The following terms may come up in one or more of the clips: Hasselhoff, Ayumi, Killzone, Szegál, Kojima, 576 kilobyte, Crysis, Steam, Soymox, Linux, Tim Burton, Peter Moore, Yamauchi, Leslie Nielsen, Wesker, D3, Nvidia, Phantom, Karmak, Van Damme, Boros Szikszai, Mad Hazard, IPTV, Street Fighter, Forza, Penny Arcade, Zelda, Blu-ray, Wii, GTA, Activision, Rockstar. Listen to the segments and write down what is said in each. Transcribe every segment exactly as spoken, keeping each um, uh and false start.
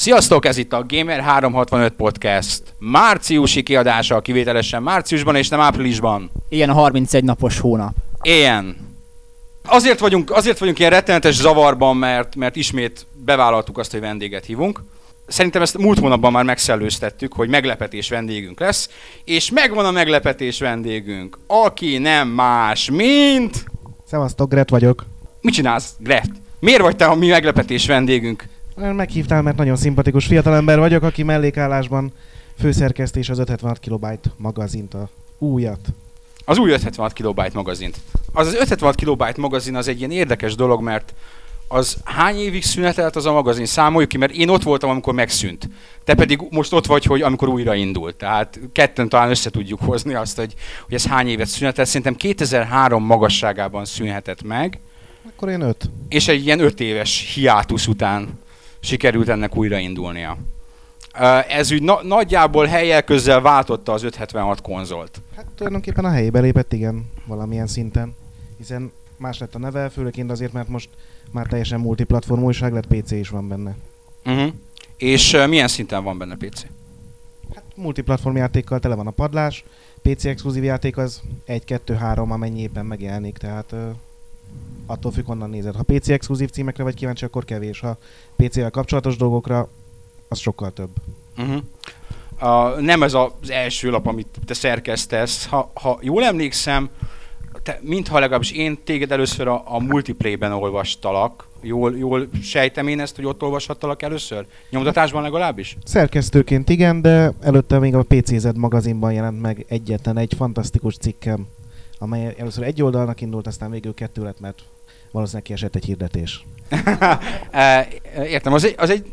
Sziasztok, ez itt a Gamer háromszázhatvanöt Podcast márciusi kiadása, kivételesen márciusban és nem áprilisban. Ilyen a harmincegy napos hónap. Ilyen. Azért vagyunk, azért vagyunk ilyen rettenetes zavarban, mert, mert ismét bevállaltuk azt, hogy vendéget hívunk. Szerintem ezt múlt hónapban már megszellőztettük, hogy meglepetés vendégünk lesz, és megvan a meglepetés vendégünk, aki nem más, mint... Szevasztok, Gret vagyok. Mit csinálsz, Gret? Miért vagy te a mi meglepetés vendégünk? Meghívtál, mert nagyon szimpatikus fiatalember vagyok, aki mellékállásban főszerkesztés az ötszázhetvenhat kilobyte magazint, a újat. Az új ötszázhetvenhat kilobyte magazint. Az az ötszázhetvenhat kilobyte magazin az egy ilyen érdekes dolog, mert az hány évig szünetelt az a magazin? Számoljuk ki, mert én ott voltam, amikor megszűnt. Te pedig most ott vagy, hogy amikor újraindult. Tehát ketten talán össze tudjuk hozni azt, hogy, hogy ez hány évet szünetelt. Szerintem kétezer-három magasságában szűnhetett meg. Akkor én öt. És egy ilyen öt éves hiátusz után sikerült ennek újraindulnia. Ez úgy na- nagyjából helyjel közzel váltotta az ötszázhetvenhat konzolt. Hát tulajdonképpen a helyébe lépett, igen, valamilyen szinten. Hiszen más lett a neve, főleg azért, mert most már teljesen multiplatform újság lett, pé cé is van benne. Uh-huh. És uh, milyen szinten van benne pé cé? Hát multiplatform játékkal tele van a padlás, pé cé exkluzív játék az egy, kettő, három, amennyi éppen megjelenik, tehát... Uh... attól függ, onnan nézed. Ha pé cé exkluzív címekre vagy kíváncsi, akkor kevés. Ha pé cével kapcsolatos dolgokra, az sokkal több. Uh-huh. Uh, nem ez az első lap, amit te szerkesztesz. Ha, ha jól emlékszem, te, mintha legalábbis én téged először a, a Multiplay-ben olvastalak. Jól, jól sejtem én ezt, hogy ott olvashattalak először? Nyomtatásban legalábbis? Szerkesztőként igen, de előtte még a pé cé zet magazinban jelent meg egyetlen egy fantasztikus cikkem, amely először egy oldalnak indult, aztán végül kettő lett, mert valószínűleg kiesett egy hirdetés. Értem, az egy, az egy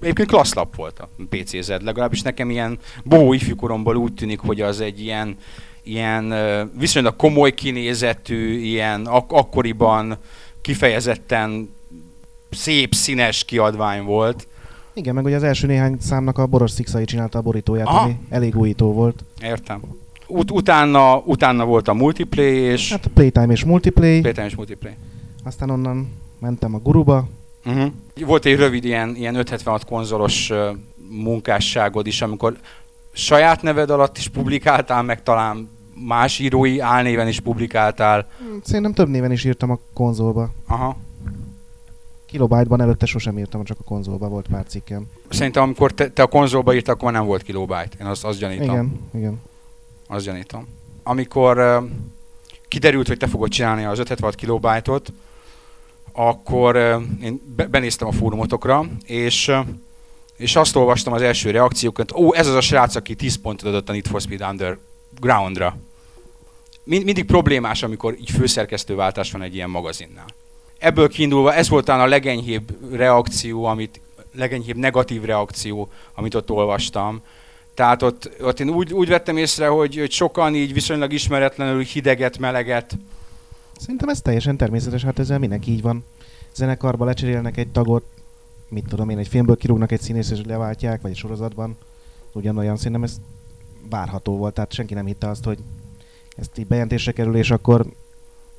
egyébként klassz lap volt a pé cé zet, legalábbis nekem ilyen bó ifjúkoromból úgy tűnik, hogy az egy ilyen, ilyen viszonylag komoly kinézetű, ilyen ak- akkoriban kifejezetten szép, színes kiadvány volt. Igen, meg ugye az első néhány számnak a Boros Szikszai csinálta a borítóját, aha, ami elég újító volt. Értem. Ut- utána, utána volt a Multiplay és... Hát a Playtime és Multiplay. Playtime és Multiplay. Aztán onnan mentem a Guruba. Uh-huh. Volt egy rövid ilyen, ilyen ötszázhetvenhat konzolos uh, munkásságod is, amikor saját neved alatt is publikáltál, meg talán más írói álnéven is publikáltál. Szerintem több néven is írtam a konzolba. Aha. Kilobyte-ban előtte sosem írtam, csak a konzolba volt pár cikkem. Szerintem amikor te, te a konzolba írtál, akkor nem volt Kilobyte. Én azt, azt gyanítom. Igen, igen. Azt gyanítom. Amikor uh, kiderült, hogy te fogod csinálni az ötszázhetvenhat kilobájtot, akkor uh, én be- benéztem a fórumotokra, és, uh, és azt olvastam az első reakciókat, ó, oh, ez az a srác, aki tíz pontot adott a Need for Speed Underground-ra. Mind- mindig problémás, amikor így főszerkesztőváltás van egy ilyen magazinnál. Ebből kiindulva ez volt talán a legenyhébb reakció, amit, legenyhébb negatív reakció, amit ott olvastam. Tehát ott, ott én úgy, úgy vettem észre, hogy, hogy sokan így viszonylag ismeretlenül hideget, meleget. Szerintem ez teljesen természetes, hát ezzel mindenki így van. Zenekarba lecserélnek egy tagot, mit tudom én, egy filmből kirúgnak egy színész, és leváltják, vagy egy sorozatban. Ugyanolyan, szerintem ez várható volt, tehát senki nem hitte azt, hogy ezt így bejelentésre kerül, és akkor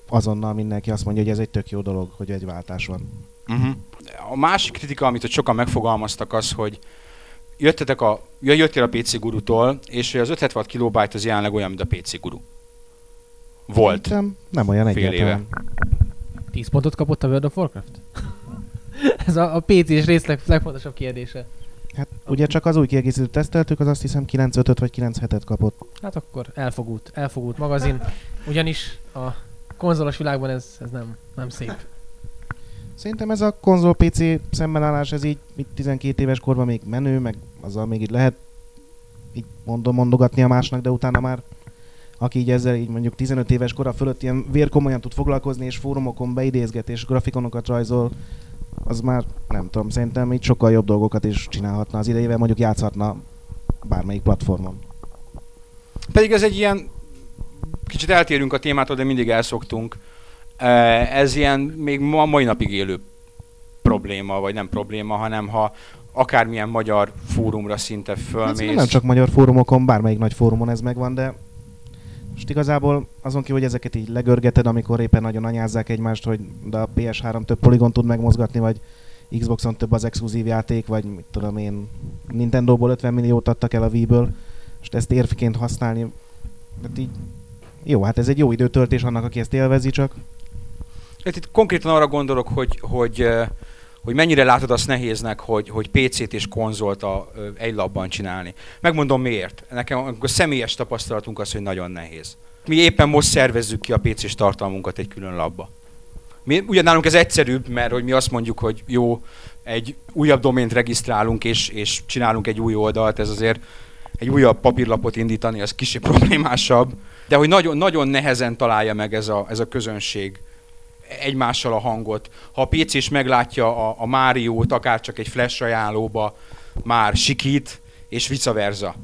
azonnal mindenki azt mondja, hogy ez egy tök jó dolog, hogy egy váltás van. Uh-huh. A másik kritika, amit ott sokan megfogalmaztak, az, hogy Jöttetek a, jöttél a pé cé Gurutól, és az ötszázhetvenhat kilobájt az jelenleg olyan, mint a pé cé Guru. Volt. Nem, nem olyan egyáltalán. tíz pontot kapott a World of Warcraft? Ez a, a pé cés rész leg, legfontosabb kérdése. Hát a... ugye csak az új kiegészítőt teszteltük, az azt hiszem kilencvenötöt vagy kilencvenhetet kapott. Hát akkor elfogult, elfogult magazin, ugyanis a konzolos világban ez, ez nem, nem szép. Szerintem ez a konzol pé cé szembenállás, ez így tizenkét éves korban még menő, meg azzal még így lehet így mondom, mondogatni a másnak, de utána már aki így ezzel így mondjuk tizenöt éves kora fölött ilyen vérkomolyan tud foglalkozni, és fórumokon beidézget, és grafikonokat rajzol, az már nem tudom, szerintem így sokkal jobb dolgokat is csinálhatna az idejével, mondjuk játszhatna bármelyik platformon. Pedig ez egy ilyen, kicsit eltérünk a témától, de mindig elszoktunk. Ez ilyen még ma, mai napig élő probléma, vagy nem probléma, hanem ha akármilyen magyar fórumra szinte fölmész. Ez nem csak magyar fórumokon, bármelyik nagy fórumon ez megvan, de most igazából azon ki, hogy ezeket így legörgeted, amikor éppen nagyon anyázzák egymást, hogy de a pé es három több poligon tud megmozgatni, vagy Xboxon több az exkluzív játék, vagy mit tudom én, Nintendoból ötven milliót adtak el a Wii-ből, most ezt érvként használni, hát így, jó, hát ez egy jó időtöltés annak, aki ezt élvezi csak. Hát itt konkrétan arra gondolok, hogy, hogy, hogy mennyire látod azt nehéznek, hogy, hogy pé cét és konzolt a, egy labban csinálni. Megmondom miért. Nekem a személyes tapasztalatunk az, hogy nagyon nehéz. Mi éppen most szervezzük ki a pé cés tartalmunkat egy külön labba. Mi, ugyan nálunk ez egyszerűbb, mert hogy mi azt mondjuk, hogy jó, egy újabb domént regisztrálunk és, és csinálunk egy új oldalt, ez azért egy újabb papírlapot indítani, az kicsit problémásabb. De hogy nagyon, nagyon nehezen találja meg ez a, ez a közönség egymással a hangot. Ha a pé cé is meglátja a, a Máriót, akár csak egy flash ajánlóba, már sikít, és vice versa.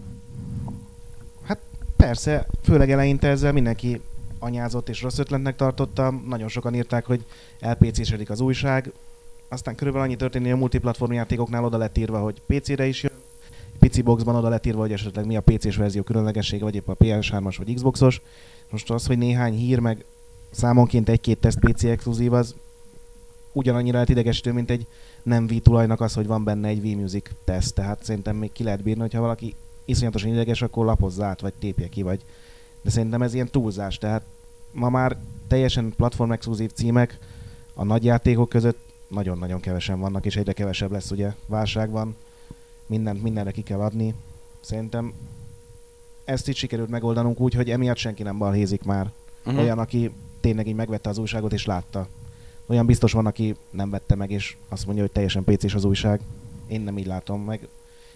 Hát persze, főleg eleinte ezzel mindenki anyázott és rossz ötletnek tartottam. Nagyon sokan írták, hogy el pé césedik az újság. Aztán körülbelül annyi történik, hogy a multiplatform játékoknál oda lett írva, hogy pé cére is jön. Pici boxban oda lett írva, hogy esetleg mi a pé cés verzió különlegessége, vagy épp a pé es hármas vagy Xboxos. Most az, hogy néhány hír, meg számonként egy-két teszt pé cé exkluzív, az ugyanannyira lehet idegesítő, mint egy nem Wii tulajnak az, hogy van benne egy Wii Music teszt. Tehát szerintem még ki lehet bírni, hogyha valaki iszonyatosan ideges, akkor lapozza át, vagy tépje ki, vagy... De szerintem ez ilyen túlzás, tehát ma már teljesen platform-exkluzív címek a nagy játékok között nagyon-nagyon kevesen vannak, és egyre kevesebb lesz, ugye, válság van, mindent mindenre ki kell adni. Szerintem ezt így sikerült megoldanunk úgy, hogy emiatt senki nem balhézik már. Uh-huh. Olyan, aki tényleg így megvette az újságot és látta. Olyan biztos van, aki nem vette meg, és azt mondja, hogy teljesen pé cés az újság. Én nem így látom meg.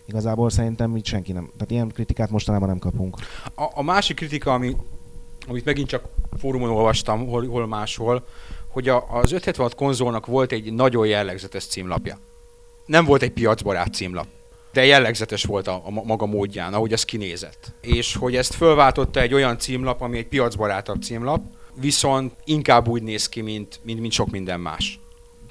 Igazából szerintem így senki nem. Tehát ilyen kritikát mostanában nem kapunk. A, a másik kritika, ami, amit megint csak fórumon olvastam, hol, hol máshol, hogy a, az ötszázhetvenhat konzolnak volt egy nagyon jellegzetes címlapja. Nem volt egy piacbarát címlap, de jellegzetes volt a, a maga módján, ahogy az kinézett. És hogy ezt fölváltotta egy olyan címlap, ami egy piacbarátabb címlap, viszont inkább úgy néz ki, mint, mint, mint sok minden más.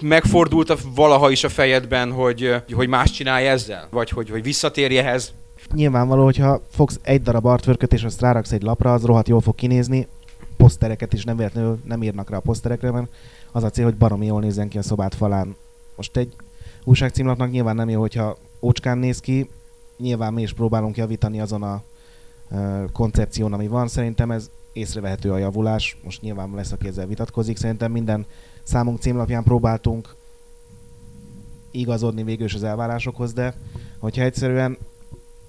Megfordult a, valaha is a fejedben, hogy, hogy más csinálj ezzel? Vagy hogy, hogy visszatérj ehhez? Nyilvánvaló, hogyha fogsz egy darab artworköt és azt ráraksz egy lapra, az rohadt jól fog kinézni. Posztereket is nem véletlenül nem írnak rá a poszterekre, mert az a cél, hogy baromi jól nézzen ki a szobát falán. Most egy újságcímlapnak nyilván nem jó, hogyha ócskán néz ki. Nyilván mi is próbálunk javítani azon a ö, koncepción, ami van. Szerintem ez észrevehető a javulás. Most nyilván lesz, aki ezzel vitatkozik. Szerintem minden számunk címlapján próbáltunk igazodni végül is az elvárásokhoz, de hogyha egyszerűen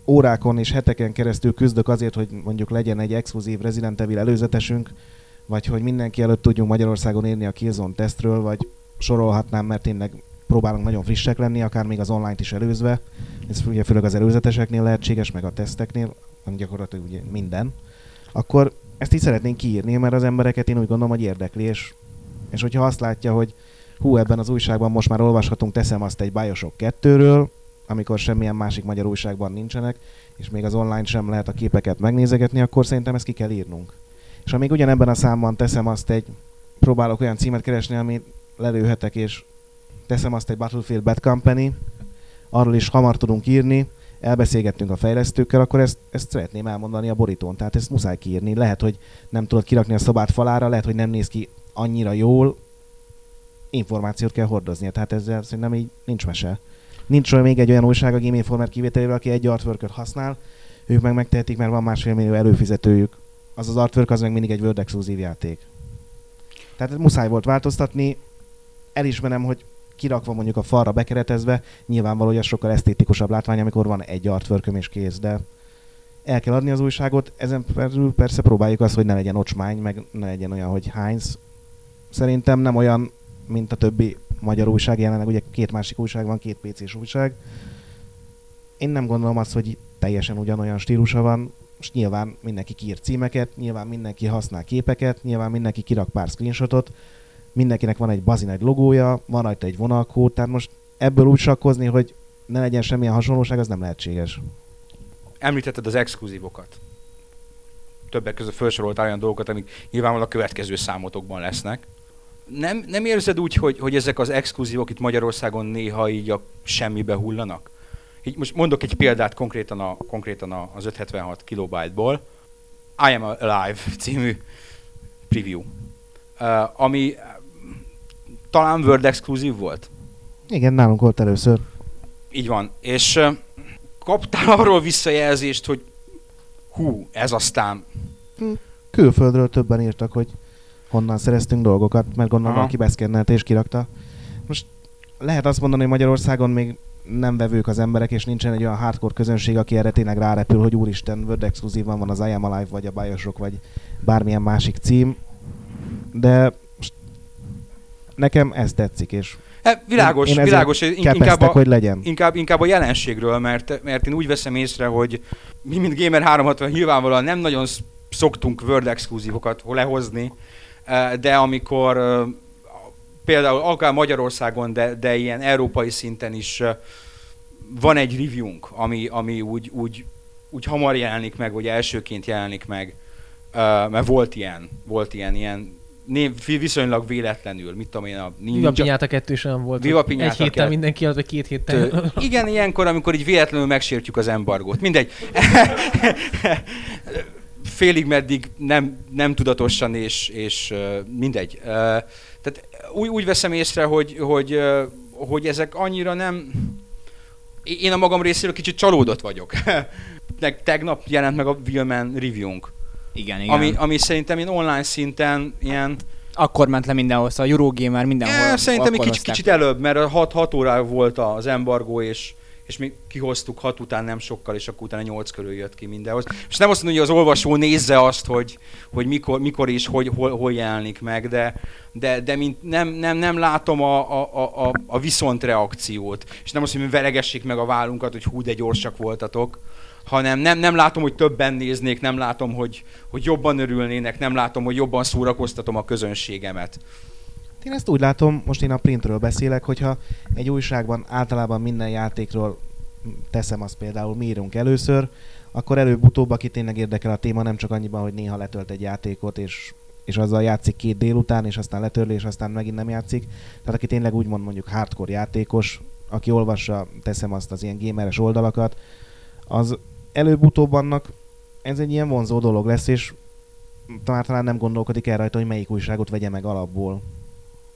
órákon és heteken keresztül küzdök azért, hogy mondjuk legyen egy exkluzív Resident Evil előzetesünk, vagy hogy mindenki előtt tudjunk Magyarországon érni a Killzone tesztről, vagy sorolhatnám, mert tényleg próbálunk nagyon frissek lenni, akár még az online-t is előzve. Ez ugye főleg az előzeteseknél lehetséges, meg a teszteknél, hanem gyakorlatilag ugye minden. Akkor ezt így szeretnénk kiírni, mert az embereket én úgy gondolom, hogy érdekli, és És hogyha azt látja, hogy hú, ebben az újságban most már olvashatunk, teszem azt egy Bioshock kettőről, amikor semmilyen másik magyar újságban nincsenek, és még az online sem lehet a képeket megnézegetni, akkor szerintem ezt ki kell írnunk. És amíg ugyanebben a számban teszem azt egy, próbálok olyan címet keresni, amit lelőhetek, és teszem azt egy Battlefield Bad Company, arról is hamar tudunk írni, elbeszélgettünk a fejlesztőkkel, akkor ezt, ezt szeretném elmondani a borítón, tehát ezt muszáj kiírni. Lehet, hogy nem tudod kirakni a szobát falára, lehet, hogy nem néz ki annyira jól, információt kell hordoznia, tehát ezzel szerintem így nincs mese. Nincs olyan még egy olyan újság a Game Informer kivételével, aki egy artworköt használ, ők meg megtehetik, mert van másfél millió előfizetőjük. Az az artwork, az meg mindig egy World exkluzív játék. Tehát muszáj volt változtatni, elismerem, hogy kirakva mondjuk a falra bekeretezve, nyilvánvaló, hogy az sokkal esztétikusabb látvány, amikor van egy artworköm és kész, de el kell adni az újságot, ezen persze próbáljuk azt, hogy ne legyen ocsmány, meg ne legyen olyan, hogy hánysz. Szerintem nem olyan, mint a többi magyar újság, jelenleg ugye két másik újság van, két pé cés újság. Én nem gondolom azt, hogy teljesen ugyanolyan stílusa van, és nyilván mindenki kiír címeket, nyilván mindenki használ képeket, nyilván mindenki kirak pár screenshotot, mindenkinek van egy bazinagy logója, van rajta egy vonalkód, tehát most ebből úgy sakkozni, hogy ne legyen semmilyen hasonlóság, az nem lehetséges. Említetted az exkluzívokat. Többek között felsoroltál olyan dolgokat, amik nyilvánvalóan a következő számotokban lesznek. Nem, nem érzed úgy, hogy, hogy ezek az exkluzívok itt Magyarországon néha így a semmibe hullanak? Így most mondok egy példát konkrétan, a, konkrétan az ötszázhetvenhat kilobyte-ból. I Am Alive című preview, ami talán World exkluzív volt. Igen, nálunk volt először. Így van. És uh, kaptál arról visszajelzést, hogy hú, ez aztán... Külföldről többen írtak, hogy honnan szereztünk dolgokat, mert gondolom valaki beszkennelt és kirakta. Most lehet azt mondani, hogy Magyarországon még nem vevők az emberek, és nincsen egy olyan hardcore közönség, aki erre tényleg rárepül, hogy úristen, World exkluzívan van az I Am Alive, vagy a Bioshock, vagy bármilyen másik cím. De most nekem ez tetszik, és hát, világos, én, én világos, inkább a, hogy legyen. Inkább, inkább a jelenségről, mert, mert én úgy veszem észre, hogy mi, mint Gamer háromszázhatvan nyilvánvalóan nem nagyon szoktunk World exkluzívokat lehozni, de amikor például akár Magyarországon, de, de ilyen európai szinten is van egy reviewunk, ami, ami úgy, úgy, úgy hamar jelenik meg, vagy elsőként jelenik meg, mert volt ilyen, volt ilyen, ilyen viszonylag véletlenül, mit tudom én, a ninja... Viva Pinyáta kettő is olyan volt, Viva Pinyáta egy héttel mindenki alatt, vagy két héttel. Igen, ilyenkor, amikor így véletlenül megsértjük az embargót. Mindegy. Félig meddig nem, nem tudatosan, és, és mindegy. Tehát úgy, úgy veszem észre, hogy, hogy, hogy ezek annyira nem... Én a magam részéről kicsit csalódott vagyok. Tegnap jelent meg a Willman reviewunk. Igen, igen. Ami, ami szerintem én online szinten ilyen... Akkor ment le mindenhol, szóval a Eurogamer mindenhol. É, szerintem egy kicsit, kicsit előbb, mert hat óra volt az embargó, és, és mi kihoztuk hat után nem sokkal, és akkor utána nyolc körül jött ki mindenhoz. És nem azt mondom, hogy az olvasó nézze azt, hogy, hogy mikor, mikor és hogy, hol, hol jelenik meg, de, de, de mint nem, nem, nem látom a, a, a, a viszontreakciót. És nem azt mondom, hogy veregessék meg a vállunkat, hogy hú, de gyorsak voltatok. Hanem nem, nem látom, hogy többen néznék, nem látom, hogy, hogy jobban örülnének, nem látom, hogy jobban szórakoztatom a közönségemet. Én ezt úgy látom, most én a printről beszélek, hogyha egy újságban általában minden játékról teszem azt például, mi írunk először, akkor előbb-utóbb, aki tényleg érdekel a téma, nem csak annyiban, hogy néha letölt egy játékot, és, és azzal játszik két délután, és aztán letörli, és aztán megint nem játszik. Tehát aki tényleg úgymond mondjuk hardcore játékos, aki olvassa, teszem azt az ilyen gameres oldalakat, az előbb-utóbb annak ez egy ilyen vonzó dolog lesz, és talán, talán nem gondolkodik el rajta, hogy melyik újságot vegye meg alapból.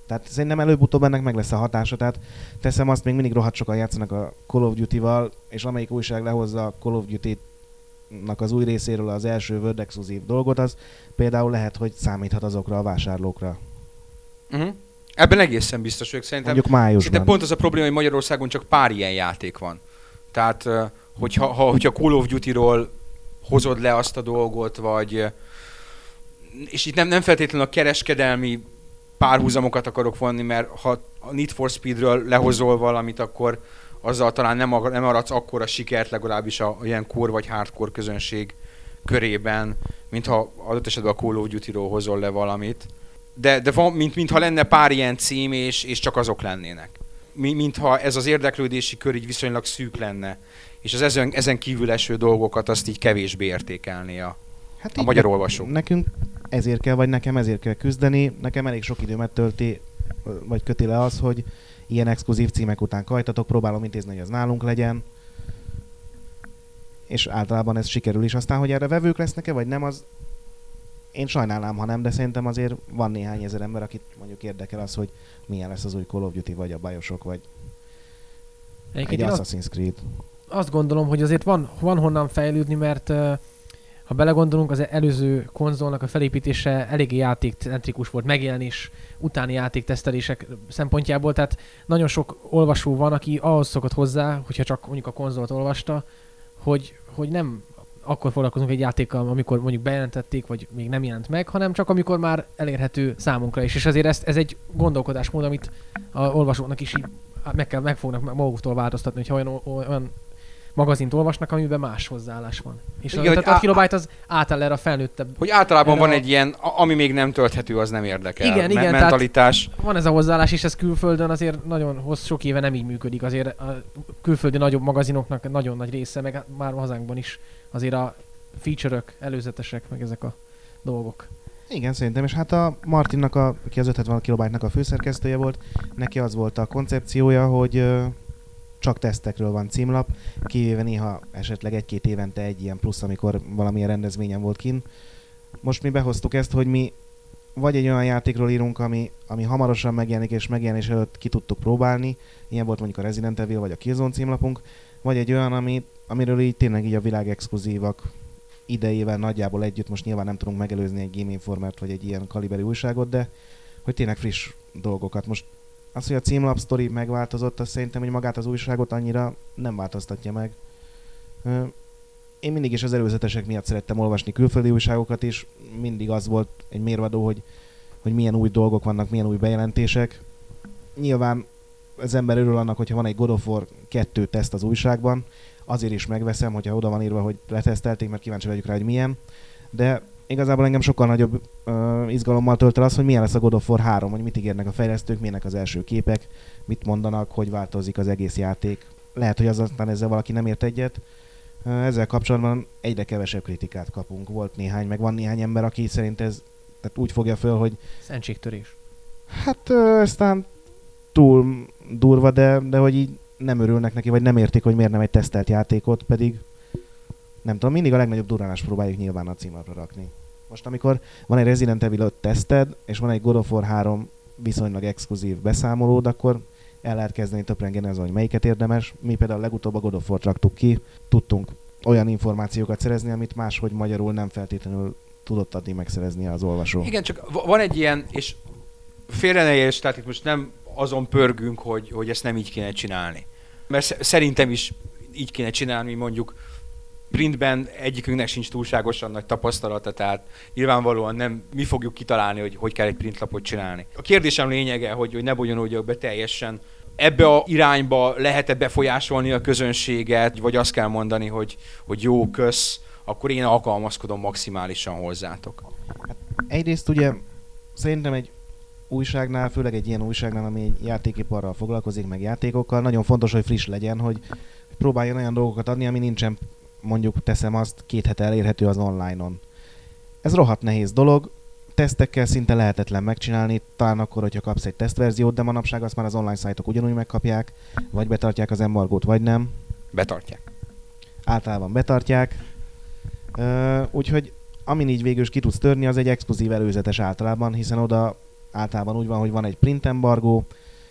Tehát szerintem előbb-utóbb ennek meg lesz a hatása, tehát teszem azt, még mindig rohadt sokan játszanak a Call of Duty-val, és amelyik újság lehozza a Call of Duty-nak az új részéről az első World Exclusive dolgot, az például lehet, hogy számíthat azokra a vásárlókra. Uh-huh. Ebben egészen biztos vagyok, szerintem. Mondjuk májusban. De pont az a probléma, hogy Magyarországon csak pár ilyen játék van. Tehát... Hogyha, ha, hogyha Call of Duty-ról hozod le azt a dolgot, vagy... És itt nem, nem feltétlenül a kereskedelmi párhuzamokat akarok vonni, mert ha a Need for Speedről lehozol valamit, akkor azzal talán nem, nem maradsz akkora sikert, legalábbis a, a ilyen core vagy hardcore közönség körében, mintha adott esetben a Call of Duty-ról hozol le valamit. De, de van, mint, mintha lenne pár ilyen cím, és, és csak azok lennének. Mintha ez az érdeklődési kör így viszonylag szűk lenne. És az ezen, ezen kívül eső dolgokat azt így kevésbé értékelni a, hát a magyar olvasó. Nekünk ezért kell, vagy nekem ezért kell küzdeni. Nekem elég sok időmet tölti, vagy köti le az, hogy ilyen exkluzív címek után kajtatok, próbálom intézni, hogy az nálunk legyen. És általában ez sikerül is. Aztán, hogy erre vevők lesznek-e, vagy nem, az én sajnálnám, ha nem, de szerintem azért van néhány ezer ember, akit mondjuk érdekel az, hogy milyen lesz az új Call of Duty, vagy a Bioshock, vagy egy Assassin's Creed. Azt gondolom, hogy azért van, van honnan fejlődni, mert uh, ha belegondolunk, az előző konzolnak a felépítése eléggé játékcentrikus volt, megjelenés utáni játéktesztelések szempontjából, tehát nagyon sok olvasó van, aki ahhoz szokott hozzá, hogyha csak mondjuk a konzolt olvasta, hogy, hogy nem akkor foglalkozunk egy játékkal, amikor mondjuk bejelentették, vagy még nem jelent meg, hanem csak amikor már elérhető számunkra is. És azért ez, ez egy gondolkodásmód, amit a olvasóknak is meg, kell, meg fognak maguktól változtatni, hogyha olyan, olyan magazint olvasnak, amiben más hozzáállás van. És igen, az, a kilobyte az átáll erre a felnőttebb... Hogy általában van a... egy ilyen, ami még nem tölthető, az nem érdekel. Igen, me- igen, mentalitás. Van ez a hozzáállás, és ez külföldön azért nagyon hossz, sok éve nem így működik. Azért a külföldi nagyobb magazinoknak nagyon nagy része, meg már hazánkban is azért a feature-ök, előzetesek, meg ezek a dolgok. Igen, szerintem, és hát a Martinnak, a, aki az ötven kilobyte-nak a főszerkesztője volt, neki az volt a koncepciója, hogy... Csak tesztekről van címlap, kivéve néha esetleg egy-két évente egy ilyen plusz, amikor valamilyen rendezvényen volt kint. Most mi behoztuk ezt, hogy mi vagy egy olyan játékról írunk, ami, ami hamarosan megjelenik, és megjelenés előtt ki tudtuk próbálni, ilyen volt mondjuk a Resident Evil vagy a Killzone címlapunk, vagy egy olyan, ami, amiről így tényleg így a világ exkluzívak idejével nagyjából együtt, most nyilván nem tudunk megelőzni egy Game Informert vagy egy ilyen kaliberi újságot, de hogy tényleg friss dolgokat. Most az, hogy a címlap sztori megváltozott, azt szerintem, hogy magát az újságot annyira nem változtatja meg. Én mindig is az előzetesek miatt szerettem olvasni külföldi újságokat, és mindig az volt egy mérvadó, hogy, hogy milyen új dolgok vannak, milyen új bejelentések. Nyilván az ember örül annak, hogyha van egy God of War kettő teszt az újságban, azért is megveszem, hogyha oda van írva, hogy letesztelték, mert kíváncsi vagyok rá, hogy milyen. De igazából engem sokkal nagyobb ö, izgalommal tölt el az, hogy milyen lesz a God of War három, hogy mit ígérnek a fejlesztők, milyenek az első képek, mit mondanak, hogy változik az egész játék. Lehet, hogy aztán ezzel valaki nem ért egyet. Ezzel kapcsolatban egyre kevesebb kritikát kapunk. Volt néhány, meg van néhány ember, aki szerint ez tehát úgy fogja föl, hogy... Szentségtörés. Hát ö, aztán túl durva, de, de hogy így nem örülnek neki, vagy nem értik, hogy miért nem egy tesztelt játékot, pedig nem tudom, mindig a legnagyobb durranást próbáljuk nyilván a címlapra rakni. Most amikor van egy Resident Evil öt teszted, és van egy God of War három viszonylag exkluzív beszámolód, akkor el lehet kezdeni töprengeni azon, hogy melyiket érdemes. Mi például legutóbb a God of War-t raktuk ki, tudtunk olyan információkat szerezni, amit máshogy magyarul nem feltétlenül tudott adni megszerezni az olvasó. Igen, csak van egy ilyen, és félre ne érts, tehát itt most nem azon pörgünk, hogy, hogy ezt nem így kéne csinálni. Mert szerintem is így kéne csinálni, mondjuk printben egyikünknek sincs túlságosan nagy tapasztalata, tehát nyilvánvalóan nem mi fogjuk kitalálni, hogy hogy kell egy printlapot csinálni. A kérdésem lényege, hogy, hogy ne bonyolódjak be teljesen, ebbe a irányba lehet-e befolyásolni a közönséget, vagy azt kell mondani, hogy, hogy jó, kösz, akkor én alkalmazkodom maximálisan hozzátok. Hát egyrészt ugye szerintem egy újságnál, főleg egy ilyen újságnál, ami egy játékiparral foglalkozik, meg játékokkal, nagyon fontos, hogy friss legyen, hogy próbáljon olyan dolgokat adni, ami nincsen, mondjuk teszem azt, két hete elérhető az online-on. Ez rohadt nehéz dolog, tesztekkel szinte lehetetlen megcsinálni, talán akkor, hogyha kapsz egy tesztverziót, de manapság azt már az online szájtok ugyanúgy megkapják, vagy betartják az embargót, vagy nem. Betartják. Általában betartják. Ö, úgyhogy amin így végül is ki tudsz törni, az egy exkluzív előzetes általában, hiszen oda általában úgy van, hogy van egy print embargó,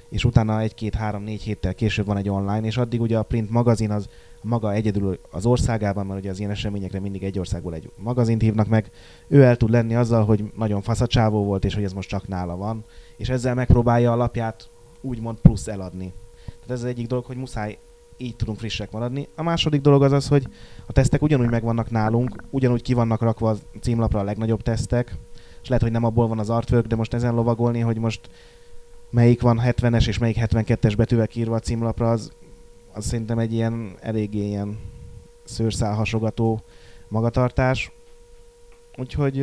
és utána egy-két-három-négy héttel később van egy online, és addig ugye a print magazin az maga egyedül az országában, mert ugye az ilyen eseményekre mindig egy országból egy magazint hívnak meg, ő el tud lenni azzal, hogy nagyon faszacsávó volt, és hogy ez most csak nála van, és ezzel megpróbálja a lapját úgymond plusz eladni. Tehát ez az egyik dolog, hogy muszáj, így tudunk frissek maradni. A második dolog az az, hogy a tesztek ugyanúgy megvannak nálunk, ugyanúgy ki vannak rakva a címlapra a legnagyobb tesztek, és lehet, hogy nem abból van az artwork, de most ezen lovagolni, hogy most melyik van hetvenes és melyik hetvenkettes betűvel kiírva a címlapra, az, az szerintem egy ilyen eléggé ilyen szőrszálhasogató magatartás. Úgyhogy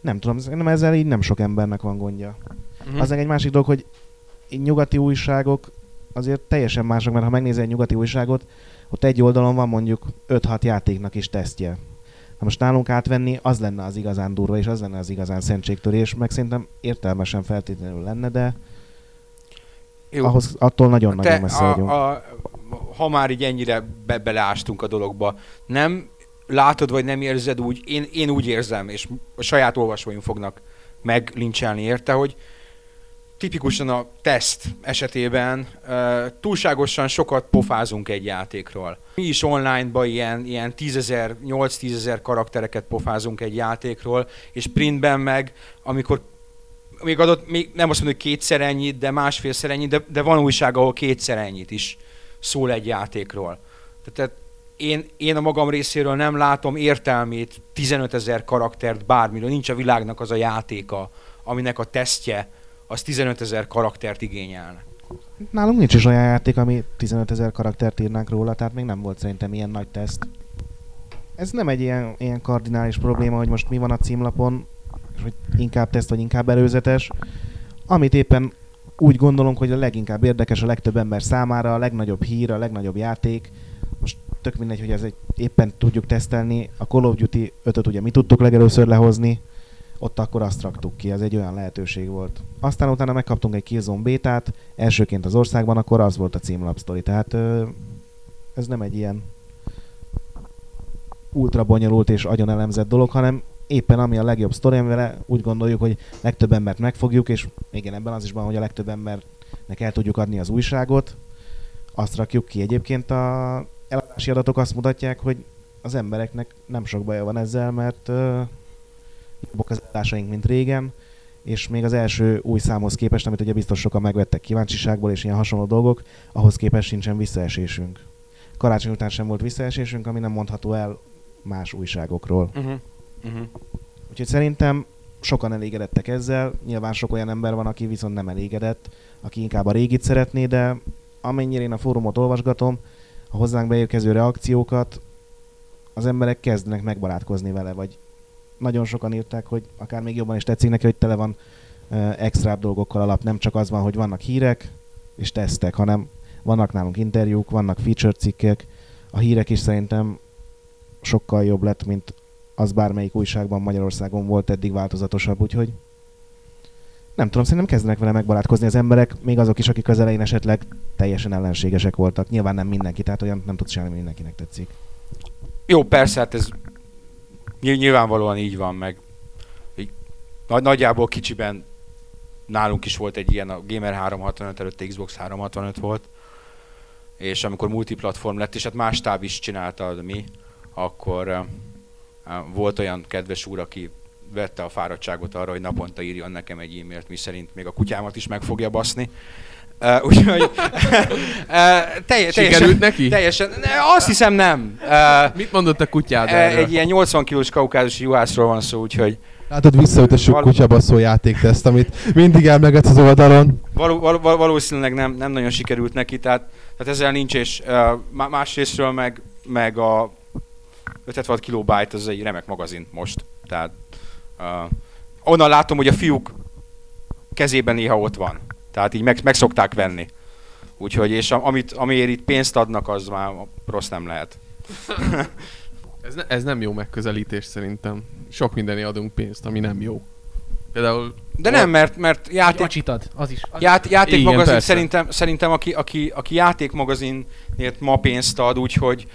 nem tudom, szerintem ezzel így nem sok embernek van gondja. Mm-hmm. Aztán egy másik dolog, hogy nyugati újságok azért teljesen mások, mert ha megnézel egy nyugati újságot, ott egy oldalon van mondjuk öt-hat játéknak is tesztje. Ha most nálunk átvenni, az lenne az igazán durva, és az lenne az igazán szentségtörés, meg szerintem értelmesen feltétlenül lenne, de jó, ahhoz attól nagyon-nagyon messze vagyunk. A, a, ha már így ennyire be, beleástunk a dologba, nem látod, vagy nem érzed úgy, én, én úgy érzem, és a saját olvasóim fognak meglincselni érte, hogy tipikusan a teszt esetében uh, túlságosan sokat pofázunk egy játékról. Mi is onlineban ilyen, ilyen tízezer, nyolc-tízezer karaktereket pofázunk egy játékról, és printben meg, amikor még adott, még nem azt mondom, hogy kétszer ennyit, de másfélszer ennyit, de, de van újság, ahol kétszer ennyit is szól egy játékról. Tehát én, én a magam részéről nem látom értelmét tizenötezer karaktert bármiről, nincs a világnak az a játéka, aminek a tesztje az tizenötezer karaktert igényelne. Nálunk nincs is olyan játék, ami tizenötezer karaktert írnánk róla, tehát még nem volt szerintem ilyen nagy teszt. Ez nem egy ilyen, ilyen kardinális probléma, hogy most mi van a címlapon, és hogy inkább teszt, vagy inkább előzetes. Amit éppen úgy gondolunk, hogy a leginkább érdekes a legtöbb ember számára, a legnagyobb hír, a legnagyobb játék. Most tök mindegy, hogy ez egy, éppen tudjuk tesztelni. A Call of Duty ötöt ugye mi tudtuk legelőször lehozni, ott akkor azt raktuk ki, ez egy olyan lehetőség volt. Aztán utána megkaptunk egy Killzone bétát, elsőként az országban, akkor az volt a címlap sztori. Tehát ez nem egy ilyen ultra bonyolult és agyon elemzett dolog, hanem éppen ami a legjobb sztori, amivel úgy gondoljuk, hogy legtöbb embert megfogjuk, és igen, ebben az is van, hogy a legtöbb embernek el tudjuk adni az újságot, azt rakjuk ki. Egyébként a eladási adatok azt mutatják, hogy az embereknek nem sok baja van ezzel, mert uh, jobbak az eladásaink, mint régen, és még az első új számhoz képest, amit ugye biztos sokan megvettek kíváncsiságból és ilyen hasonló dolgok, ahhoz képest sincsen visszaesésünk. Karácsony után sem volt visszaesésünk, ami nem mondható el más újságokról. Uh-huh. Uh-huh. Úgyhogy szerintem sokan elégedettek ezzel, nyilván sok olyan ember van, aki viszont nem elégedett, aki inkább a régit szeretné, de amennyire én a fórumot olvasgatom, a hozzánk beérkező reakciókat, az emberek kezdenek megbarátkozni vele, vagy nagyon sokan írták, hogy akár még jobban is tetszik neki, hogy tele van uh, extrább dolgokkal alap. Nem csak az van, hogy vannak hírek és tesztek, hanem vannak nálunk interjúk, vannak feature cikkek. A hírek is szerintem sokkal jobb lett, mint az bármelyik újságban Magyarországon volt eddig, változatosabb, úgyhogy nem tudom, szerintem kezdenek vele megbarátkozni az emberek, még azok is, akik az elején esetleg teljesen ellenségesek voltak. Nyilván nem mindenki, tehát olyan nem tudsz csinálni, mindenkinek tetszik. Jó, persze, hát ez nyilvánvalóan így van, meg így nagyjából kicsiben nálunk is volt egy ilyen, a Gamer háromszázhatvanöt előtt Xbox háromszázhatvanöt volt, és amikor multiplatform lett, és hát más táb is csinálta, mi, akkor volt olyan kedves úr, aki vette a fáradtságot arra, hogy naponta írjon nekem egy e-mailt, miszerint még a kutyámat is meg fogja baszni. Uh, úgyhogy uh, telje, sikerült neki? Teljesen, azt hiszem nem. Uh, Mit mondott a kutyád erről? Egy ilyen nyolcvan kilós kaukázusi juhászról van szó, úgyhogy... Látod, visszaütessük való... kutyabasszó játékteszt, amit mindig emlegetsz az oldalon. Való, való, valószínűleg nem, nem nagyon sikerült neki, tehát, tehát ezzel nincs, és uh, másrésztről meg, meg a ötvenhat kilobyte az egy remek magazin most. Tehát uh, onnan látom, hogy a fiúk kezében néha ott van. Tehát így meg, meg szokták venni. Úgyhogy, és amit, amiért itt pénzt adnak, az már rossz nem lehet. ez, ne, ez nem jó megközelítés szerintem. Sok mindenért adunk pénzt, ami nem jó. Például... De nem, mert, mert játék... Ad, az is. Az ját, játékmagazin, szerintem, szerintem aki, aki, aki játékmagazinért ma pénzt ad, úgyhogy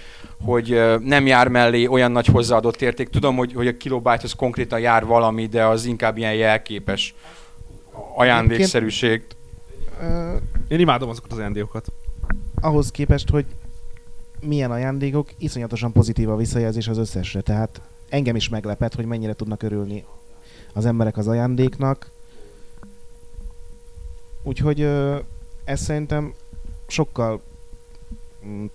hogy nem jár mellé olyan nagy hozzáadott érték. Tudom, hogy, hogy a kilobyte az konkrétan jár valami, de az inkább ilyen jelképes ajándékszerűség. Én imádom azokat az ajándékokat. Ahhoz képest, hogy milyen ajándékok, iszonyatosan pozitív a visszajelzés az összesre. Tehát engem is meglepett, hogy mennyire tudnak örülni az emberek az ajándéknak. Úgyhogy ez szerintem sokkal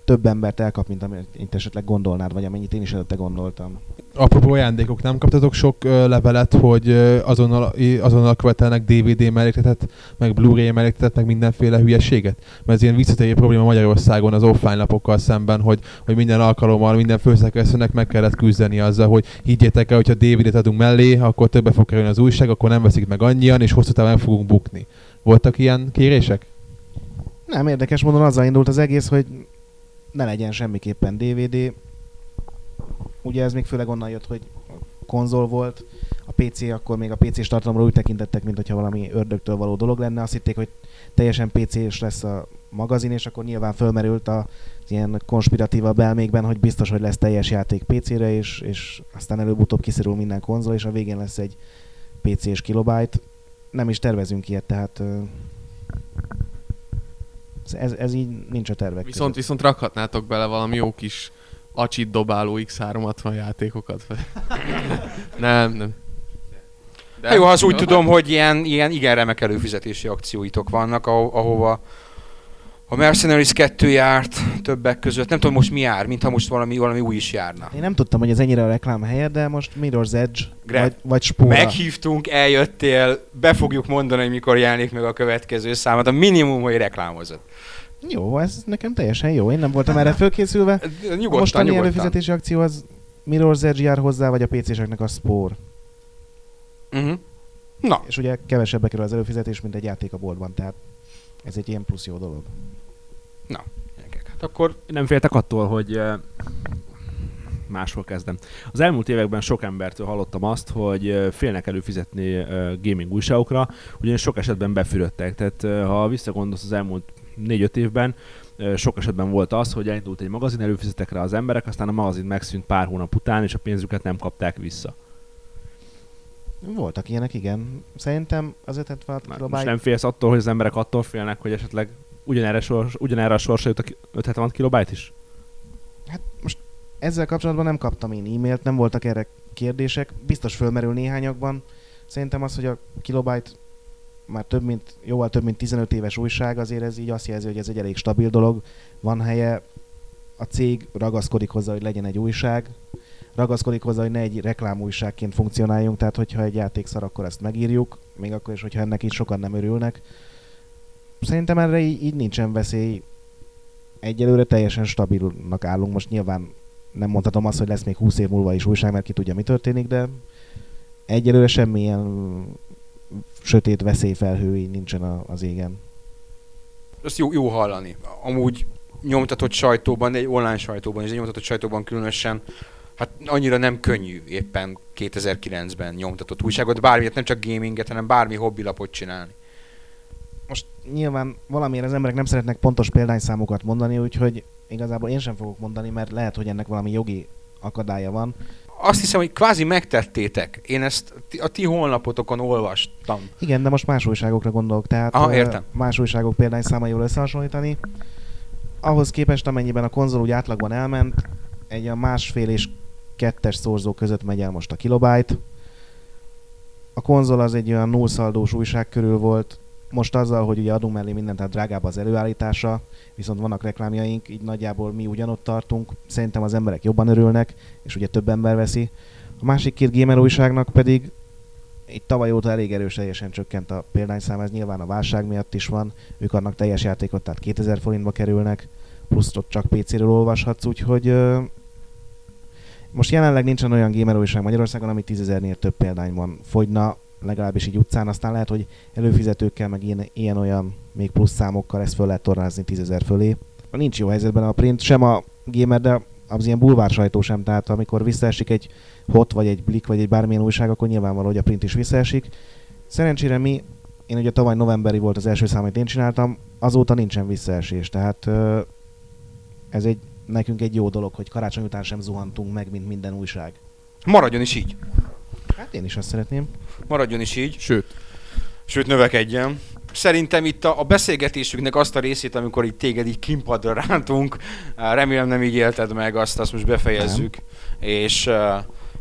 több embert elkap, mint amit esetleg gondolnád, vagy amennyit én is előtte gondoltam. Apropó ajándékok, nem kaptatok sok ö, levelet, hogy ö, azonnal, azonnal követelnek dé vé dé mellékletet, meg Blu-ray mellékletet, meg mindenféle hülyeséget? Mert ez ilyen visszatérő probléma Magyarországon az offline lapokkal szemben, hogy, hogy minden alkalommal, minden főszerkesztőnek meg kellett küzdeni azzal, hogy higgyétek el, hogyha dé vé dét adunk mellé, akkor többe fog kerülni az újság, akkor nem veszik meg annyian, és hosszú távon fogunk bukni. Voltak ilyen kérések? Nem, érdekes módon azzal indult az egész, hogy ne legyen semmiképpen dé vé dé. Ugye ez még főleg onnan jött, hogy konzol volt, a pé cé, akkor még a pé cés tartalomra úgy tekintettek, mint hogyha valami ördögtől való dolog lenne. Azt hitték, hogy teljesen pé cés lesz a magazin, és akkor nyilván fölmerült az ilyen konspiratívabb elmékben, hogy biztos, hogy lesz teljes játék pé cére, és, és aztán előbb-utóbb kiszorul minden konzol, és a végén lesz egy pé cés kilobyte. Nem is tervezünk ilyet, tehát... Ez, ez így nincs a tervek viszont, között. Viszont rakhatnátok bele valami jó kis acsit dobáló X háromszázhatvan játékokat? nem, nem. De hát jó, az úgy tudom, hogy ilyen, ilyen igen remek előfizetési akcióitok vannak, aho- ahova a Mercenaries kettő járt többek között. Nem tudom most mi jár, mintha most valami, valami új is járna. Én nem tudtam, hogy ez ennyire a reklám helye, de most Mirror's Edge Greg, vagy, vagy Spóra. Meghívtunk, eljöttél, be fogjuk mondani, hogy mikor jelenik meg a következő számot. A minimum, hogy reklámozod. Jó, ez nekem teljesen jó. Én nem voltam erre fölkészülve. Nyugodtan, most a mi előfizetési akció az Mirror's Edge jár hozzá, vagy a pé céseknek a Spór. Uh-huh. Na. És ugye kevesebbe kerül az előfizetés, mint egy játék a boltban, tehát ez egy ilyen plusz jó dolog. Na, gyerekek. Hát akkor nem féltek attól, hogy uh, máshol kezdem. Az elmúlt években sok embertől hallottam azt, hogy uh, félnek előfizetni uh, gaming újságokra, ugyanis sok esetben befürödtek. Tehát uh, ha visszagondolsz az elmúlt négy-öt évben, uh, sok esetben volt az, hogy elindult egy magazin, előfizettek rá az emberek, aztán a magazin megszűnt pár hónap után, és a pénzüket nem kapták vissza. Voltak ilyenek, igen. Szerintem az ötvenhat kilobyte... Most nem félsz attól, hogy az emberek attól félnek, hogy esetleg ugyanerre, sors, ugyanerre a sorsa jut a ötszázhetven kilobyte is? Hát most ezzel kapcsolatban nem kaptam én e-mailt, nem voltak erre kérdések. Biztos fölmerül néhányakban. Szerintem az, hogy a kilobyte már több mint, jóval több mint tizenöt éves újság, azért ez így azt jelzi, hogy ez egy elég stabil dolog. Van helye, a cég ragaszkodik hozzá, hogy legyen egy újság, ragaszkodik hozzá, hogy ne egy reklámújságként funkcionáljunk, tehát hogyha egy játék szar, akkor ezt megírjuk, még akkor is, hogyha ennek így sokan nem örülnek. Szerintem erre így, így nincsen veszély. Egyelőre teljesen stabilnak állunk. Most nyilván nem mondhatom azt, hogy lesz még húsz év múlva is újság, mert ki tudja, mi történik, de egyelőre semmilyen sötét veszélyfelhői nincsen az égen. Ezt jó, jó hallani. Amúgy nyomtatott sajtóban, de egy online sajtóban, és egy nyomtatott sajtóban különösen hát annyira nem könnyű éppen kétezer-kilencben nyomtatott újságot, bármiért, nem csak gaminget, hanem bármi hobbilapot csinálni. Most nyilván valamiért az emberek nem szeretnek pontos példányszámokat mondani, úgyhogy igazából én sem fogok mondani, mert lehet, hogy ennek valami jogi akadálya van. Azt hiszem, hogy kvázi megtettétek. Én ezt a ti honlapotokon olvastam. Igen, de most más újságokra gondolok, tehát aha, értem. Más újságok példányszámaival összehasonlítani. Ahhoz képest, amennyiben a konzol úgy átlagban elment, egy a másfél és kettes szorzó között megy el most a kilobyte. A konzol az egy olyan nullszaldós újság körül volt. Most azzal, hogy ugye adunk mellé mindent, tehát drágább az előállítása, viszont vannak reklámjaink, így nagyjából mi ugyanott tartunk. Szerintem az emberek jobban örülnek, és ugye több ember veszi. A másik két gamer újságnak pedig itt tavaly óta elég erős teljesen csökkent a példányszám, ez nyilván a válság miatt is van. Ők adnak teljes játékot, tehát kétezer forintba kerülnek, plusz ott csak pé céről olvashatsz, úgyhogy ö, most jelenleg nincsen olyan gamer újság Magyarországon, ami tízezernél több példányban fogyna, legalábbis így utcán, aztán lehet, hogy előfizetőkkel, meg ilyen, ilyen olyan még plusz számokkal ezt föl lehet tornázni tízezer fölé. Nincs jó helyzetben a print, sem a gamer, de az ilyen bulvár sajtó sem, tehát amikor visszaesik egy hot, vagy egy blik, vagy egy bármilyen újság, akkor nyilvánvaló, hogy a print is visszaesik. Szerencsére mi, én ugye tavaly novemberi volt az első szám, amit én csináltam, azóta nincsen visszaesés, tehát ö, ez egy, nekünk egy jó dolog, hogy karácsony után sem zuhantunk meg, mint minden újság. Maradjon is így. Hát én is azt szeretném. Maradjon is így. Sőt. Sőt, növekedjen. Szerintem itt a, a beszélgetésünknek azt a részét, amikor itt téged így kínpadra rántunk, remélem nem így élted meg, azt, azt most befejezzük. És,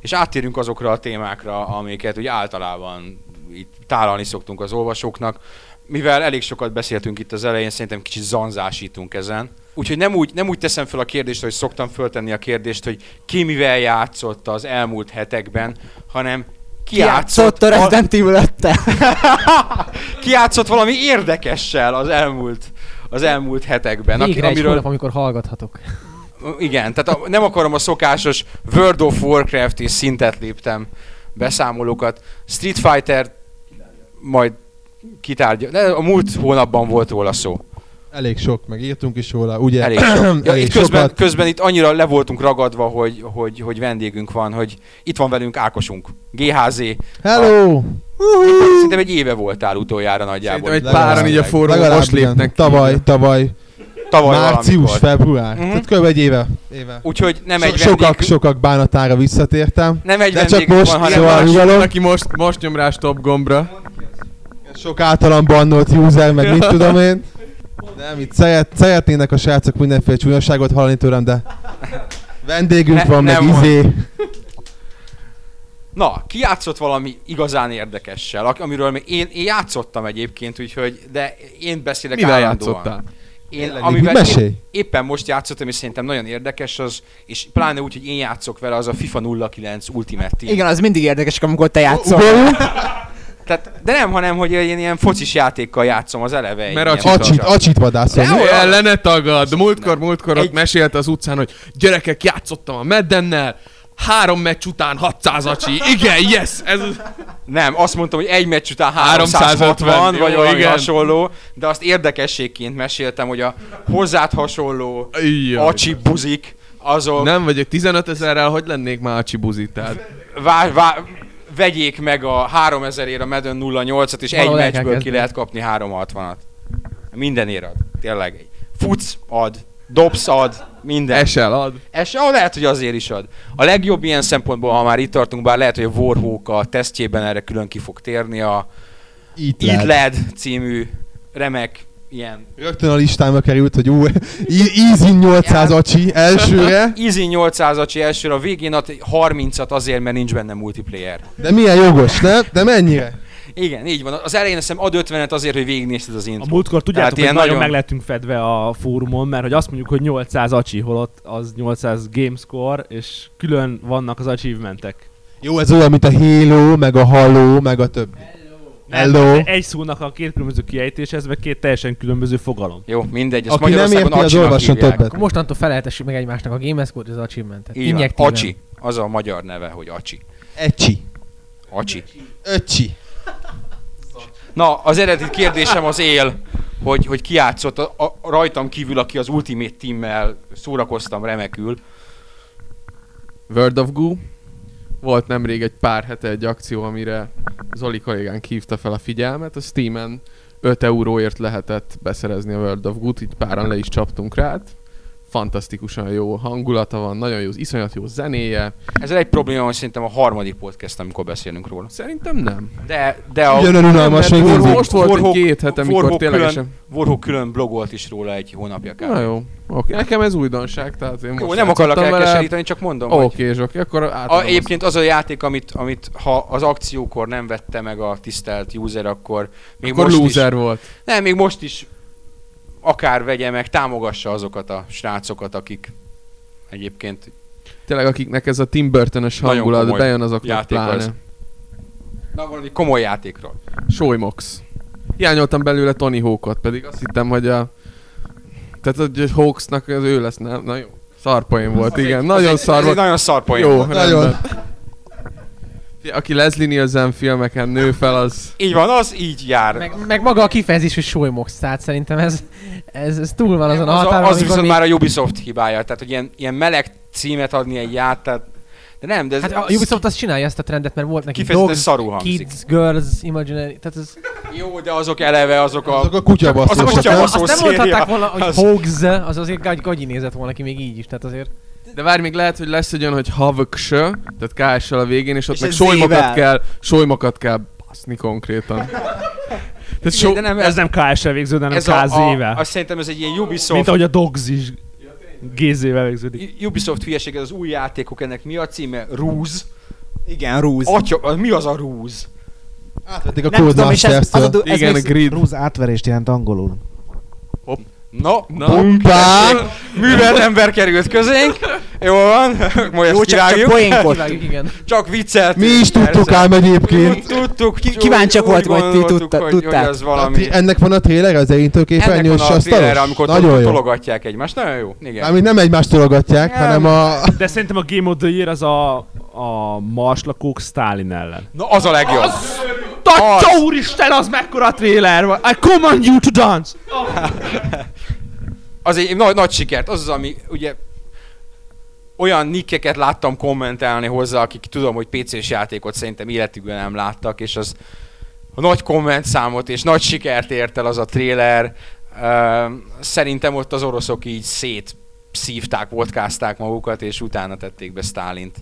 és áttérünk azokra a témákra, amiket ugye általában itt tálalni szoktunk az olvasóknak. Mivel elég sokat beszéltünk itt az elején, szerintem kicsit zanzásítunk ezen. Úgyhogy nem úgy, nem úgy teszem fel a kérdést, hogy szoktam föltenni a kérdést, hogy ki mivel játszott az elmúlt hetekben, hanem ki játszott, játszott a Resident Evil öttel. Ki játszott valami érdekessel az elmúlt, az elmúlt hetekben. Végre egy hónap, amikor hallgathatok. Igen, tehát a, nem akarom a szokásos World of Warcraft és szintet léptem beszámolókat. Street Fighter majd kitárgyal. De a múlt hónapban volt róla szó. Elég sok, meg írtunk is róla, ugye? Elég sok. Ja, elég itt közben, közben itt annyira le voltunk ragadva, hogy, hogy, hogy vendégünk van, hogy itt van velünk Ákosunk. gé há zé. Hello! A... Szerintem egy éve voltál utoljára nagyjából. Szerintem egy páran így a forró most lépnek. Tavaly, tavaly. tavaly március, február. Uh-huh. Tehát kb. Egy éve. éve. Úgyhogy nem so- egy vendég... Sokak, sokak bánatára visszatértem. Nem egy de csak most, van, szóval nyugalom. Aki most, most nyom rá stop gombra. Sok általam bannolt user, meg mit tudom én. Nem, itt szeretnének a srácok mindenféle csúnyosságot hallani tőlem, de vendégünk ne, van, meg van. izé. Na, ki játszott valami igazán érdekessel, amiről még én, én játszottam egyébként, úgyhogy, de én beszélek Mivel állandóan. játszottál? Én, amivel én éppen most játszottam, és szerintem nagyon érdekes az, és pláne úgy, hogy én játszok vele, az a FIFA nulla kilenc Ultimate Team. Igen, az mindig érdekes, amikor te játszol. Tehát, de nem, hanem, hogy én ilyen focis játékkal játszom az eleve. Mert a csit, acsit, acsit vadászol. Ne ellene tagad. Múltkor, múltkor ott mesélte az utcán, hogy gyerekek, játszottam a Meddennel, három meccs után hatszáz acsi. Igen, yes! Ez... Nem, azt mondtam, hogy egy meccs után háromszázhatvan, vagy valami hasonló, de azt érdekességként meséltem, hogy a hozzád hasonló acsi buzik, azok... Nem vagyok tizenötezerrel, hogy lennék már acsi buzi, tehát... Vár, vár... Vegyék meg a háromezer-ért a Madden nulla nyolcat, és való egy meccsből ki lehet kapni háromszázhatvanat. Minden ér ad. Tényleg. Futsz, ad. Dobsz ad, minden. Esel ad. Esel, lehet, hogy azért is ad. A legjobb ilyen szempontból, ha már itt tartunk, bár lehet, hogy a Warhawk a tesztjében erre külön ki fog térni, a Eat Lad, Lad című remek ilyen. Rögtön a listámra került, hogy ú, Easy nyolcszáz acsi elsőre. Easy nyolcszáz acsi elsőre, a végén ad harmincat azért, mert nincs benne multiplayer. De milyen jogos, ne? De mennyire? Igen, így van. Az elején azt hiszem ad ötvenet azért, hogy végignézted az intrót. A múltkor tudjátok, hogy nagyon, nagyon meg lettünk fedve a fórumon, mert hogy azt mondjuk, hogy nyolcszáz acsi, holott az nyolcszáz gamescore, és külön vannak az achievementek. Jó, ez olyan, mint a Halo, meg a Halo, meg a többi. Hello. Egy szónak a két különböző kiejtés, ez meg két teljesen különböző fogalom. Jó, mindegy, ezt Magyarországon acsinak hívják. Mostantól feleltessük meg egymásnak a gamescore-t és az achievementet. Injektíven. Acsi. Az a magyar neve, hogy acsi. Ecsi. Acsi. Öcsi. Na, az eredeti kérdésem az él, hogy, hogy ki játszott a, a, rajtam kívül, aki az Ultimate Team-mel szórakoztam remekül. World of Goo. Volt nemrég egy pár hete egy akció, amire Zoli kollégánk hívta fel a figyelmet. A Steamen öt euróért lehetett beszerezni a World of Good, így páran le is csaptunk rád. Fantasztikusan jó hangulata van, nagyon jó, iszonyat jó zenéje. Ezzel egy probléma, hogy szerintem a harmadik podcast, amikor beszélünk róla. Szerintem nem. De, de a... Ugyanen unalmas, hogy most volt Warhawk, egy két hete, mikor ténylegesen... Warhawk külön blogolt is róla egy hónapja kár. Na jó, oké. Nekem ez újdonság, tehát én most jó, nem akarlak elkeseríteni, csak mondom, okay, hogy... Oké, oké, akkor átadom. A, egyébként az a játék, amit, amit ha az akciókor nem vette meg a tisztelt user, akkor... Még akkor most loser is... volt. Nem, még most is... akár vegye meg, támogassa azokat a srácokat, akik egyébként... Tényleg, akiknek ez a Tim Burton-ös hangulat bejön, azoknak pláne. Az. Na, valami komoly játékról. Soymox. Hiányoltam belőle Tony Hawkot, pedig azt hittem, hogy a... Tehát, hogy Hawksnak az ő lesz, nem? Na jó. Szarpoén volt, az igen. Egy, nagyon szar volt. Nagyon szarpoén volt. Jó, nagyon. Aki Leslie Nielsen filmeken nő fel, az... Így van, az így jár. Meg, meg maga a kifejezés, hogy Soymox, tehát szerintem ez, ez, ez túl van azon az a határon. Az viszont még... már a Ubisoft hibája, tehát hogy ilyen, ilyen meleg címet adni egy ját, tehát... De nem, de... Ez, hát a Ubisoft azt csinálja ezt a trendet, mert volt neki dogs, kids, girls, imaginary, tehát ez... Jó, de azok eleve, azok a... Azok a kutyabaszlósak. Azok a kutyabaszlósak. Azt nem mondhatták volna, hogy az... Hogs, az azért gagyi nézett volna ki még így is, tehát azért... De várj, még lehet, hogy lesz egy olyan, hogy havöksö, tehát ká es-sel a végén, és ott és meg solymokat kell, solymokat kell baszni konkrétan. So... De nem, ez, ez nem ká es-sel végződik, hanem ká zé-vel. Azt szerintem ez egy ilyen Ubisoft... Mint ahogy a Dogs is gé zé-vel végződik. Ubisoft hülyeség, ez az új játékok, ennek mi a címe? Rúz. Igen, Rúz. Atya, mi az a Rúz? Átvették a Codemasters-től. Igen, a Grid. Rúz átverést jelent angolul. Hopp. Na, na, pumpák! Művelt ember került közénk. Jó van, majd ezt kirágjuk. Csak, csak, csak viccelt. Mi is tudtuk ám egyébként. Tudtuk. Ki, kíváncsiak volt, hogy ti tudta, tudták. Hogy valami... Ennek van a trailer az elintől képernyős asztalos? Ennek van a trailer, amikor tol- tologatják egymást. Nagyon jó. Igen. Amit nem egymást tologatják, nem. hanem a... De szerintem a Game of the Year az a, a marslakók Sztálin ellen. Na az a legjobb. Az... Tatya úristen, az mekkora trailer van! I command you to dance! Oh. Az egy nagy, nagy sikert, az az, ami ugye... Olyan nikkeket láttam kommentelni hozzá, akik tudom, hogy pé cés játékot szerintem életükben nem láttak, és az... A nagy kommentszámot és nagy sikert ért el az a trailer. Uh, szerintem ott az oroszok így szétszívták, vodkázták magukat, és utána tették be Sztálint.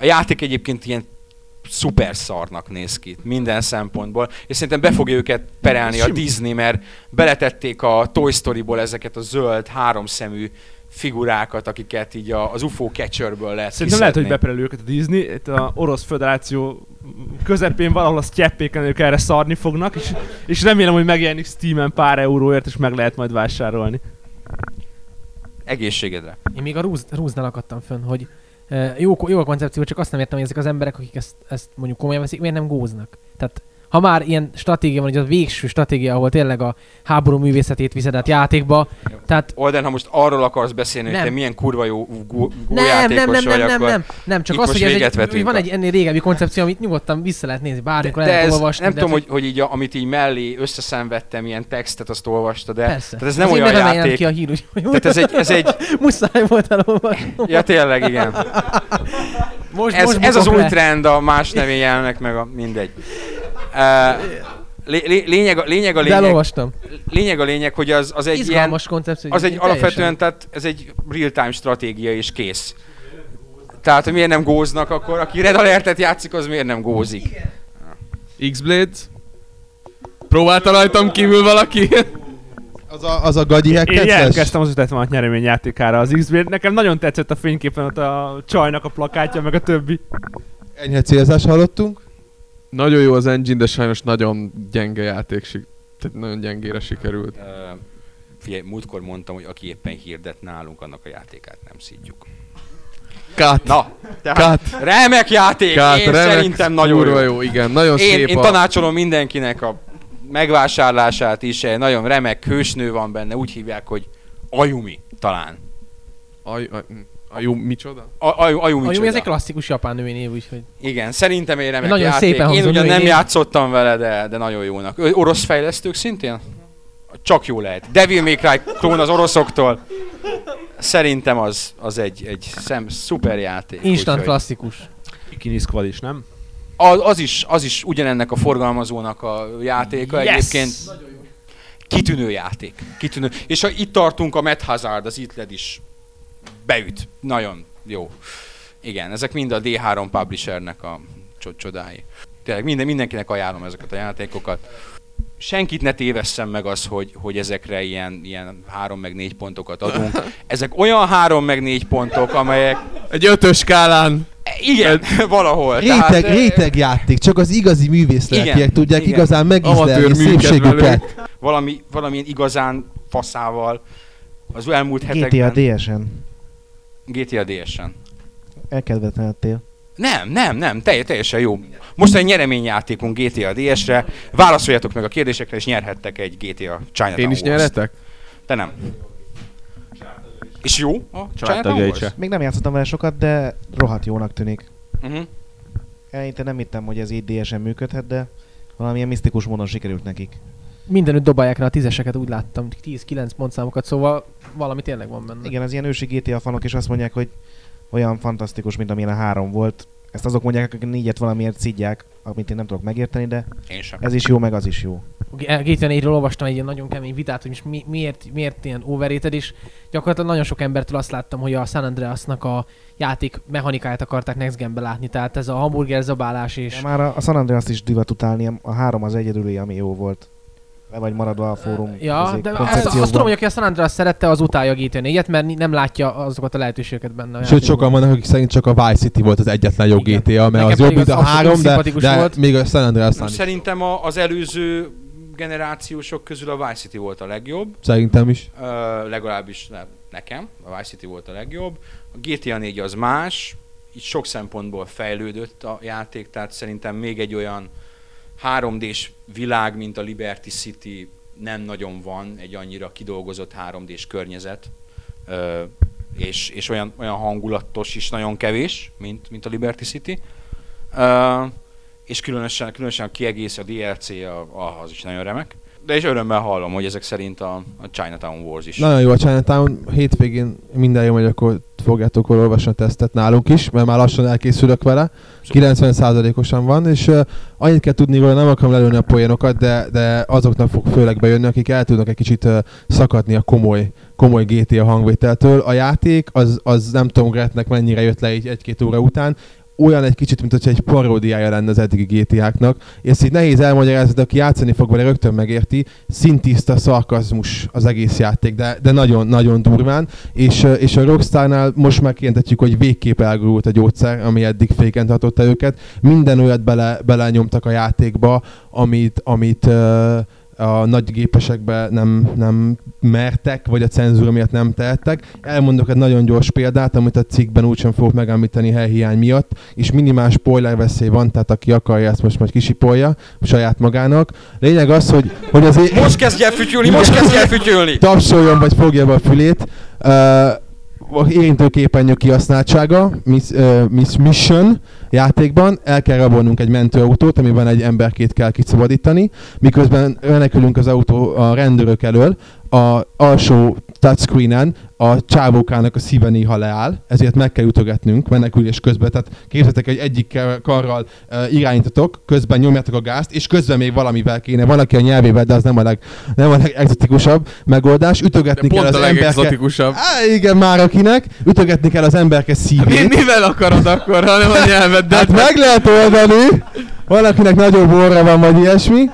A játék egyébként ilyen... szuper szarnak néz ki minden szempontból, és szerintem be fogja őket perelni Sim. a Disney, mert beletették a Toy Storyból ezeket a zöld, háromszemű figurákat, akiket így az u ef o catcherből lehet szerintem kiszedni. Lehet, hogy bepereli őket a Disney, itt a Orosz Föderáció közepén valahol a sztyeppéken ők erre szarni fognak, és, és remélem, hogy megjelenik Steamen pár euróért, és meg lehet majd vásárolni. Egészségedre. Én még a Rúz, Rúznál akadtam fönn, hogy Jó, jó a koncepció, csak azt nem értem, hogy ezek az emberek, akik ezt, ezt mondjuk komolyan veszik, miért nem góznak? Tehát ha már ilyen stratégia van, hogy a végső stratégia, ahol tényleg a háború művészetét viszed át játékba, jó. Tehát... Olden, ha most arról akarsz beszélni, nem. hogy te milyen kurva jó gó- gójátékos nem, nem, nem, vagy, nem, nem, nem, nem, csak az, hogy ez egy, van egy ennél régebbi koncepció, amit nyugodtan vissza lehet nézni, bármikor lehet olvasni. Nem de tudom, hogy, hogy így, a, amit így mellé összeszenvedtem, ilyen textet, azt olvastad el. Persze. Tehát ez nem az olyan játék. Ki a hír, úgy, hogy tehát ez egy... Ez egy... Muszáj volt elolvasni. Ja, tényleg, igen. Most, ez most ez az új trend, a más nevén jelennek meg a mindegy. Uh, Lé, lényeg, a, lényeg a lényeg. Elolvastam. Lényeg a lényeg, hogy az, az egy izgalmas ilyen, koncepció. Az egy alapvetően, tehát ez egy real-time stratégia és kész. Tehát, hogy miért nem góznak akkor, aki Red Alertet játszik, az miért nem gózik? X-Blade? Próbálta rajtam kívül valaki? Az a, az a gagyi hack-es? Én jelentkeztem az ötletmenet nyereményjátékára az X-Blade. Nekem nagyon tetszett a fényképen ott a csajnak a plakátja, meg a többi. Enyhe célzást hallottunk. Nagyon jó az engine, de sajnos nagyon gyenge játék, tehát nagyon gyengére sikerült. Uh, figyelj, múltkor mondtam, hogy aki éppen hirdet nálunk, annak a játékát nem szidjuk. Cut. Na, tehát Cut. Remek játék, Cut. Én remek, szerintem nagyon jó. jó. Igen, nagyon én, szép. Én a... tanácsolom mindenkinek a megvásárlását is, nagyon remek hősnő van benne, úgy hívják, hogy Ayumi talán. Aj, aj, Ayumi micsoda? Ayumi micsoda. Ez egy klasszikus japán női név, úgyhogy... Igen, szerintem egy remek nagyon játék. Szépen én ugyan nem játszottam vele, de, de nagyon jónak. Ö, orosz fejlesztők szintén? Csak jó lehet. Devil May Cry klón az oroszoktól. Szerintem az, az egy, egy szem, szuper játék. Instant úgy, klasszikus. Ikinis Qualis, nem? Az, az, is, az is ugyanennek a forgalmazónak a játéka. Yes! Egyébként kitűnő játék. Kitűnő. És ha itt tartunk, a Mad Hazard, az Itled is beüt. Nagyon jó. Igen, ezek mind a dé három publishernek a csodái. Tényleg minden, mindenkinek ajánlom ezeket a játékokat. Senkit ne tévesszem meg az, hogy, hogy ezekre ilyen, ilyen három meg négy pontokat adunk. Ezek olyan három meg négy pontok, amelyek... Egy ötös skálán. Igen, egy... valahol. Réteg, tehát... réteg játék, csak az igazi művészlelkiek tudják igen. igazán megízlelni szépségüket. Valami, valamilyen igazán faszával az elmúlt hetekben... gé té á dé es-en. gé té á dé es-en. Elkedvetlenedtél. Nem, nem, nem, telj, teljesen jó. Most egy nyereményjátékunk gé té á dé es-re. Válaszoljatok meg a kérdésekre, és nyerhettek egy gé té á China Town Wars. Én is nyerhetek? Te nem. És jó a China Town Wars? Még nem játszottam vele sokat, de rohadt jónak tűnik. Uh-huh. Eleinte nem hittem, hogy ez így dé es-en működhet, de valamilyen misztikus módon sikerült nekik. Mindenütt dobálják rá a tízeseket, úgy láttam, tíz-kilenc pontszámokat, szóval valami tényleg van benne. Igen, az ilyen ősi gé té á fanok is azt mondják, hogy olyan fantasztikus, mint amilyen a három volt. Ezt azok mondják, akik négyet valamiért szidják, amit én nem tudok megérteni, de ez is jó, meg az is jó. gé té á négyről olvastam egy ilyen nagyon kemény vitát, hogy mi, miért, miért ilyen overrated, és gyakorlatilag nagyon sok embertől azt láttam, hogy a San Andreasnak a játék mechanikáját akarták Next Gen-be látni, tehát ez a hamburger zabálás és... De már a, a San Andreas is divat utálni, a három az egyedüli, ami jó volt. Le vagy maradva a fórum ja, de azt, azt tudom, hogy aki a San Andreas szerette, az utálja a gé té á négyet, mert nem látja azokat a lehetőségeket benne. A sőt, sokan vannak, akik szerint csak a Vice City volt az egyetlen jó igen. gé té á, mert nekem az jobb, mint a három, de, de még a San Andreas nem. Szerintem a, az előző generációsok közül a Vice City volt a legjobb. Szerintem is. Uh, legalábbis ne, nekem, a Vice City volt a legjobb. A gé té á négy az más, így sok szempontból fejlődött a játék, tehát szerintem még egy olyan három dés világ, mint a Liberty City nem nagyon van, egy annyira kidolgozott három dés környezet, Ö, és, és olyan, olyan hangulatos is nagyon kevés, mint, mint a Liberty City. Ö, és különösen, különösen a kiegész, a dé el cé, a, az is nagyon remek. De és örömmel hallom, hogy ezek szerint a, a China Town Wars is. Nagyon jó a China Town, hétvégén minden jó, hogy akkor fogjátok olvasni a tesztet nálunk is, mert már lassan elkészülök vele. kilencven százalékosan van, és uh, annyit kell tudni, hogy nem akarom lelőni a poénokat, de, de azoknak fog főleg bejönni, akik el tudnak egy kicsit uh, szakadni a komoly, komoly gé té á hangvételtől. A játék, az, az nem tudom, Gretnek mennyire jött le így egy-két óra után, olyan egy kicsit, mint hogyha egy paródiája lenne az eddigi gé té á-knak. Ezt így nehéz elmagyarázni, de aki játszani fog vele, rögtön megérti. Szintiszta szarkazmus az egész játék, de nagyon-nagyon durván. És, és a Rockstarnál most már kijelentetjük, hogy végképp elgurult a gyógyszer, ami eddig féken tartotta őket. Minden olyat bele, bele nyomtak a játékba, amit... amit uh, a nagy gépesekbe nem, nem mertek, vagy a cenzúra miatt nem tehettek. Elmondok egy nagyon gyors példát, amit a cikkben úgysem fogok megemlíteni helyhiány miatt, és minimál spoiler veszély van, tehát aki akarja, ezt most majd kisipolja saját magának. Lényeg az, hogy, hogy az é- most kezdj el fütyülni, most kezdj el fütyülni! Tapsoljon, vagy fogja be a fülét. Uh, érintőképernyő kihasználtsága, miss, uh, miss Mission játékban el kell rabolnunk egy mentőautót, amiben egy emberkét kell kiszabadítani, miközben menekülünk az autó a rendőrök elől, a alsó touchscreenen a csávókának a szíve néha leáll, ezért meg kell ütögetnünk menekülés közben. Tehát képzeltek, hogy egyik karral uh, irányítotok, közben nyomjátok a gázt, és közben még valamivel kéne. Van, aki a nyelvével, de az nem a, leg, nem a legexotikusabb megoldás. Ütögetni de kell az emberke... Á, igen, már akinek. Ütögetni kell az emberke szívét. Mi, mivel akarod akkor, ha nem a nyelved? De hát meg lehet oldani. Valakinek nagyobb orra van, vagy ilyesmi.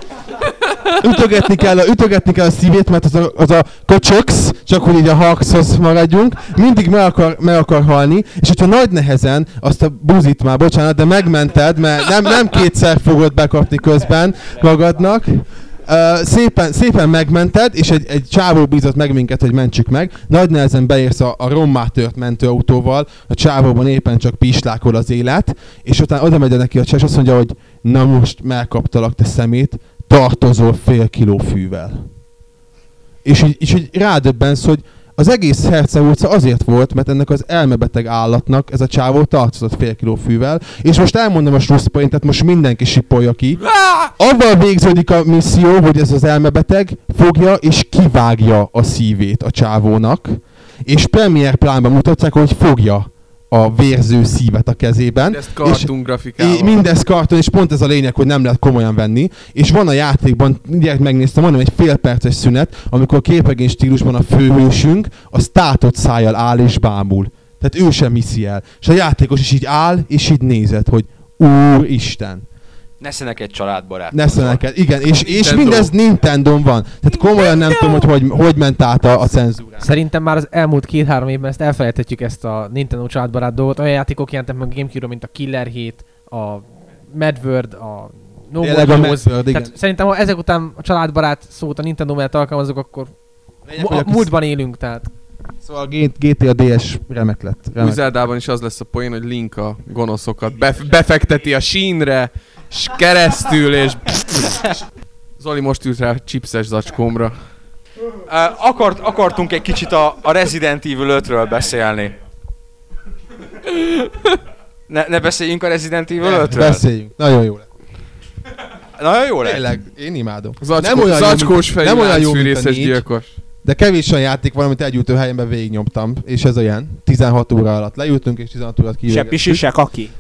Ütögetni kell, ütögetni kell a szívét, mert az a, az a kocsöksz, csak hogy így a harchoz maradjunk, mindig meg akar, meg akar halni, és hogyha nagy nehezen azt a buzit már, bocsánat, de megmented, mert nem, nem kétszer fogod bekapni közben magadnak, Uh, szépen, szépen megmented, és egy, egy csávó bízott meg minket, hogy mentsük meg. Nagy nehezen beérsz a, a rommá tört mentőautóval, a csávóban éppen csak pislákol az élet, és utána oda megy neki a csaj, és azt mondja, hogy na most megkaptalak, te szemét, tartozol fél kiló fűvel. És így, és így rádöbbensz, hogy az egész Herceg utca azért volt, mert ennek az elmebeteg állatnak ez a csávó tartozott fél kiló fűvel, és most elmondom a slusszpointet, most mindenki sipolja ki. Avval végződik a misszió, hogy ez az elmebeteg fogja és kivágja a szívét a csávónak, és premier plánban mutatják, hogy fogja a vérző szívet a kezében. Mindezt karton grafikával. Mindez karton, és pont ez a lényeg, hogy nem lehet komolyan venni. És van a játékban, mindjárt megnéztem, mondom, egy félperces szünet, amikor a képregény stílusban a főhősünk az tátott szájjal áll és bámul. Tehát ő sem hiszi el. És a játékos is így áll, és így nézett, hogy Úristen. Nesze neked családbarát. Nesze neked, igen, és, és mindez Nintendon van. Tehát komolyan nem tudom, hogy hogy, hogy ment át a, a cenzúrán. Szerintem már az elmúlt két-három évben ezt elfelejthetjük, ezt a Nintendo családbarát dolgot. Olyan játékok jelentek meg a GameCube-ra, mint a Killer hét, a Mad World, a No More Heroes. Tehát szerintem ha ezek után a családbarát szót a Nintendo mellett alkalmazok, akkor lényeg, a múltban élünk, tehát. Szóval a G T A D S remek lett. Remek. Zelda-ban is az lesz a poén, hogy Link a gonoszokat bef- befekteti a sínre, és keresztül, és... Zoli most ült rá chipses zacskómra. Uh, akart, akartunk egy kicsit a, a Resident Evil ötről beszélni. Ne, ne beszéljünk a Resident Evil ötről? Beszéljünk. Nagyon jó lett. Nagyon jó lett? Tényleg, én imádom. Zacskó, nem olyan zacskós fejű, láncfűrészes gyilkos. De kevés olyan játék van, amit elgyűjtő helyemben végignyomtam, és ez olyan. tizenhat óra alatt leültünk, és tizenhat órát kivégettük. Se pisi, se kaki.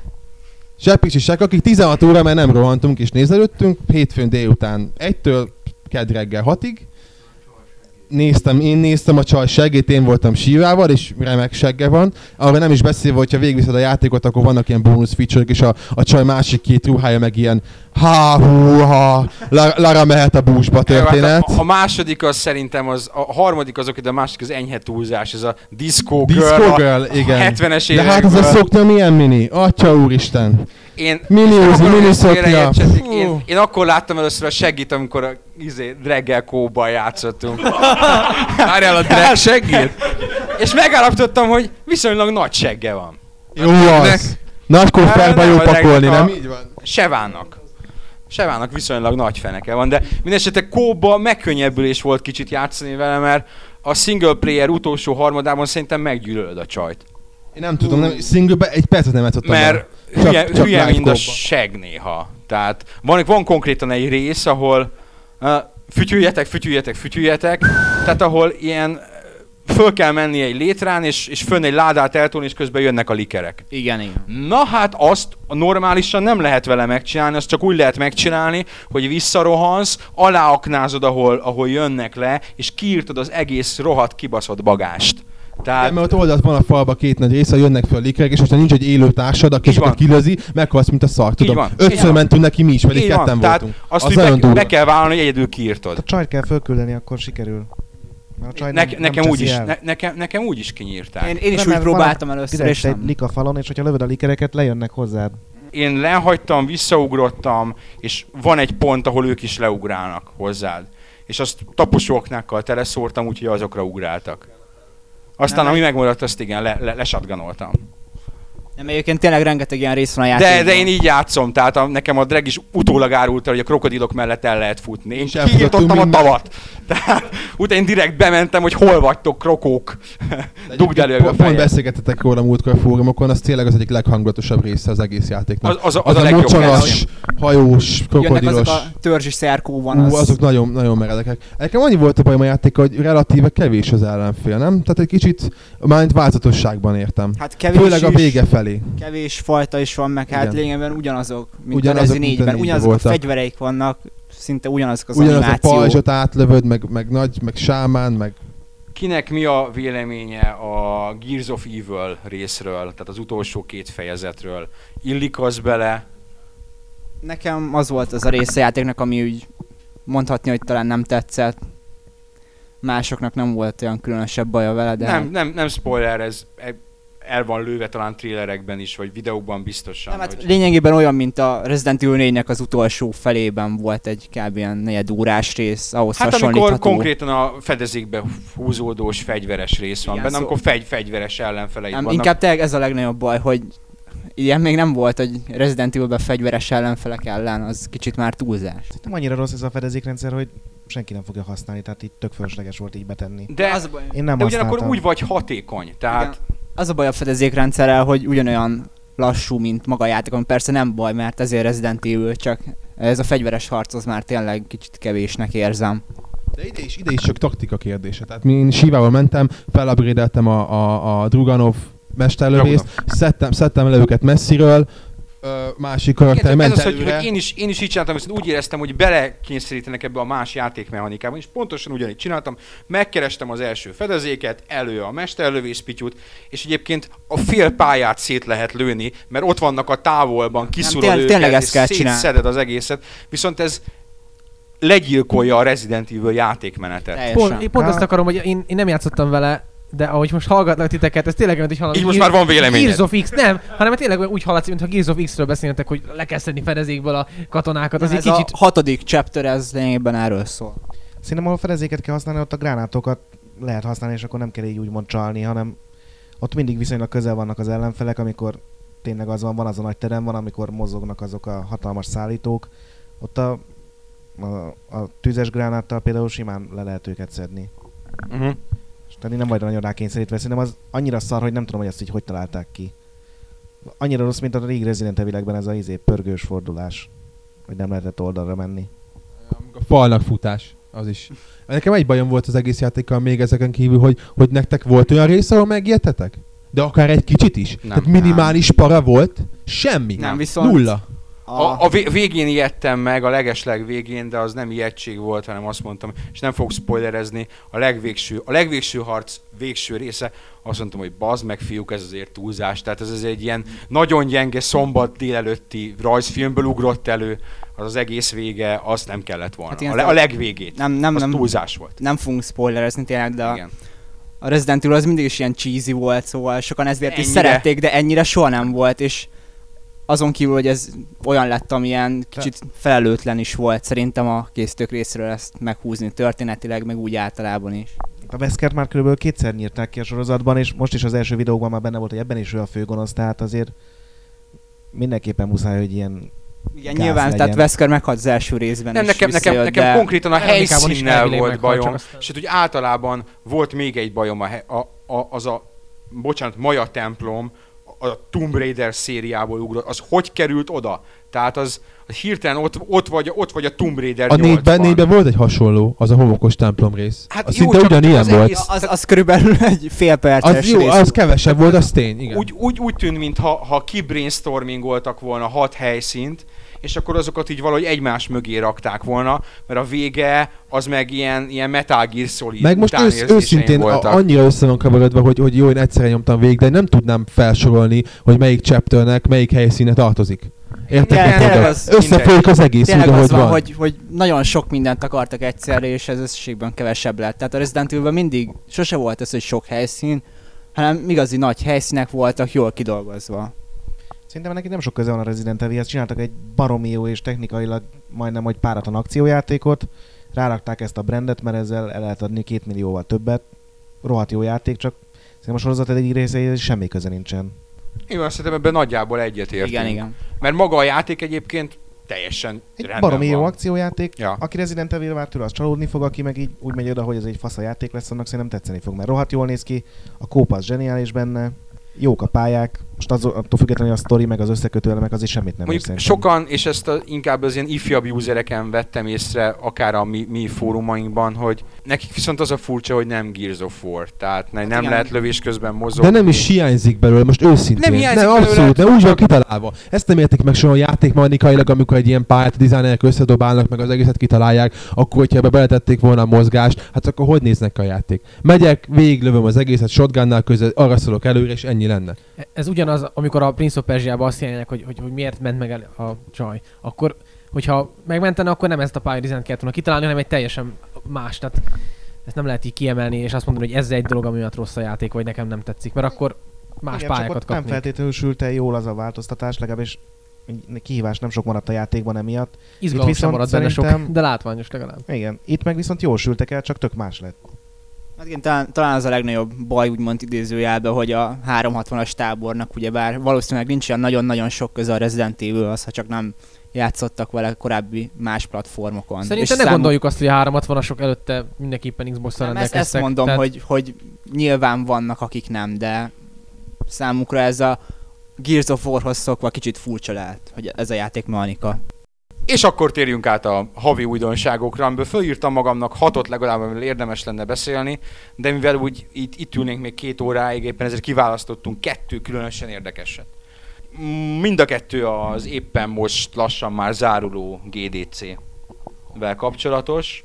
Se pisi, se kaki. tizenhat óra, mert nem rohantunk, és nézelődtünk. Hétfőn délután egytől, kedd reggel hatig. Néztem, én néztem a csaj seggét, én voltam sírával, és remek segge van. Arra nem is beszélve, hogyha végigviszed a játékot, akkor vannak ilyen bónusz feature-ek, és a, a csaj másik két ruhája meg ilyen há-hú-há, Lara mehet a búzsba történet. A, a második az szerintem az, a harmadik azok, de a másik az enyhe túlzás, ez a Disco Girl, Disco Girl a, igen. a hetvenes évekből. De hát az a szoknya milyen mini? Atya úristen! Én, Miniózni, miniszokja! Én, én akkor láttam először a seggit, amikor a izé, Draggel Kóban játszottunk. Várjál a drag seggit? És megállapítottam, hogy viszonylag nagy segge van. Jó hát, az! Nagy kofferba jó pakolni, nem? Így van. Sevának. Sevának viszonylag nagy feneke van, de mindesetre Kóba megkönnyebbülés volt kicsit játszani vele, mert a single player utolsó harmadában szerintem meggyűlölöd a csajt. Én nem tudom, nem, singleben egy percet nem játszottam. Mert csak, hülye, csak hülye mind kóba. A seg néha. Tehát van, van konkrétan egy rész, ahol uh, fütyüljetek, fütyüljetek, fütyüljetek, tehát ahol ilyen föl kell menni egy létrán, és, és fönn egy ládát eltolni, és közben jönnek a likerek. Igen, igen. Na hát azt normálisan nem lehet vele megcsinálni, azt csak úgy lehet megcsinálni, hogy visszarohansz, aláaknázod, ahol, ahol jönnek le, és kiírtod az egész rohadt kibaszott bagást. Tehát... De, mert ott oldalt van a falba két nagy része, jönnek föl a likerek, és hogyha nincs egy élő társad, aki sokat kilözi, meghalsz, mint a szar, tudom. Ötször mentünk neki mi is, pedig így ketten van. Voltunk. Tehát azt, az hogy be, be kell vállalni, hogy egyedül kiírtod. A csajt kell fölküldeni, akkor sikerül. Ne, nem, nekem, nem úgy is, ne, nekem, nekem úgy is kinyírták. Én, én is nem, úgy próbáltam először, és egy lika falon, és hogyha lövöd a likereket, lejönnek hozzád. Én lehagytam, visszaugrottam, és van egy pont, ahol ők is leugrálnak hozzád. És azt taposóknákkal teleszórtam, úgyhogy azokra ugráltak. Aztán, nem, ami megmaradt, azt igen, le, le, lesatganoltam. Nem, egyébként tényleg rengeteg ilyen rész van a játékban. De, de én így játszom, tehát a, nekem a drag is utólag árult el, hogy a krokodilok mellett el lehet futni. Én kiírtottam a tavat. Tehát utána én direkt bementem, hogy hol vagytok, krokók. Dugd elő a fejet. Pont beszélgetetek róla múltkor a fórumokon, az tényleg az egyik leghangulatosabb része az egész játéknak. Az, az, az, az a, a legjobb. Mocsaras, hajós, krokodilos. A törzsi szerkó van. Az... Ú, azok nagyon, nagyon meredekek. Nekem annyi volt a bajom a játék, hogy relatíve kevés az ellenfél, nem? Tehát egy kicsit már változatosságban értem. Hát kevés. Főleg a vége felé. Kevés fajta is van, meg hát lényegben ugyanazok, mint ugyanazok, a Resident Evilben. Ugyanazok voltak. A fegyvereik vannak, szinte ugyanazok az ugyanaz animációk. Ugyanaz a pajzsot átlövöd, meg, meg nagy, meg sámán, meg... Kinek mi a véleménye a Gears of Evil részről, tehát az utolsó két fejezetről? Illik az bele? Nekem az volt az a része játéknak, ami úgy mondhatni, hogy talán nem tetszett. Másoknak nem volt olyan különösebb baja vele, de... Nem, nem, nem spoiler, ez... el van lőve talán thrillerekben is, vagy videókban biztosan. Nem, hát hogy... lényegében olyan, mint a Resident Evil négynek az utolsó felében volt egy kb. Ilyen negyed órás rész, ahhoz hát hasonlítható. Hát amikor konkrétan a fedezékbe húzódós fegyveres rész van benne, szó... amikor fegy, fegyveres ellenfelei vannak. Inkább tényleg ez a legnagyobb baj, hogy ilyen még nem volt, hogy Resident Evilben fegyveres ellenfelek ellen, az kicsit már túlzás. Nem annyira rossz ez a fedezékrendszer, hogy senki nem fogja használni, tehát itt tök fölösleges volt így betenni. De, az baj... Én nem de ugyanakkor úgy vagy hatékony, tehát... Igen. Az a baj a fedezékrendszerrel, hogy ugyanolyan lassú, mint maga a játék, ami persze nem baj, mert ezért Resident Evil, csak ez a fegyveres harc az már tényleg kicsit kevésnek érzem. De ide is, ide is csak taktika kérdése. Tehát én sívával mentem, felupgrade-eltem a, a, a Druganov mesterlövészt, szedtem, szedtem le őket messziről, másik karakter ment az, előre. Hogy, hogy én, is, én is így csináltam, viszont úgy éreztem, hogy belekényszerítenek ebbe a más játékmechanikába, és pontosan ugyanígy csináltam, megkerestem az első fedezéket, elő a mesterlövészpityút, és egyébként a fél pályát szét lehet lőni, mert ott vannak a távolban, kiszúrod őket, tényleg ezt kell csinálni. Szétszeded az egészet, viszont ez legyilkolja a Resident Evil játékmenetet. Pont, én pont azt akarom, hogy én, én nem játszottam vele, de ahogy most hallgatlak titeket, ez tényleg mint, hogy hallom... Így most már van véleményed. Gears of X, nem, hanem tényleg úgy hallatszik, mintha Gears of X-ről beszéltek, hogy le kell szedni fedezékből a katonákat. Ez egy kicsit... a hatodik chapter, ez lényegében erről szól. Szerintem, ahol fedezéket kell használni, ott a gránátokat lehet használni, és akkor nem kell így úgymond csalni, hanem ott mindig viszonylag közel vannak az ellenfelek, amikor tényleg az van, van az a nagy terem, van, amikor mozognak azok a hatalmas szállítók. Ott a, a, a tüzes gránáttal például simán le lehet őket szedni. Uh-huh. Tehát én nem vagyok nagyon rá kényszerítve, szerintem az annyira szar, hogy nem tudom, hogy ezt így hogy találták ki. Annyira rossz, mint a régi Resident Evilekben ez a izé pörgős fordulás, hogy nem lehetett oldalra menni. A falnak futás, az is. Nekem egy bajom volt az egész játékkal még ezeken kívül, hogy, hogy nektek volt olyan rész, ahol megijedtetek? De akár egy kicsit is? Nem, tehát minimális nem. Para volt? Semmi? Nem, viszont... Nulla? A, a végén ijedtem meg, a legesleg végén, de az nem ijedtség volt, hanem azt mondtam, és nem fogok spoilerezni, a legvégső, a legvégső harc végső része, azt mondtam, hogy bazd meg fiúk, ez azért túlzás, tehát ez, ez egy ilyen nagyon gyenge szombat délelőtti rajzfilmből ugrott elő, az az egész vége, azt nem kellett volna. Hát a, le, a legvégét, nem, nem, az nem, túlzás volt. Nem fogunk spoilerezni tényleg, de a, a Resident Evil az mindig is ilyen cheesy volt, szóval sokan ezért ennyire is szerették, de ennyire soha nem volt, és azon kívül, hogy ez olyan lett, amilyen kicsit felelőtlen is volt szerintem a készítők részéről ezt meghúzni történetileg, meg úgy általában is. A Veszkert már körülbelül kétszer nyírták ki a sorozatban, és most is az első videóban már benne volt, hogy ebben is ő a főgonosz, tehát azért mindenképpen muszáj, hogy ilyen igen, nyilván, legyen. Tehát Wesker meghalt az első részben nem, is nekem, visszajött, nekem, nekem konkrétan a helyszínnel volt bajom, aztán... és úgy általában volt még egy bajom, a, a, a, az a, bocsánat, Maja templom, a Tomb Raider szériából ugrott, az hogy került oda? Tehát az, az hirtelen ott, ott, vagy, ott vagy a Tomb Raider a nyolcban. A négyben volt egy hasonló, az a homokos templom rész. Hát az jó, szinte ugyanilyen az volt. Egész, az, az körülbelül egy fél perces az jó, rész. Az kevesebb volt, az tény, igen. Úgy, úgy, úgy tűnt, mintha ha kibrainstormingoltak volna hat helyszínt, és akkor azokat így valahogy egymás mögé rakták volna, mert a vége az meg ilyen, ilyen Metal Gear Solid meg most ősz, őszintén voltak. A, annyira össze van kavarodva, hogy, hogy jó, én egyszerre nyomtam végig, de nem tudnám felsorolni, hogy melyik chapternek, melyik helyszíne tartozik. Értek? Összefolyik az egész, úgy, ahogy van. van. Hogy, hogy nagyon sok mindent akartak egyszerre, és ez összességben kevesebb lett. Tehát a Resident Evilben mindig sose volt ez, hogy sok helyszín, hanem igazi nagy helyszínek voltak, jól kidolgozva. Szerintem neki nem sok köze van a Resident Evilhez, csináltak egy baromi jó és technikailag majdnem, hogy páratlan akciójátékot, rárakták ezt a brandet, mert ezzel el lehet adni két millióval többet, rohadt jó játék, csak szerintem a sorozat egyik részéhez semmi köze nincsen. Igen, szerintem ebben nagyjából egyetértünk. Igen, igen. Mert maga a játék egyébként teljesen egy baromi jó akciójáték, ja. Aki Resident Evil vár tőle, az csalódni fog, aki meg így úgy megy oda, hogy ez egy fasz a játék lesz, annak szerintem tetszeni fog, mert rohadt jól néz ki, a kóp az zseniális benne, jók a pályák, most az, attól függetlenül a sztori meg az összekötő elemek azért semmit nem mondjuk ér, sokan, és ezt a, inkább az ilyen ifjabb usereken vettem észre, akár a mi, mi fórumainkban, hogy nekik viszont az a furcsa, hogy nem Gears of War, tehát ne, hát nem igen. Lehet lövés közben mozogni. De nem is hiányzik belőle, most őszintén. Nem hiányzik nem, belőle. Abszolút, de úgy van kitalálva. Ezt nem értik meg soha a játékmechanikailag, amikor egy ilyen pályát dizájnerek összedobálnak, meg az egészet kitalálják, akkor hogyha ebbe beletették volna a mozgást, hát akkor hogy néznek a játék? Megyek, végiglövöm az egészet, shotgunnal közben araszolok előre, és ennyi lenne. Ez ugyanaz, amikor a Prince of Persia-ban azt jelenti, hogy, hogy, hogy miért ment meg el a csaj. Akkor, hogyha megmentene, akkor nem ezt a pályadizájnt kellett volna kitalálni, hanem egy teljesen más. Tehát ezt nem lehet így kiemelni, és azt mondani, hogy ez egy dolog, ami miatt rossz a játék, vagy nekem nem tetszik, mert akkor más igen, pályákat kapnék. Nem feltétlenül sült el jól az a változtatás, legalábbis kihívás nem sok maradt a játékban emiatt. Izgalom sem maradt benne sok, de látványos legalább. Igen, itt meg viszont jól sültek el, csak tök más lett. Hát igen, talán, talán az a legnagyobb baj, úgymond idézőjelben, hogy a háromszázhatvanas tábornak ugyebár valószínűleg nincs olyan nagyon-nagyon sok köze a Resident Evil-höz, ha csak nem játszottak vele korábbi más platformokon. Szerintem ne számú... gondoljuk azt, hogy a háromszázhatvanasok előtte mindenképpen Xbox-on rendelkeztek. Ezt, ezt mondom, tehát... hogy, hogy nyilván vannak, akik nem, de számukra ez a Gears of Warhoz szokva kicsit furcsa lehet, hogy ez a játékmechanika. És akkor térjünk át a havi újdonságokra, amiből fölírtam magamnak hatot legalább, amiről érdemes lenne beszélni, de mivel úgy itt, itt ülnénk még két óráig, éppen ezért kiválasztottunk kettő különösen érdekeset. Mind a kettő az éppen most lassan már záruló gé dé cé-vel kapcsolatos,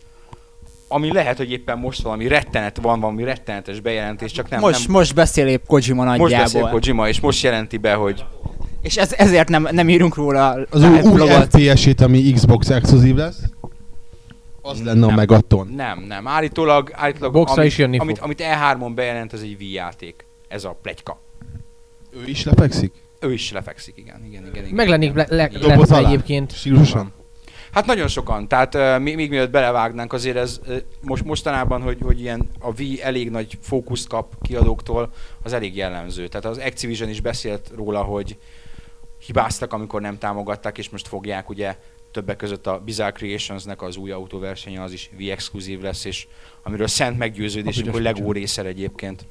ami lehet, hogy éppen most valami rettenet van, valami rettenetes bejelentés, csak nem... Most, nem... most beszél épp Kojima nagyjából. Most beszél Kojima, és most jelenti be, hogy... És ez, ezért nem, nem írunk róla az új ef pé es-ét, ami Xbox exkluzív lesz. Az lenne a megaton. Nem, nem. Állítólag, állítólag Boxra is jönni fog. Amit, amit E három-on bejelent, az egy Wii játék. Ez a pletyka. Ő is lefekszik? Ő is lefekszik, igen. igen, igen, igen Meg lennék le- le- le- egyébként. Sírusan? Hát nagyon sokan. Tehát uh, még, még mielőtt belevágnánk, azért ez uh, most, mostanában, hogy, hogy ilyen a Wii elég nagy fókuszt kap kiadóktól, az elég jellemző. Tehát az Activision is beszélt róla, hogy hibáztak, amikor nem támogatták, és most fogják, ugye többek között a Bizarre Creationsnek az új autóversenye, az is Wii-exkluzív lesz, és amiről szent meggyőződésünk, hogy LEGO részer egyébként.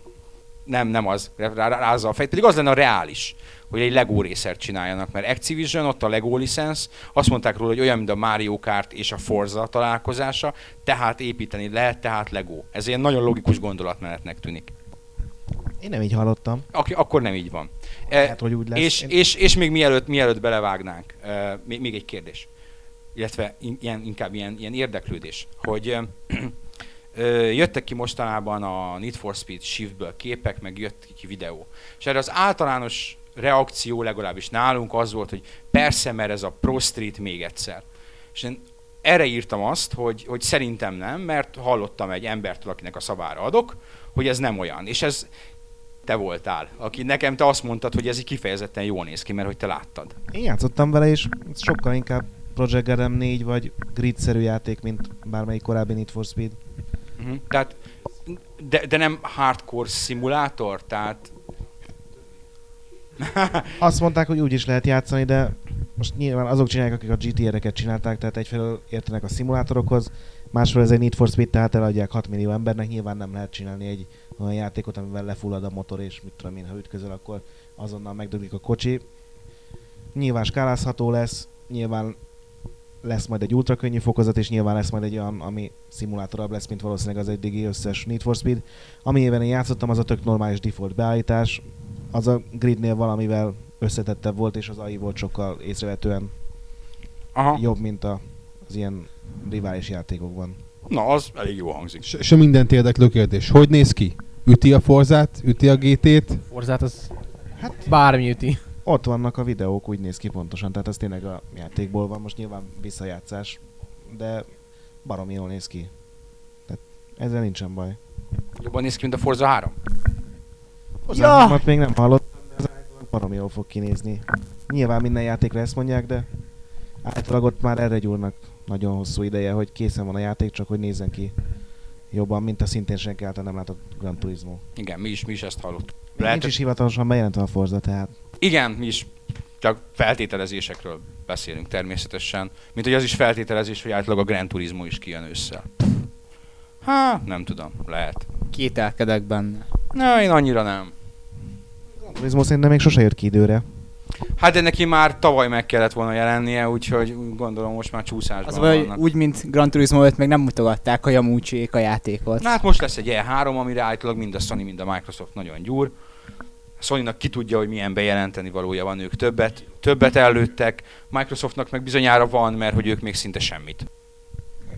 Nem, nem az, rázza a fej, pedig az lenne a reális, hogy egy LEGO részert csináljanak, mert Activision, ott a LEGO licensz, azt mondták róla, hogy olyan, mint a Mario Kart és a Forza találkozása, tehát építeni lehet, tehát LEGO. Ez ilyen nagyon logikus gondolatmenetnek tűnik. Én nem így hallottam. Ak- akkor nem így van. Hát, hogy úgy lesz. És, és, és még mielőtt, mielőtt belevágnánk, még, még egy kérdés, illetve ilyen, inkább ilyen, ilyen érdeklődés, hogy ö, jöttek ki mostanában a Need for Speed Shiftből képek, meg jött ki videó. És erre az általános reakció legalábbis nálunk az volt, hogy persze, mert ez a Pro Street még egyszer. És én erre írtam azt, hogy, hogy szerintem nem, mert hallottam egy embertől, akinek a szavára adok, hogy ez nem olyan. És ez... te voltál, aki nekem te azt mondtad, hogy ez így kifejezetten jól néz ki, mert hogy te láttad. Én játszottam vele, és sokkal inkább Project Gotham négy vagy grid-szerű játék, mint bármelyik korábbi Need for Speed. Uh-huh. Tehát, de, de nem hardcore szimulátor, tehát... Azt mondták, hogy úgy is lehet játszani, de most nyilván azok csinálják, akik a gé té á-eket csinálták, tehát egyfelől értenek a szimulátorokhoz, másfelől ez egy Need for Speed, tehát eladják hat millió embernek, nyilván nem lehet csinálni egy olyan játékot, amivel lefullad a motor, és mit tudom én, ha ütközöl, akkor azonnal megdöglik a kocsi. Nyilván skálázható lesz, nyilván lesz majd egy ultrakönnyű fokozat, és nyilván lesz majd egy olyan, ami szimulátorabb lesz, mint valószínűleg az eddigi összes Need for Speed. Amiben én játszottam, az a tök normális default beállítás, az a gridnél valamivel összetettebb volt, és az á i volt sokkal észrevetően aha. Jobb, mint a, az ilyen rivális játékokban. Na, az elég jó hangzik. És so, mindent érdeklő kérdés. Hogy néz ki? Üti a Forzát? Üti a gé té-t? Forzát az... Hát... Bármi üti. Ott vannak a videók, úgy néz ki pontosan. Tehát ez tényleg a játékból van. Most nyilván visszajátszás. De baromi jól néz ki. Tehát ezzel nincsen baj. Jobban néz ki, mint a Forza három? Forzát ja. Még nem hallottam, de baromi jól fog kinézni. Nyilván minden játékra ezt mondják, de általában ott már erre gyúrnak. Nagyon hosszú ideje, hogy készen van a játék, csak hogy nézzen ki jobban, mint a szintén senki által nem látott Gran Turismo. Igen, mi is, mi is ezt hallottuk. Nincs is hivatalosan bejelentve a Forza, tehát... Igen, mi is csak feltételezésekről beszélünk természetesen. Mint hogy az is feltételezés, hogy átlag a Gran Turismo is kijön ősszel. Há, nem tudom, lehet. Kételkedek benne. Na, én annyira nem. A Gran Turismo szerintem még sose jött ki időre. Hát de neki már tavaly meg kellett volna jelennie, úgyhogy gondolom most már csúszásban az vannak. Úgy, mint Gran Turismo öt még nem mutogatták a Yamuchiék a játékot. Na hát most lesz egy E három, amire állítólag mind a Sony, mind a Microsoft nagyon gyúr. A Sony-nak ki tudja, hogy milyen bejelenteni valója van, ők többet, többet előttek. Microsoftnak meg bizonyára van, mert hogy ők még szinte semmit.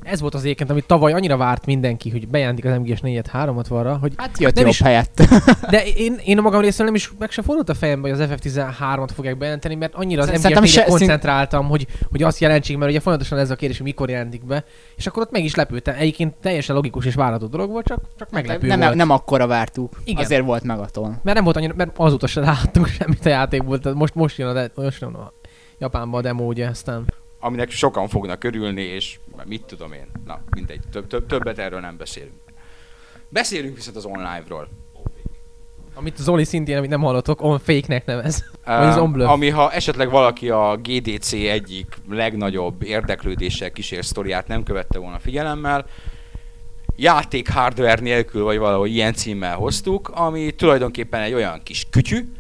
Ez volt az ékent, amit tavaly annyira várt mindenki, hogy bejelentik az em gé es négyet háromszázhatvanra, hogy hát jött nem jobb is helyett. De én, én a magam részéről nem is meg sem fordult a fejembe, hogy az F F tizenhárom-at fogják bejelenteni, mert annyira az em gé es négyre koncentráltam, hogy, hogy azt jelentsék, mert ugye folyamatosan ez a kérdés, hogy mikor jelentik be, és akkor ott meg is lepődtem. Egyébként teljesen logikus és várható dolog volt, csak, csak meglepő nem, volt. Nem akkora vártuk, igen. Azért volt megaton. Mert nem volt annyira, mert azóta sem láttuk semmit a játékból, tehát most, most jön a, de, most jön a Japánba a demo, ugye aztán. Aminek sokan fognak örülni, és mit tudom én. Na, mindegy, többet erről nem beszélünk. Beszélünk viszont az online-ról. Amit Zoli szintén, amit nem hallottok, on fake-nek nevez. Um, ami, ha esetleg valaki a G D C egyik legnagyobb érdeklődéssel kísért sztoriát nem követte volna figyelemmel, játék hardware nélkül, vagy valahogy ilyen címmel hoztuk, ami tulajdonképpen egy olyan kis kütyű,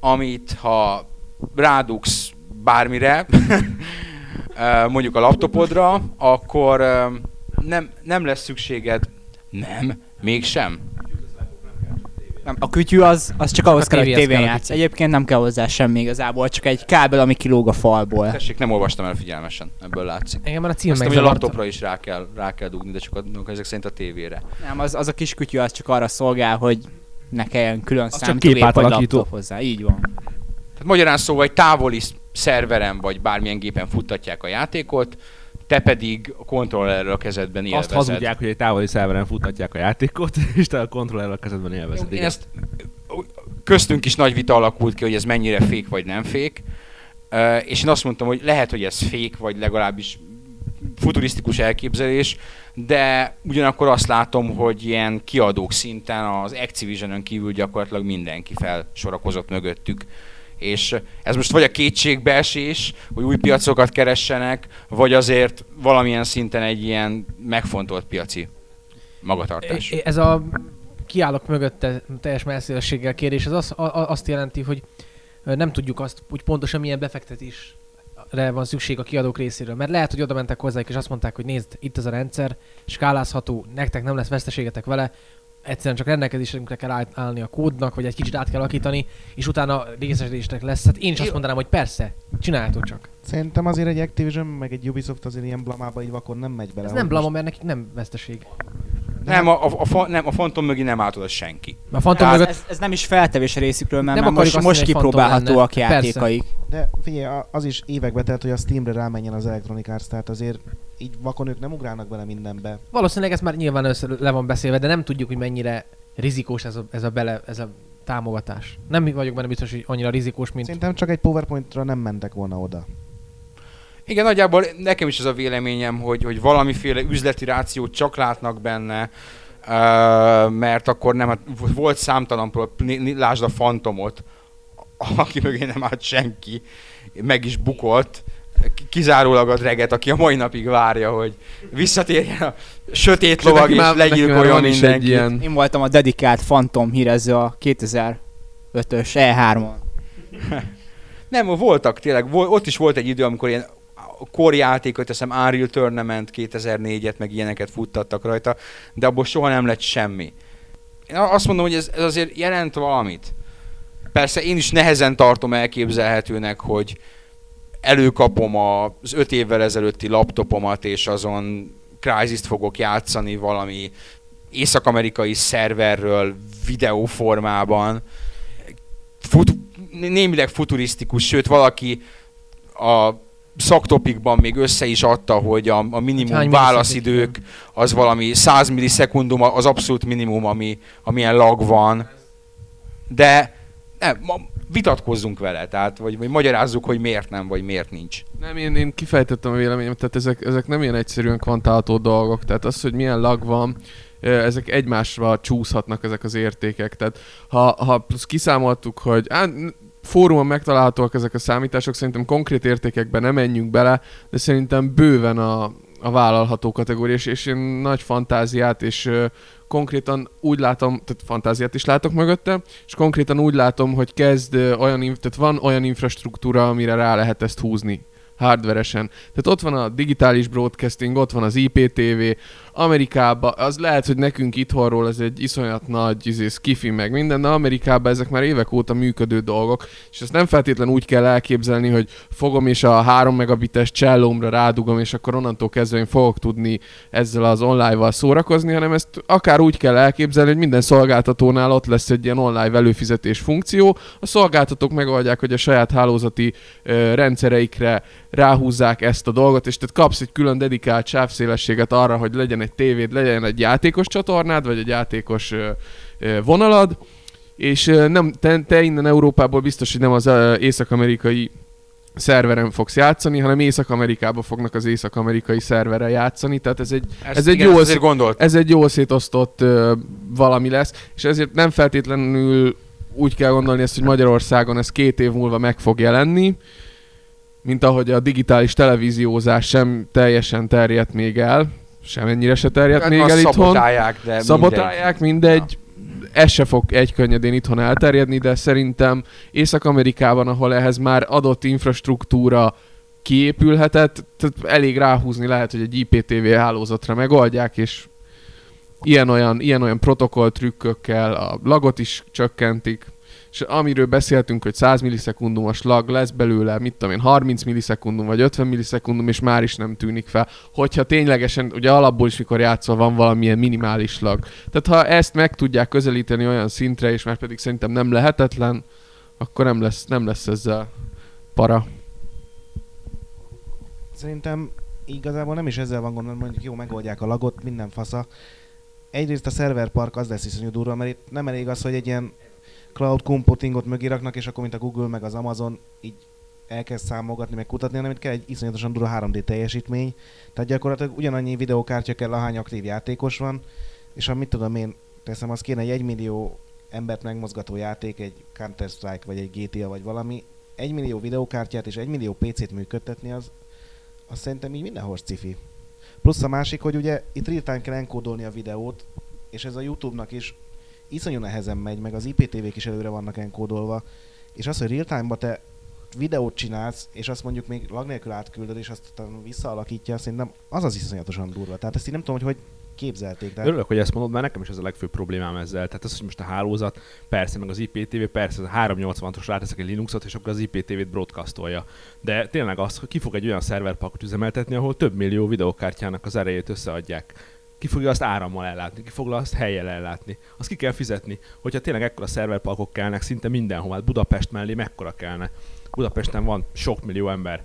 amit ha rádugsz bármire, mondjuk a laptopodra, akkor nem, nem lesz szükséged. Nem, mégsem. Nem, a kütyű az, az csak ahhoz kell, hogy tévén játsz. Egyébként nem kell hozzá semmi igazából, csak egy kábel, ami kilóg a falból. Tessék, nem olvastam el figyelmesen, ebből látszik. Engem már a cím megzavart. Azt, hogy a laptopra is rá kell, rá kell dugni, de csak a, ezek szerint a tévére. Nem, az, az a kis kütyű az csak arra szolgál, hogy ne kelljen külön számítógép vagy laptop hozzá. Így van. Tehát magyarán szóval egy távoli szerveren vagy bármilyen gépen futtatják a játékot, te pedig a kontrollerrel a kezedben élvezed. Azt hazudják, hogy egy távoli szerveren futtatják a játékot, és te a kontrollerrel a kezedben élvezed. Én ezt, köztünk is nagy vita alakult ki, hogy ez mennyire fake vagy nem fake, uh, és én azt mondtam, hogy lehet, hogy ez fake, vagy legalábbis futurisztikus elképzelés, de ugyanakkor azt látom, hogy ilyen kiadók szinten az Activision-ön kívül gyakorlatilag mindenki felsorakozott mögöttük. És ez most vagy a kétségbeesés, hogy új piacokat keressenek, vagy azért valamilyen szinten egy ilyen megfontolt piaci magatartás. Ez a kiállok mögötte teljes messzélességgel kérdés, ez az, azt jelenti, hogy nem tudjuk azt, hogy pontosan milyen befektetésre van szükség a kiadók részéről. Mert lehet, hogy oda mentek hozzájuk és azt mondták, hogy nézd, itt az a rendszer, skálázható, nektek nem lesz veszteségetek vele, egyszerűen csak rendelkezésünkre kell állni a kódnak, vagy egy kicsit át kell alakítani, és utána részesedésnek lesz. Hát én is azt mondanám, hogy persze, csináljátok csak. Szerintem azért egy Activision, meg egy Ubisoft azért ilyen blamába így vakon nem megy bele. Ez nem blama, mert nekik nem veszteség. Nem, a, a, a, nem, a Phantom mögé nem állt oda senki. A Phantom mögött... ez, ez nem is feltevés részükről, mert, mert most, most kipróbálhatóak játékaik. De figyelj, az is évekbe telt, hogy a Steamre rámenjen az Electronic Arts, tehát azért így vakon ők nem ugrálnak bele mindenbe. Valószínűleg ez már nyilván össze le van beszélve, de nem tudjuk, hogy mennyire rizikós ez a, ez a, bele, ez a támogatás. Nem vagyok benne biztos, hogy annyira rizikós, mint... Szerintem csak egy PowerPointra nem mentek volna oda. Igen, nagyjából nekem is az a véleményem, hogy, hogy valamiféle üzleti rációt csak látnak benne, mert akkor nem, volt számtalan, lásd a Phantomot, aki mögé nem állt senki, meg is bukolt, kizárólag a Dreget, aki a mai napig várja, hogy visszatérjen a sötét lovag és legyilkoljon mindenkit. Én voltam a dedikált Phantom hírező a kétezer-ötös E hármon. Nem, voltak tényleg, ott is volt egy idő, amikor ilyen korjátékot, teszem Unreal Tournament kétezer-négyet, meg ilyeneket futtattak rajta, de abból soha nem lett semmi. Én azt mondom, hogy ez, ez azért jelent valamit. Persze én is nehezen tartom elképzelhetőnek, hogy előkapom az öt évvel ezelőtti laptopomat, és azon Crysis-t fogok játszani valami észak-amerikai szerverről videóformában. Fut, némileg futurisztikus, sőt valaki a szaktopikban még össze is adta, hogy a, a minimum hány válaszidők az valami száz millisekundum, az abszolút minimum, ami, amilyen lag van. De nem, vitatkozzunk vele, tehát, vagy, vagy magyarázzuk, hogy miért nem, vagy miért nincs. Nem, én, én kifejtettem a véleményem, tehát ezek, ezek nem ilyen egyszerűen kvantálható dolgok, tehát az, hogy milyen lag van, ezek egymásra csúszhatnak ezek az értékek, tehát ha, ha plusz kiszámoltuk, hogy á, fórumon megtalálhatóak ezek a számítások, szerintem konkrét értékekben nem menjünk bele, de szerintem bőven a, a vállalható kategória, és, és én nagy fantáziát, és ö, konkrétan úgy látom, tehát fantáziát is látok mögötte, és konkrétan úgy látom, hogy kezd ö, olyan, tehát van olyan infrastruktúra, amire rá lehet ezt húzni hardveresen. Tehát ott van a digitális broadcasting, ott van az I P T V, Amerikában, az lehet, hogy nekünk itthonról ez egy iszonyat nagy izé, skifi meg minden, de Amerikában ezek már évek óta működő dolgok, és ezt nem feltétlenül úgy kell elképzelni, hogy fogom és a három megabites csellómra rádugom, és akkor onnantól kezdve én fogok tudni ezzel az online-val szórakozni, hanem ezt akár úgy kell elképzelni, hogy minden szolgáltatónál ott lesz egy ilyen online előfizetés funkció, a szolgáltatók megoldják, hogy a saját hálózati ö, rendszereikre ráhúzzák ezt a dolgot, és tehát kapsz egy külön dedikált sávszélességet arra, hogy legyen egy tévéd, legyen egy játékos csatornád, vagy egy játékos vonalad, és nem, te, te innen Európából biztos, hogy nem az észak-amerikai szerveren fogsz játszani, hanem Észak-Amerikába fognak az észak-amerikai szerverre játszani, tehát ez egy, ez, ez, igen, egy jól szét, ez egy jól szétosztott valami lesz, és ezért nem feltétlenül úgy kell gondolni ezt, hogy Magyarországon ez két év múlva meg fog jelenni, mint ahogy a digitális televíziózás sem teljesen terjedt még el, semennyire se terjedt hát még el itthon. Szabotálják, de Szabotálják, mindegy. mindegy. Ja. Ez se fog egy könnyedén itthon elterjedni, de szerintem Észak-Amerikában, ahol ehhez már adott infrastruktúra kiépülhetett, tehát elég ráhúzni lehet, hogy egy I P T V hálózatra megoldják, és ilyen-olyan, ilyen-olyan protokoll trükkökkel a lagot is csökkentik. És amiről beszéltünk, hogy száz millisekundumos lag lesz belőle, mit tudom én, harminc millisekundum vagy ötven millisekundum, és már is nem tűnik fel. Hogyha ténylegesen, ugye alapból is mikor játszol, van valamilyen minimális lag. Tehát ha ezt meg tudják közelíteni olyan szintre, és már pedig szerintem nem lehetetlen, akkor nem lesz, nem lesz ezzel para. Szerintem igazából nem is ezzel van gondolom, mondjuk jó, megoldják a lagot, minden fasza. Egyrészt a szerverpark az lesz iszonyú durva, mert itt nem elég az, hogy egy ilyen cloud computingot mögé raknak, és akkor mint a Google meg az Amazon így elkezd számolgatni, meg kutatni, hanem itt kell egy iszonyatosan durva három dé teljesítmény. Tehát gyakorlatilag ugyanannyi videókártya kell, ahány aktív játékos van, és amit tudom én teszem, az kéne egy egymillió embert megmozgató játék, egy Counter-Strike, vagy egy G T A, vagy valami. egymillió videókártyát és egymillió pé cét működtetni, az, az szerintem így mindenhol cifi. Plusz a másik, hogy ugye itt real-time kell enkódolni a videót, és ez a YouTube-nak is iszonyú nehezen megy, meg az I P T V-k is előre vannak enkódolva, és az, hogy real-time-ba te videót csinálsz, és azt mondjuk még lag nélkül átküldöd, és azt visszaalakítja, szerintem az az iszonyatosan durva. Tehát ezt így nem tudom, hogy hogy képzelték. Tehát... Örülök, hogy ezt mondod, mert nekem is ez a legfőbb problémám ezzel. Tehát az, hogy most a hálózat, persze, meg az I P T V, persze, a háromszáznyolcvanas ráteszek egy Linuxot, és akkor az I P T V-t broadcastolja. De tényleg az, hogy ki fog egy olyan szerverparkot üzemeltetni, ahol több millió videókártyának az erejét összeadják. Ki fogja azt árammal ellátni, ki fogja azt helyjel ellátni. Azt ki kell fizetni, hogyha tényleg ekkora szerverparkok kellnek szinte mindenhol, hát Budapest mellé mekkora kellene. Budapesten van sok millió ember.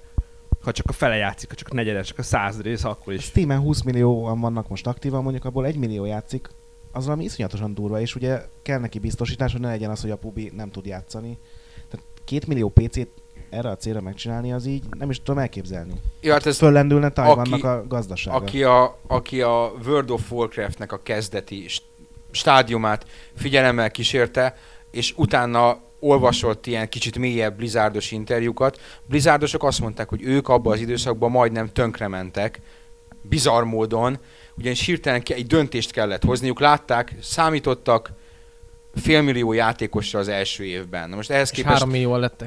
Ha csak a fele játszik, ha csak a negyeden, csak a száz rész, akkor is. A Steamen húsz millióan vannak most aktívan, mondjuk abból egy millió játszik, az valami iszonyatosan durva, és ugye kell neki biztosítás, hogy ne legyen az, hogy a pubi nem tud játszani. Tehát két millió pé cét erre a célra megcsinálni, az így nem is tudom elképzelni. Ja, hát ez föllendülne Tajvannak a gazdasága. Aki a, aki a World of Warcraftnek a kezdeti stádiumát figyelemmel kísérte, és utána olvasott ilyen kicsit mélyebb Blizzardos interjúkat. Blizzardosok azt mondták, hogy ők abban az időszakban majdnem tönkrementek, bizarr módon, ugyanis hirtelen egy döntést kellett hozniuk, látták, számítottak, félmillió játékosra az első évben. Na most ehhez és képest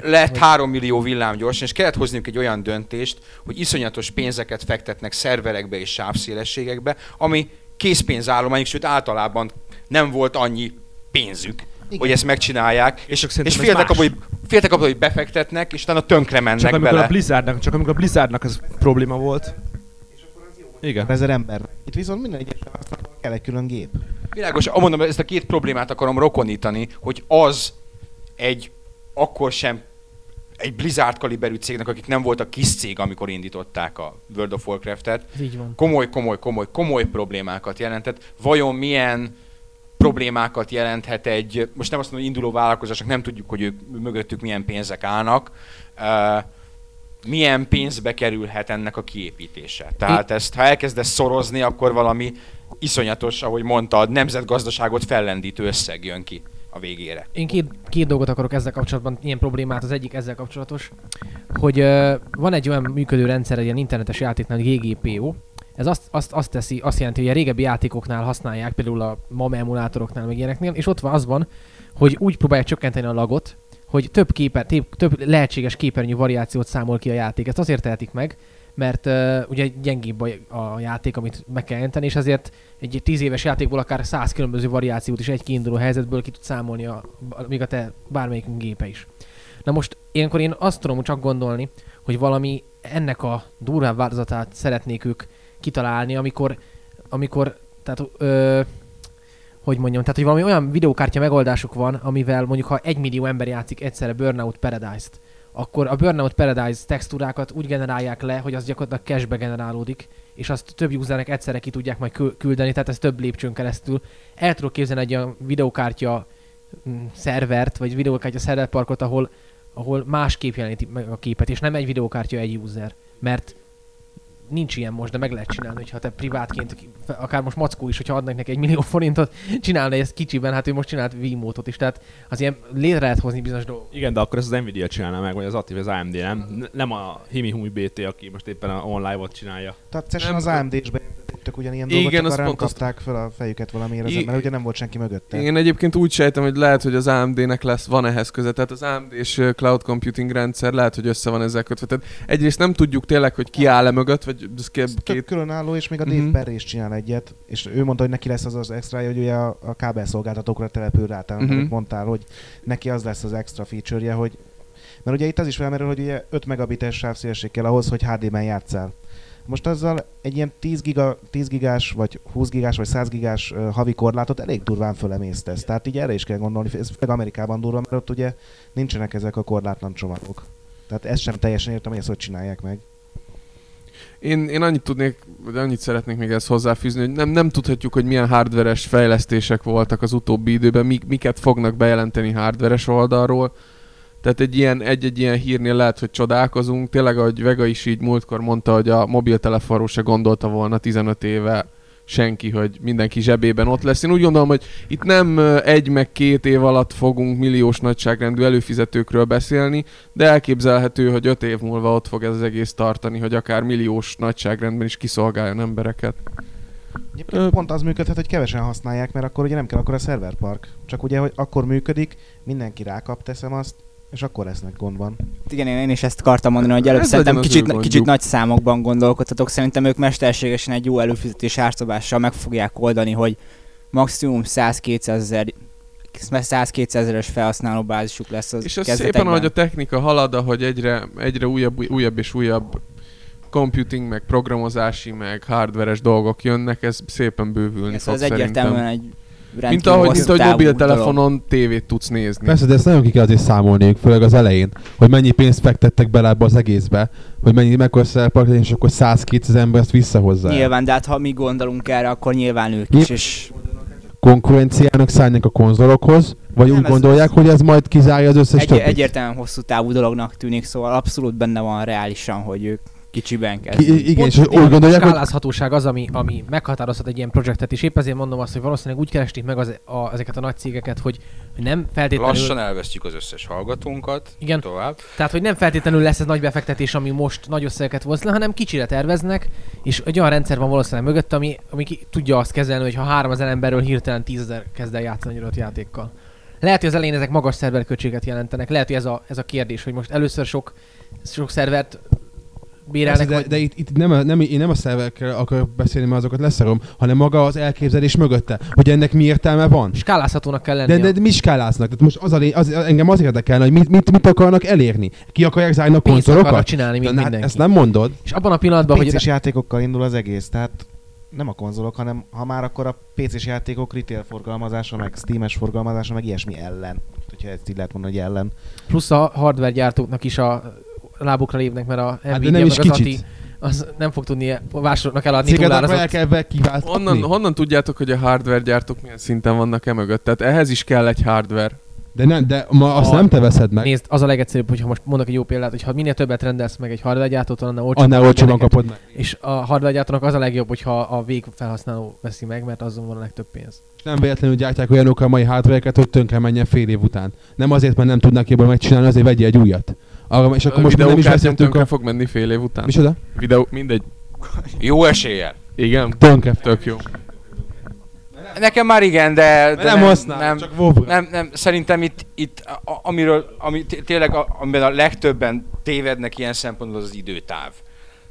lett három millió villámgyorsan, és kellett hozniuk egy olyan döntést, hogy iszonyatos pénzeket fektetnek szerverekbe és sávszélességekbe, ami készpénzállományuk, sőt általában nem volt annyi pénzük, igen, hogy ezt megcsinálják, és, és féltek abban, hogy, hogy befektetnek, és utána tönkre mennek csak bele. A Blizzardnak, csak amikor a Blizzardnak ez probléma volt. És akkor az jó, igen. Ezer ember. Itt viszont minden egyes használóval kell egy külön gép. Világos, mondom, ezt a két problémát akarom rokonítani, hogy az egy akkor sem egy Blizzard kaliberű cégnek, akik nem voltak kis cég, amikor indították a World of Warcraft-et, komoly, komoly, komoly, komoly problémákat jelentett. Vajon milyen problémákat jelenthet egy, most nem azt mondom, hogy induló vállalkozások, nem tudjuk, hogy ők mögöttük milyen pénzek állnak, uh, milyen pénzbe kerülhet ennek a kiépítése. Tehát ezt, ha elkezdesz szorozni, akkor valami iszonyatos, ahogy mondtad, nemzetgazdaságot fellendítő összeg jön ki. a végére. Én két, két dolgot akarok ezzel kapcsolatban, ilyen problémát, az egyik ezzel kapcsolatos, hogy uh, van egy olyan működő rendszer, egy ilyen internetes játéknál, G G P O, ez azt, azt, azt teszi, azt jelenti, hogy a régebbi játékoknál használják, például a em a em emulátoroknál, meg ilyeneknél, és ott van az van, hogy úgy próbálják csökkenteni a lagot, hogy több, képer, több, több lehetséges képernyő variációt számol ki a játék. Ezt azért tehetik meg, mert uh, ugye gyengébb a, a játék, amit meg kell jelenteni, és ezért egy tíz éves játékból akár száz különböző variációt is egy kiinduló helyzetből ki tud számolni, a, még a te bármelyikünk gépe is. Na most ilyenkor én azt tudom csak gondolni, hogy valami ennek a durvább változatát szeretnék ők kitalálni, amikor, amikor tehát, ö, hogy mondjam, tehát hogy valami olyan videókártya megoldásuk van, amivel mondjuk ha egy millió ember játszik egyszerre Burnout Paradise-t, akkor a Burnout Paradise textúrákat úgy generálják le, hogy az gyakorlatilag cashbe generálódik, és azt több usernek egyszerre ki tudják majd küldeni, tehát ez több lépcsőn keresztül. El tudok képzelni egy olyan videókártya szervert, vagy videókártya szerverparkot, ahol, ahol másképp jeleníti meg a képet, és nem egy videókártya, egy user. Mert nincs ilyen most, de meg lehet csinálni, hogyha te privátként, akár most Mackó is, hogyha adnak neki egy millió forintot, csinálna ezt kicsiben, hát ő most csinált Wiimote-ot is, tehát az ilyen létre lehet hozni bizonyos dolgokat. Igen, de akkor ezt az Nvidia csinálna meg, vagy az Activ, az á em dé, nem? Nem a Himi-Humi bé té, aki most éppen a online-ot csinálja. Tehát szerintem az á em dés be jöttek ugyanilyen dolgot, csak arra nem kapták fel a fejüket valamiért ezen, mert ugye nem volt senki mögötte. Én egyébként úgy sejtem, hogy lehet, hogy az á em dének lesz, van ehhez köze, tehát az á em dé és cloud computing rendszer lehet, hogy össze van ezzel kötve. Tehát egyrészt nem tudjuk tényleg, hogy ki áll-e mögött, vagy ez két... különálló, és még a Dave Perry is csinál egyet, és ő mondta, hogy neki lesz az az extra, hogy ugye a, a kábelszolgáltatókra települ rá, tehát uh-huh. amit mondtál, hogy neki az lesz az extra feature-je, hogy... Mert ugye itt az is felmerül, hogy ugye öt megabites sávszélesség kell ahhoz, hogy há dében játsszál. Most azzal egy ilyen tíz, giga, tíz gigás, vagy húsz gigás, vagy száz gigás uh, havi korlátot elég durván fölemésztesz. Tehát így erre is kell gondolni, ez főleg Amerikában durva, mert ott ugye nincsenek ezek a korlátlan csomagok. Tehát ezt sem teljesen értem, hogy ezt hogy csinálják meg. Én, én annyit tudnék, vagy annyit szeretnék még ezt hozzáfűzni, hogy nem, nem tudhatjuk, hogy milyen hardveres fejlesztések voltak az utóbbi időben, mik, miket fognak bejelenteni hardveres oldalról. Tehát egy ilyen, egy-egy ilyen hírnél lehet, hogy csodálkozunk. Tényleg, ahogy Vega is így múltkor mondta, hogy a mobiltelefonról se gondolta volna tizenöt éve senki, hogy mindenki zsebében ott lesz. Én úgy gondolom, hogy itt nem egy meg két év alatt fogunk milliós nagyságrendű előfizetőkről beszélni, de elképzelhető, hogy öt év múlva ott fog ez az egész tartani, hogy akár milliós nagyságrendben is kiszolgáljon embereket. Egyébként pont az működhet, hogy kevesen használják, mert akkor ugye nem kell akkor a szerverpark. Csak ugye, hogy akkor működik, mindenki rákap, teszem azt, és akkor lesznek gondban. Igen, én is ezt akartam mondani, hogy előbb ez szerintem kicsit, kicsit nagy számokban gondolkodhatok. Szerintem ők mesterségesen egy jó előfizetés árszabással meg fogják oldani, hogy maximum száz-kétszázezer felhasználó bázisuk lesz az. És ez szépen, ahogy a technika halad, ahogy egyre, egyre újabb, újabb és újabb computing, meg programozási, meg hardveres dolgok jönnek, ez szépen bővülni ez fog ez szerintem. Ez egyértelműen egy... Mint ahogy, mint ahogy mobiltelefonon tévét tudsz nézni. Persze, de ezt nagyon ki kell azért számolniuk, főleg az elején, hogy mennyi pénzt fektettek bele ebbe az egészbe, hogy mennyi mekkora szerepark, és akkor száz-kétszáz ember ezt visszahozzá. Nyilván, de hát ha mi gondolunk erre, akkor nyilván ők is. És... konkurenciának szállnak a konzolokhoz, vagy nem, úgy gondolják, az... hogy ez majd kizárja az összes egy, többit? Egyértelműen hosszú távú dolognak tűnik, szóval abszolút benne van reálisan, hogy ők kicsiben kezdeni. I- igen, és úgy gondolják, hogy... A skálázhatóság az, ami, ami meghatározhat egy ilyen projektet, és épp ezért mondom azt, hogy valószínűleg úgy keresték meg az, a, ezeket a nagy cégeket, hogy nem feltétlenül... Lassan elvesztjük az összes hallgatónkat. Igen. Tovább. Tehát, hogy nem feltétlenül lesz ez nagy befektetés, ami most nagy összegeket hoz le, hanem kicsire terveznek, és egy olyan rendszer van valószínűleg mögött, ami, ami ki tudja azt kezelni, hogy ha háromezer emberről hirtelen tízezer kezd el játszani egy adott játékkal. Lehet, hogy az elején ezek magas szerverköltséget jelentenek. Lehet, hogy ez a, ez a kérdés, hogy most először sok, sok szervert bírálnak, de, vagy... de itt, itt nem, nem, én nem a szervekről akarok beszélni, mert azokat leszerom, hanem maga az elképzelés mögötte, hogy ennek mi értelme van. Skálázhatónak kell lenni. De, de, de mi skáláznak? Tehát most az a lény, az, engem az érdekelne, hogy mit, mit, mit akarnak elérni. Ki akarják zárni a konzolokat? Pénzt akarnak csinálni, mint mindenki. Ezt nem mondod. És abban a pillanatban, hogy... pé cés játékokkal indul az egész, tehát nem a konzolok, hanem ha már akkor a pé cés játékok retail forgalmazása, meg Steam-es forgalmazása, meg ilyesmi ellen. Hogyha ezt így lehet mondani, hogy ellen. Plusz a hardware gyártóknak is a lábukra lépnek, mert a Nvidia hát az Ati az nem fog tudni vásárolnak eladni túlárazott. Honnan, honnan tudjátok, hogy a hardware gyártók milyen szinten vannak e mögött? Tehát ehhez is kell egy hardware. De, nem, de ma azt a, nem te veszed meg. Nézd, az a legegyszerűbb, hogyha most mondok egy jó példát, hogyha minél többet rendelsz meg egy hardware-gyártótól, annál olcsóban annál olcsóban kapod meg. És a hardware-gyártónak az a legjobb, hogyha a végfelhasználó veszi meg, mert azon van a legtöbb pénz. Nem véletlenül gyártják olyanok a mai hardware-eket, hogy tönkre menjen fél év után. Nem azért, mert nem tudnak jobban megcsinálni, azért vegyél egy újat. Arra, és akkor a most nem is veszünk tönkre a... fog menni fél év után. Micsoda? Videó, mindegy. Jó eséllyel. Igen, tönkre. Tök jó. Nekem már igen, de, de nem, nem, használ, nem, csak nem, nem, szerintem itt, itt a, amiről, ami tényleg, a, amiben a legtöbben tévednek ilyen szempontból, az az időtáv.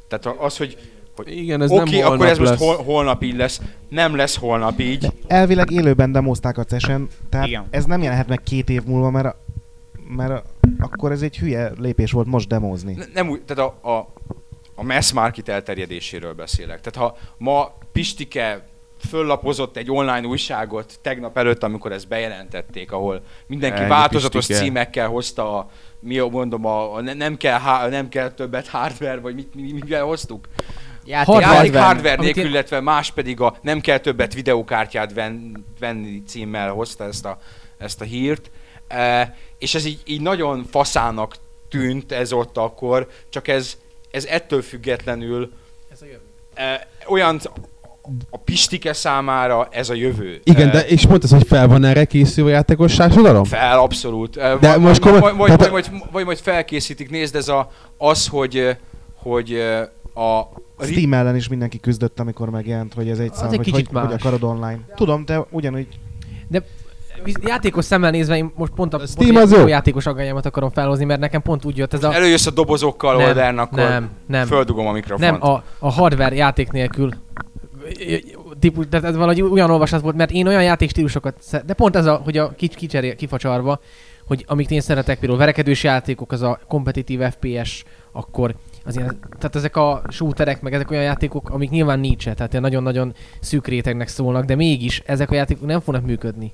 Tehát az, hogy, hogy igen, ez oké, nem akkor ez lesz. Most hol, holnap így lesz, nem lesz holnap így. De elvileg élőben demozták a cesen, tehát igen. Ez nem jelenhet meg két év múlva, mert, a, mert a, akkor ez egy hülye lépés volt most demozni. Ne, nem úgy, tehát a, a, a mass market elterjedéséről beszélek. Tehát ha ma Pistike föllapozott egy online újságot tegnap előtt, amikor ezt bejelentették, ahol mindenki Ennyi változatos pistike. Címekkel hozta a, mi mondom, a, a nem, kell há, nem kell többet hardware, vagy mit, mi, mivel hoztuk? Játék hardware, hardware nélkül, én... illetve más pedig a nem kell többet videókártyát ven, venni címmel hozta ezt a, ezt a hírt. E, és ez így, így nagyon faszának tűnt ez ott akkor, csak ez, ez ettől függetlenül ez a jövő. E, olyan... A Pistike számára ez a jövő. Igen, de és pont az, hogy fel van erre készülve a játékos társadalom? Fel, abszolút. De vagy, most komoly... Vagy, vagy, tehát... vagy, vagy, vagy majd felkészítik, nézd, ez a, az, hogy, hogy a... Steam ellen is mindenki küzdött, amikor megjelent, hogy ez egy szám, egy hogy, hogy, hogy akarod online. Tudom, de ugyanúgy... De játékos szemmel nézve én most pont a jó játékos aggályomat akarom felhozni, mert nekem pont úgy jött ez a... Előjössz a dobozokkal, Holden, akkor nem, nem, földugom a mikrofont. Nem, a, a hardware játék nélkül. Típus, de ez valahogy olyan olvasás volt, mert én olyan játékstílusokat szer- de pont ez a, hogy a kics- kicserél, kifacsarva, hogy amit én szeretek, például verekedős játékok, az a kompetitív ef pé es, akkor az ilyen, tehát ezek a shooterek, meg ezek olyan játékok, amik nyilván niche, tehát ilyen nagyon-nagyon szűk rétegnek szólnak, de mégis ezek a játékok nem fognak működni.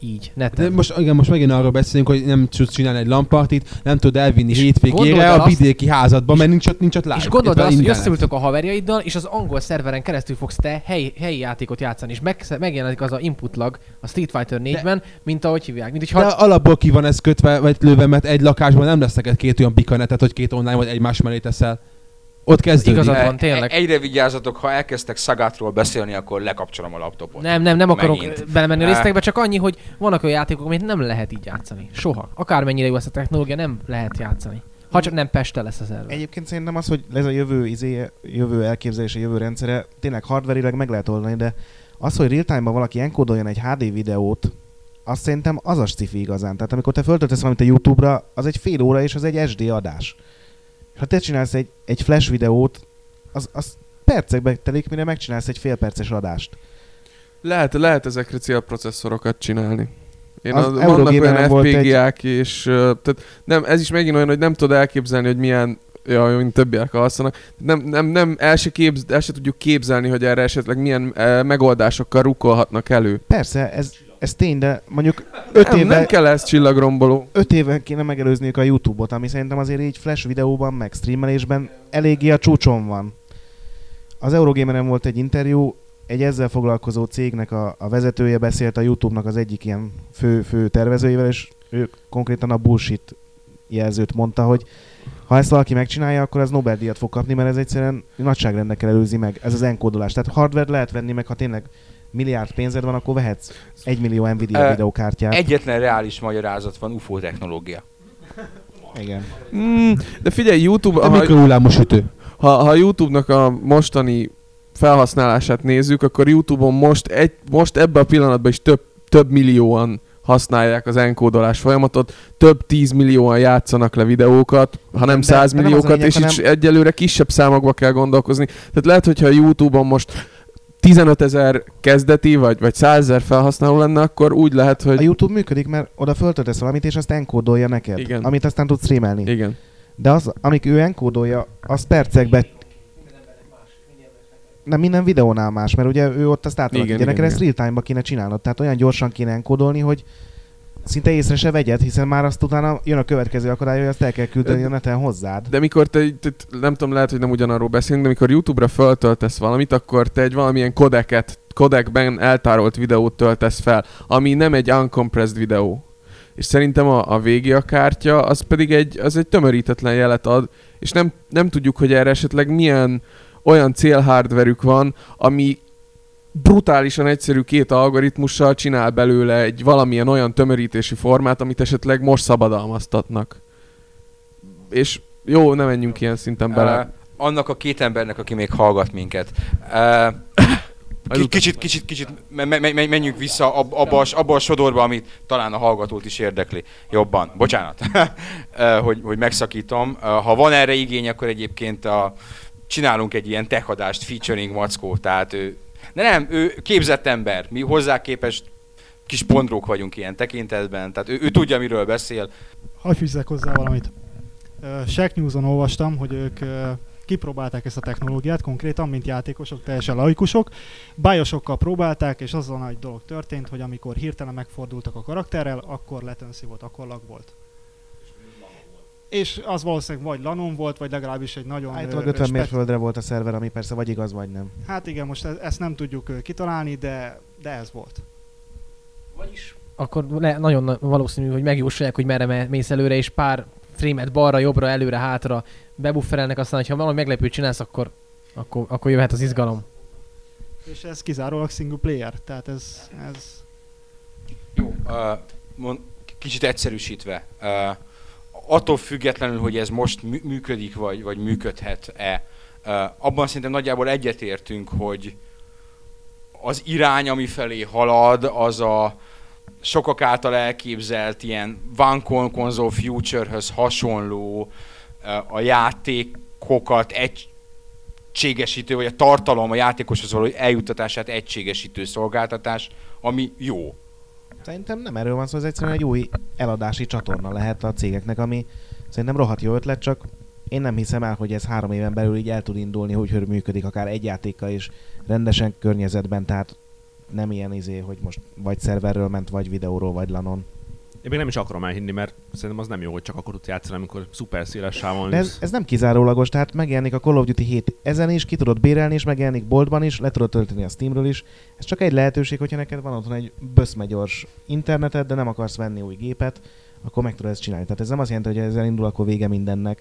Így, neten. Most, igen, most megint arról beszélünk, hogy nem tudsz csinálni egy lampartit, nem tudod elvinni és hétvégére a vidéki házadba, mert nincs ott, nincs ott live. És gondold azt, hogy összeültök a haverjaiddal, és az angol szerveren keresztül fogsz te hely, helyi játékot játszani, és meg, megjelenik az a input lag a Street Fighter négyben, mint ahogy hívják. Mint, de hat... alapból ki van ez kötve, vagy lőve, mert egy lakásban nem lesz neked két olyan bikanetet, hogy két online vagy egymás mellé teszel. Ott kezdődik. Igazad van, tényleg. Egyre vigyázzatok, ha elkezdtek Szagátról beszélni, akkor lekapcsolom a laptopot. Nem, nem, nem akarok Megint. belemenni a részletekbe, csak annyi, hogy vannak olyan játékok, amit nem lehet így játszani. Soha. Akármennyire jó ez a technológia, nem lehet játszani. Ha csak nem Peste lesz az elve. Egyébként szerintem az, hogy ez a jövő izéje, jövő elképzelése, jövő rendszere, tényleg hardware-ileg meg lehet oldani, de az, hogy real-time-ban valaki enkódoljon egy há dé videót, azt szerintem az a sci-fi igazán. Tehát amikor te föltöltesz valamit a YouTube-ra, az egy fél óra és az egy es dé adás. Ha te csinálsz egy, egy flash videót, az, az percekbe telik, mire megcsinálsz egy félperces adást. Lehet, lehet ezekre célprocesszorokat csinálni. Én az az, vannak olyan ef pé gé-ek, egy... és tehát nem, ez is megint olyan, hogy nem tudod elképzelni, hogy milyen, ja, mint többiek alszanak. Nem, nem, nem, el se, képz, el se tudjuk képzelni, hogy erre esetleg milyen e, megoldásokkal rukkolhatnak elő. Persze, ez, ez tény, de mondjuk öt nem, éve... Nem kell ez csillagromboló. Öt éven kéne megelőzniük a YouTube-ot, ami szerintem azért így flash videóban, meg streamelésben eléggé a csúcson van. Az Eurogameren volt egy interjú, egy ezzel foglalkozó cégnek a, a vezetője beszélt a YouTube-nak az egyik ilyen fő, fő tervezőjével, és ő konkrétan a bullshit jelzőt mondta, hogy ha ezt valaki megcsinálja, akkor az Nobel-díjat fog kapni, mert ez egyszerűen nagyságrendekkel előzi meg, ez az enkódolás. Tehát hardware lehet venni meg, ha tényleg milliárd pénzed van, akkor vehetsz egymillió Nvidia videókártyát. Egyetlen reális magyarázat van, u f o technológia. Igen. Mm, de figyelj, YouTube... A mikrohullámos ütő. Ha, ha YouTube-nak a mostani felhasználását nézzük, akkor YouTube-on most, egy, most ebben a pillanatban is több, több millióan használják az enkódolás folyamatot, több tízmillióan játszanak le videókat, ha nem százmilliókat, és itt nem... egyelőre kisebb számokba kell gondolkozni. Tehát lehet, hogyha a YouTube-on most tizenötezer kezdeti, vagy, vagy százezer felhasználó lenne, akkor úgy lehet, hogy... A YouTube működik, mert oda föltöltesz valamit, és azt enkódolja neked, igen, amit aztán tudsz streamelni. Igen. De az, amik ő enkódolja, az percekbe... Nem, minden videónál más, mert ugye ő ott azt átalakítja, neked ezt real time-ba kéne csinálnod, tehát olyan gyorsan kéne enkódolni, hogy szinte észre se vegyed, hiszen már azt utána jön a következő akadály, hogy azt el kell küldeni a neten hozzád. De mikor te, te, nem tudom, lehet, hogy nem ugyanarról beszélünk, de mikor YouTube-ra föltöltesz valamit, akkor te egy valamilyen kodeket, kodekben eltárolt videót töltesz fel, ami nem egy uncompressed videó. és szerintem a, a végia kártya az pedig egy, az egy tömörítetlen jelet ad, és nem, nem tudjuk, hogy erre esetleg milyen olyan célhardverük van, ami brutálisan egyszerű két algoritmussal csinál belőle egy valamilyen olyan tömörítési formát, amit esetleg most szabadalmaztatnak. És jó, ne menjünk ilyen szinten bele. Uh, annak a két embernek, aki még hallgat minket. Uh, k- kicsit, kicsit, kicsit me- me- me- menjünk vissza ab- abba, a, abba a sodorba, amit talán a hallgatót is érdekli jobban. Bocsánat, uh, hogy, hogy megszakítom. Uh, ha van erre igény, akkor egyébként a, csinálunk egy ilyen tech adást, featuring Mackó, tehát ő De nem, ő képzett ember, mi hozzá képest kis pondrók vagyunk ilyen tekintetben, tehát ő, ő tudja, miről beszél. Hadd fűzzek hozzá valamit. Shack News-on olvastam, hogy ők kipróbálták ezt a technológiát, konkrétan, mint játékosok, teljesen laikusok. Bioshockkal próbálták, és az a nagy dolog történt, hogy amikor hirtelen megfordultak a karakterrel, akkor latency volt, akkor lag volt. És az valószínűleg vagy lanon volt, vagy legalábbis egy nagyon... Általában ötven mérföldre volt a szerver, ami persze vagy igaz, vagy nem. Hát igen, most ezt nem tudjuk kitalálni, de, de ez volt. Vagyis... Akkor le, nagyon valószínű, hogy megjósolják, hogy merre mész előre, és pár frémet balra, jobbra, előre, hátra bebufferelnek, aztán ha valami meglepőt csinálsz, akkor, akkor, akkor jöhet az izgalom. És ez kizárólag single player, tehát ez... ez... Jó, uh, mond, kicsit egyszerűsítve. Uh, Attól függetlenül, hogy ez most működik, vagy, vagy működhet-e, abban szerintem nagyjából egyetértünk, hogy az irány, amifelé halad, az a sokak által elképzelt ilyen One Console Future-höz hasonló, a játékokat egységesítő, vagy a tartalom a játékoshoz való eljuttatását egységesítő szolgáltatás, ami jó. Szerintem nem erről van szó, ez egyszerűen egy új eladási csatorna lehet a cégeknek, ami szerintem rohadt jó ötlet, csak én nem hiszem el, hogy ez három éven belül így el tud indulni, hogy hogy működik akár egy játéka is rendesen környezetben, tehát nem ilyen izé, hogy most vagy szerverről ment, vagy videóról, vagy lanon. Én még nem is akarom elhinni, mert szerintem az nem jó, hogy csak akkor tudsz játszani, amikor szuper széles sávon. Ez, ez nem kizárólagos, tehát megjelenik a Call of Duty hét ezen is, ki tudod bérelni, és megjelenik boltban is, le tudod tölteni a Steamről is. Ez csak egy lehetőség, hogyha neked van otthon egy böszmegyors interneted, de nem akarsz venni új gépet, akkor meg tudod ezt csinálni. Tehát ez nem azt jelenti, hogy ezzel indul, akkor vége mindennek.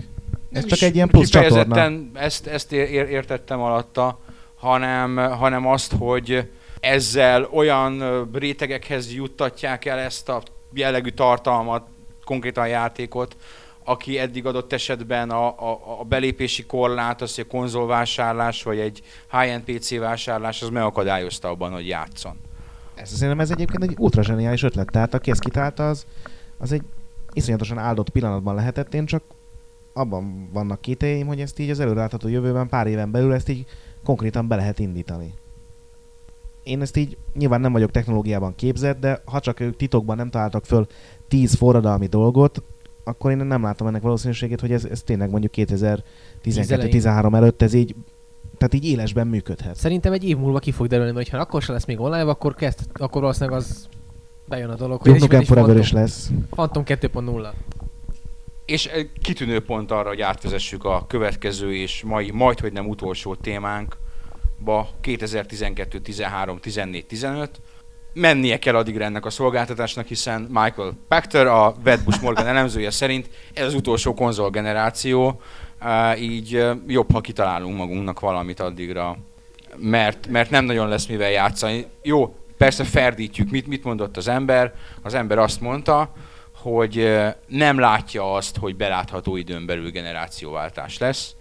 Ez nem csak egy ilyen plusz csatorna. Ezt, ezt ér- értettem alatta, hanem, hanem azt, hogy ezzel olyan rétegekhez juttatják el ezt a jellegű tartalmat, konkrétan játékot, aki eddig adott esetben a, a, a belépési korlát, az, hogy a konzolvásárlás vagy egy high-end pé cé vásárlás, az megakadályozta abban, hogy játszon. Ez szerintem ez egyébként egy ultra zseniális ötlet, tehát aki ezt kitálta, az, az egy iszonyatosan áldott pillanatban lehetett, én csak abban vannak kételjeim, hogy ezt így az előrelátható jövőben, pár éven belül ezt így konkrétan be lehet indítani. Én ezt így nyilván nem vagyok technológiában képzett, de ha csak ők titokban nem találtak föl tíz forradalmi dolgot, akkor én nem látom ennek valószínűségét, hogy ez, ez tényleg mondjuk kétezer-tizenkettő tizenhárom előtt ez így, tehát így élesben működhet. Szerintem egy év múlva ki fog derülni, mert ha akkor se lesz még online, akkor kezd, akkor valószínűleg az bejön a dolog. Duke and Forever is lesz. Phantom kettő pont nulla. És kitűnő pont arra, hogy átvezessük a következő és mai, majd, hogy nem utolsó témánk, kétezer-tizenkettő tizenhárom tizennégy tizenöt. Mennie kell addigra ennek a szolgáltatásnak, hiszen Michael Pachter, a Wedbush Morgan elemzője szerint ez az utolsó konzolgeneráció, így jobb, ha kitalálunk magunknak valamit addigra, mert, mert nem nagyon lesz mivel játszani. Jó, persze ferdítjük, mit, mit mondott az ember. Az ember azt mondta, hogy nem látja azt, hogy belátható időn belül generációváltás lesz.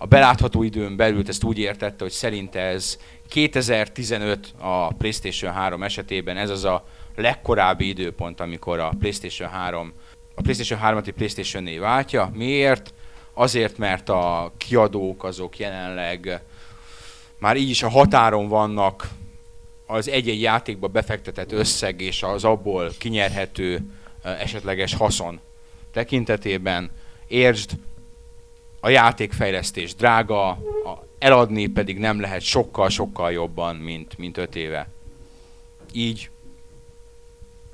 A belátható időn belül ezt úgy értette, hogy szerinte ez kétezer-tizenöt a PlayStation három esetében, ez az a legkorábbi időpont, amikor a PlayStation három, a PlayStation hármat a PlayStation-né váltja. Miért? Azért, mert a kiadók azok jelenleg már így is a határon vannak az egy-egy játékba befektetett összeg és az abból kinyerhető esetleges haszon tekintetében. Értsd, a játékfejlesztés drága, a eladni pedig nem lehet sokkal-sokkal jobban, mint, mint öt éve. Így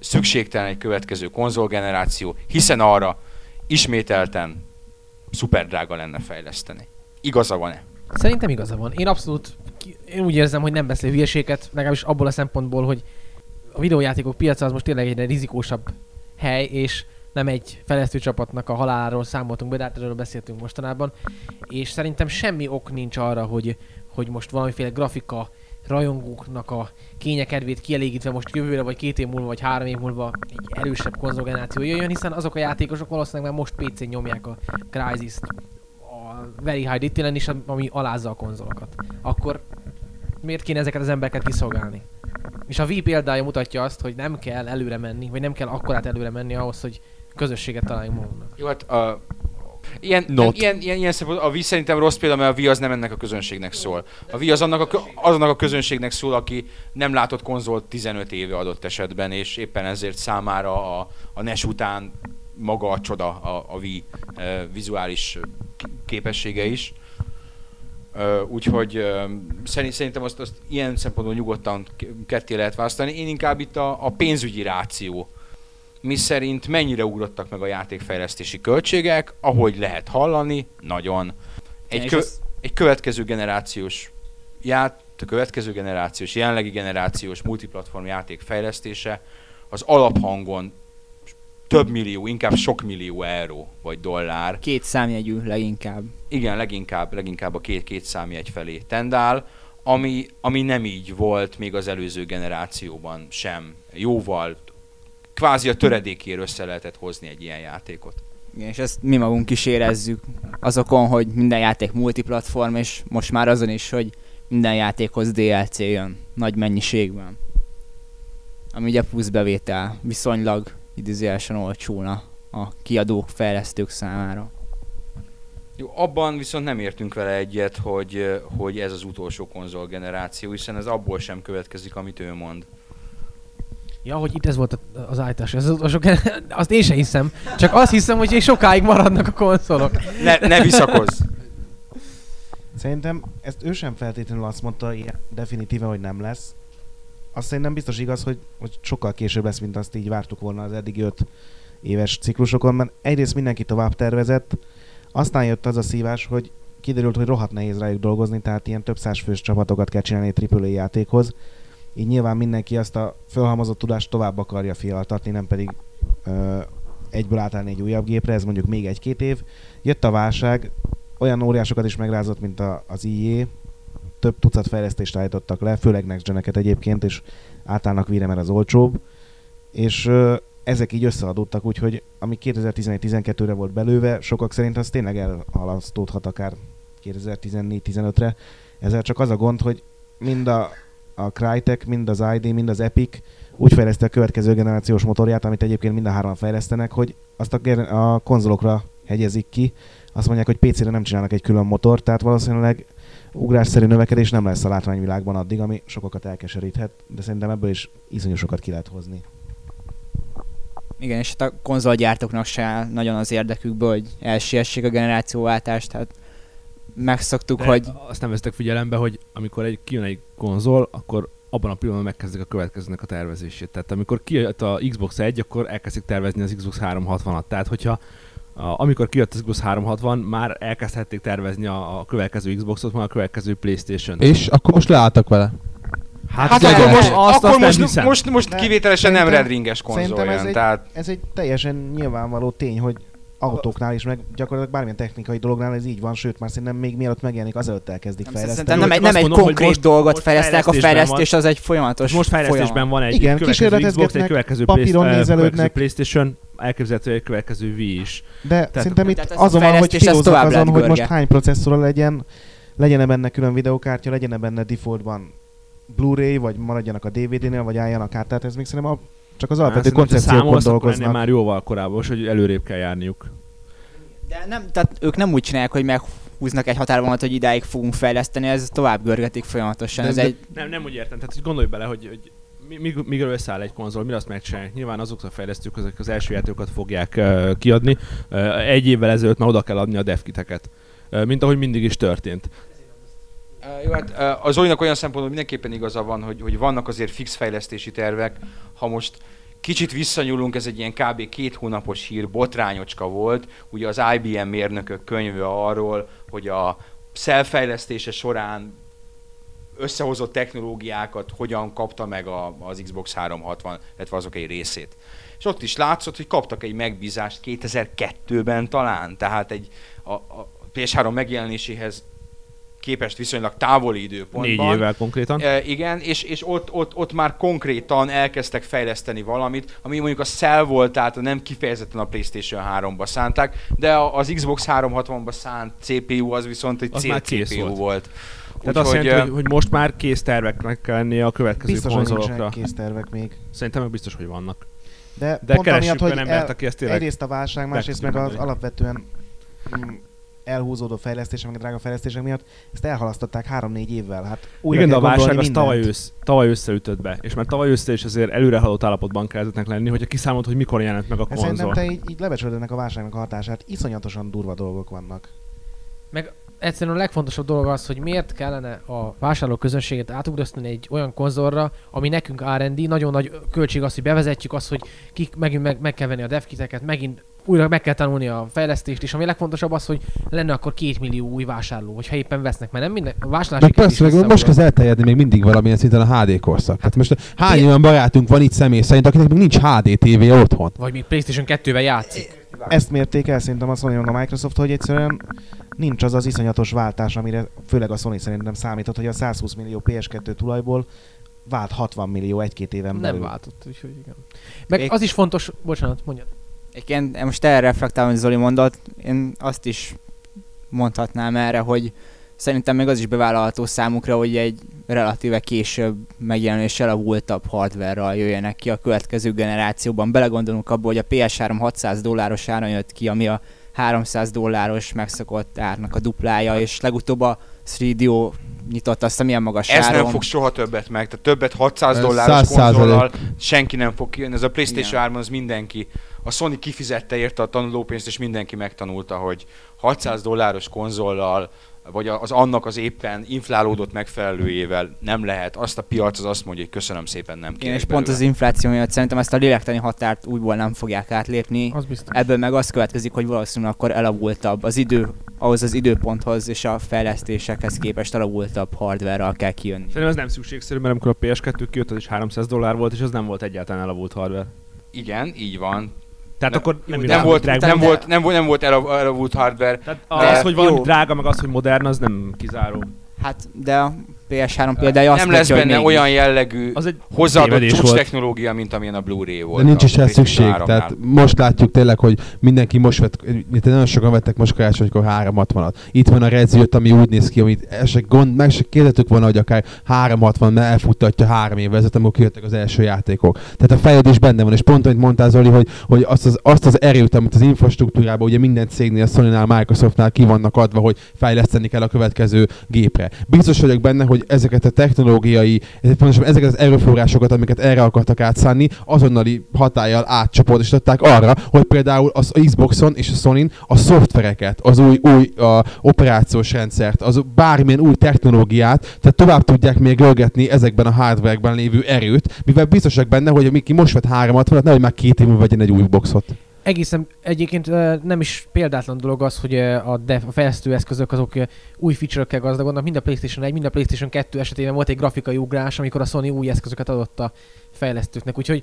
szükségtelen egy következő konzolgeneráció, hiszen arra ismételten szuper drága lenne fejleszteni. Igaza van-e? Szerintem igaza van. Én abszolút, én úgy érzem, hogy nem beszél hülyeséget, legalábbis abból a szempontból, hogy a videójátékok piaca az most tényleg egyre rizikósabb hely, és nem egy fejlesztő csapatnak a haláláról számoltunk be, de hát erről beszéltünk mostanában. És szerintem semmi ok nincs arra, hogy, hogy most valamiféle grafika rajongóknak a kényekedvét kielégítve most jövőre, vagy két év múlva, vagy három év múlva egy erősebb konzolgeneráció jöjjön, hiszen azok a játékosok valószínűleg már most pé cén nyomják a Crysis-t a Very High Detail-en is, ami alázza a konzolokat. Akkor miért kéne ezeket az embereket kiszolgálni? És a Wii példája mutatja azt, hogy nem kell előre menni, vagy nem kell akkorát előre menni ahhoz, hogy közösséget találjunk magunknak. Jó, hát a... Ilyen, nem, ilyen, ilyen, ilyen a Wii szerintem rossz példa, mert a Wii az nem ennek a közönségnek szól. A Wii az annak a, azonnak a közönségnek szól, aki nem látott konzolt tizenöt éve adott esetben, és éppen ezért számára a, a en e es után maga a csoda a, a Wii e, vizuális képessége is. E, úgyhogy e, szerintem azt, azt ilyen szempontból nyugodtan ketté lehet választani. Én inkább itt a, a pénzügyi ráció. Mi szerint mennyire ugrottak meg a játékfejlesztési költségek, ahogy lehet hallani, nagyon. Egy, kö- egy következő generációs ját, a következő generációs, jelenlegi generációs multiplatform játékfejlesztése az alaphangon több millió, inkább sok millió euró vagy dollár. Két számjegyű leginkább. Igen, leginkább, leginkább a két, két számjegy felé tendál, ami, ami nem így volt még az előző generációban sem. Jóval kvázi a töredékért össze lehetett hozni egy ilyen játékot. Igen, és ezt mi magunk is érezzük azokon, hogy minden játék multiplatform, és most már azon is, hogy minden játékhoz dé el cé jön nagy mennyiségben. Ami ugye pluszbevétel viszonylag idézőjelesen olcsóna a kiadók, fejlesztők számára. Jó, abban viszont nem értünk vele egyet, hogy, hogy ez az utolsó konzol generáció, hiszen ez abból sem következik, amit ő mond. Ja, hogy itt ez volt az állítás, az utolsó generáció, azt én sem hiszem, csak azt hiszem, hogy sokáig maradnak a konzolok. Ne, ne visszakozz! Szerintem ezt ő sem feltétlenül azt mondta ilyen definitíven, hogy nem lesz. Azt szerintem biztos igaz, hogy, hogy sokkal később lesz, mint azt így vártuk volna az eddigi öt éves ciklusokon, mert egyrészt mindenki tovább tervezett, aztán jött az a szívás, hogy kiderült, hogy rohadt nehéz rájuk dolgozni, tehát ilyen több száz fős csapatokat kell csinálni egy á á á játékhoz. Így nyilván mindenki azt a felhalmozott tudást tovább akarja fialtatni, nem pedig ö, egyből átállni egy újabb gépre, ez mondjuk még egy-két év. Jött a válság, olyan óriásokat is megrázott, mint a, az i jé, több tucat fejlesztést állítottak le, főleg Next Gen-eket egyébként, és átállnak Wii-re, mert az olcsóbb, és ö, ezek így összeadódtak, úgyhogy ami kétezer-tizenegy-tizenkettőre volt belőve, sokak szerint az tényleg elhalasztódhat akár kétezer-tizennégy-tizenötre. Ezzel csak az a gond, hogy mind a a Crytek, mind az i dé, mind az Epic úgy fejleszti a következő generációs motorját, amit egyébként mind a hárman fejlesztenek, hogy azt a, a konzolokra hegyezik ki. Azt mondják, hogy pé cére nem csinálnak egy külön motort, tehát valószínűleg ugrásszerű növekedés nem lesz a látványvilágban addig, ami sokakat elkeseríthet, de szerintem ebből is iszonyosokat ki lehet hozni. Igen, és a konzolgyártóknak se nagyon az érdekükből, hogy elsiessék a generációváltást, tehát megszoktuk, de hogy... Azt nem vesztek figyelembe, hogy amikor egy, kijön egy konzol, akkor abban a pillanatban megkezdik a következőnek a tervezését. Tehát amikor kijött a Xbox egy, akkor elkezdik tervezni az Xbox háromszázhatvanat. Tehát hogyha a, amikor kijött az Xbox háromszázhatvan, már elkezdhették tervezni a, a következő Xboxot, már a következő PlayStation-t. És akkor most leálltak vele? Hát, hát akkor most, azt, akkor azt most, most, most kivételesen nem Red Ringes konzol jön. Ez, tehát... ez egy teljesen nyilvánvaló tény, hogy autóknál is, meg gyakorlatilag bármilyen technikai dolognál ez így van, sőt már szerintem még mielőtt megjelenik, azelőtt elkezdik nem fejleszteni. Szerintem nem, nem egy mondom, konkrét most, dolgot most fejlesztenek, a fejlesztés van, az egy folyamatos most fejlesztésben folyamat. Van egy, igen, következő Xbox, egy következő PlayStation, elképzelhető egy következő Wii is. De tehát, szerintem itt azon van, hogy filózok azon, hogy most hány processzora legyen, legyen-e benne külön videokártya, legyen-e benne defaultban Blu-ray, vagy maradjanak a dé vé dé-nél, vagy álljanak át, tehát ez még szerintem a csak az alapvető koncepciókon dolgoznak. Már jóval korábban, hogy előrébb kell járniuk. De nem, tehát ők nem úgy csinálják, hogy meghúznak egy határvonalat, hogy idáig fogunk fejleszteni, ez tovább görgetik folyamatosan. De, ez de, egy... Nem, nem úgy értem, tehát gondolj bele, hogy, hogy míg, míg összeáll egy konzol, mire azt megcsinálják. Nyilván azok a fejlesztők, azok az első játékokat fogják uh, kiadni. Uh, egy évvel ezelőtt már oda kell adni a devkiteket, uh, mint ahogy mindig is történt. Jó, hát az Zolinak olyan szempontból mindenképpen igaza van, hogy, hogy vannak azért fix fejlesztési tervek. Ha most kicsit visszanyúlunk, ez egy ilyen kb. Két hónapos hír, botrányocska volt. Ugye az i bé em mérnökök könyve arról, hogy a szelfejlesztése során összehozott technológiákat hogyan kapta meg a, az Xbox háromszázhatvan, illetve azok egy részét. és ott is látszott, hogy kaptak egy megbízást kétezer-kettőben talán, tehát egy a, a pé es három megjelenéséhez képest viszonylag távoli időpontban. Négy évvel konkrétan. E, igen, és, és ott, ott, ott már konkrétan elkezdtek fejleszteni valamit, ami mondjuk a Cell volt, tehát nem kifejezetten a PlayStation háromba szánták, de az Xbox háromszázhatvanba szánt cé pé u az viszont egy cé cé pé u volt. volt. Tehát úgy, azt jelenti, hogy, hogy most már kész terveknek kell lennie a következő konzolokra. Biztos, kész tervek még. Szerintem meg biztos, hogy vannak. De, de pont amiatt, hogy embert, el, egyrészt a válság, másrészt meg az alapvetően elhúzódó fejlesztések, meg a drága fejlesztések miatt ezt elhalasztották három-négy évvel. Hát igen, de a válság az tavaly, ősz, tavaly összeütött be, és már tavaly össze is azért előrehaladott állapotban kellett lenni, hogyha kiszámolt, hogy mikor jelent meg a konzol. Szerintem te így, így lebecsülöd ennek a válságnak a hatását, iszonyatosan durva dolgok vannak. Meg egyszerűen a legfontosabb dolog az, hogy miért kellene a vásárló közönséget átugrasztani egy olyan konzolra, ami nekünk er end dé, nagyon nagy költség az, hogy bevezetjük azt, hogy kik megint meg, meg kell venni a devkiteket, megint újra meg kell tanulni a fejlesztést, és ami legfontosabb az, hogy lenne akkor két millió új vásárló, hogyha éppen vesznek, mert nem minden vásárlási kis persze, meg most kezd elterjedni még mindig valamilyen szinten a há dé korszak. Hát most hány ilyen olyan barátunk van itt személy szerint, akinek még nincs há dé té vé otthon? Vagy még PlayStation kettővel játszik. Ezt mérték el szerintem azt mondja a Microsoft, hogy egyszerűen nincs az az iszonyatos váltás, amire főleg a Sony szerintem számított, hogy a százhúsz millió pé es kettő tulajból vált hatvan millió egy-két éven belül. Nem váltott, úgyhogy igen. Meg é- az is fontos, bocsánat, mondjad. Én most erre reflektálom, hogy Zoli mondott, én azt is mondhatnám erre, hogy szerintem még az is bevállalható számukra, hogy egy relatíve később megjelenéssel elavultabb hardware-ral jöjjenek ki a következő generációban. Belegondolunk abba, hogy a pé es három hatszáz dolláros áron jött ki, ami a háromszáz dolláros megszokott árnak a duplája, és legutóbb a három dé nyitott azt a milyen magas áron. Ez nem fog soha többet meg, tehát többet hatszáz dolláros konzollal senki nem fog kijönni. Ez a PlayStation háromon az mindenki. A Sony kifizette érte a tanulópénzt, és mindenki megtanulta, hogy hatszáz dolláros konzollal, vagy az annak az éppen inflálódott megfelelőjével nem lehet. Azt a piac az azt mondja, hogy köszönöm szépen, nem kérek. És pont az infláció miatt szerintem ezt a lélektani határt újból nem fogják átlépni. Ebből meg az következik, hogy valószínűleg akkor elavultabb az idő, ahhoz az időponthoz és a fejlesztésekhez képest elavultabb hardware-ral kell kijönni. Szerintem ez nem szükségszerű, mert amikor a pé es kettő kijött, az is háromszáz dollár volt, és az nem volt egyáltalán elavult hardware. Igen, így van. Tehát akkor nem, nem, nem, volt, nem, volt, nem, volt, nem volt elavult hardware. Tehát az, hogy valami jó, Drága, meg az, hogy modern, az nem kizáró. Hát, de a pé es három példája azt nem lesz mondja, benne olyan jellegű hozzáadott csúcs technológia, mint amilyen a Blu-ray volt. De nincs is rá szükség. Tehát most látjuk tényleg, hogy mindenki most vett, nagyon sokan vettek most karácsonykor háromszázhatvanat. Itt van a Rezi öt, ami úgy néz ki, amit gond, meg se kérdettük volna, hogy akár háromszázhatvan elfuttatja három évvel ezelőtt, amikor kijöttek az első játékok. Tehát a fejlődés benne van, és pont amit mondtál, Zoli, hogy, hogy azt, az, azt az erőt, amit az infrastruktúrában, ugye minden cégnél, a Sonynál, Microsoftnál ki vannak adva, hogy fejleszteni kell a következő gépre. Biztos vagyok benne, hogy ezeket a technológiai, ezeket az erőforrásokat, amiket erre akartak átszánni, azonnali hatállyal átcsoportosították arra, hogy például az Xboxon és a Sonyn a szoftvereket, az új, új a operációs rendszert, az bármilyen új technológiát, tehát tovább tudják még görgetni ezekben a hardwarekben lévő erőt, mivel biztosak benne, hogy amíg ki most vett háromszázhatvanat, nehogy már két év múlva vegyen egy új boxot. Egészen egyébként nem is példátlan dolog az, hogy a, dev, a fejlesztő eszközök azok új feature-ökkel gazdagodnak. Mind a PlayStation egy, mind a PlayStation kettő esetében volt egy grafikai ugrás, amikor a Sony új eszközöket adott a fejlesztőknek. Úgyhogy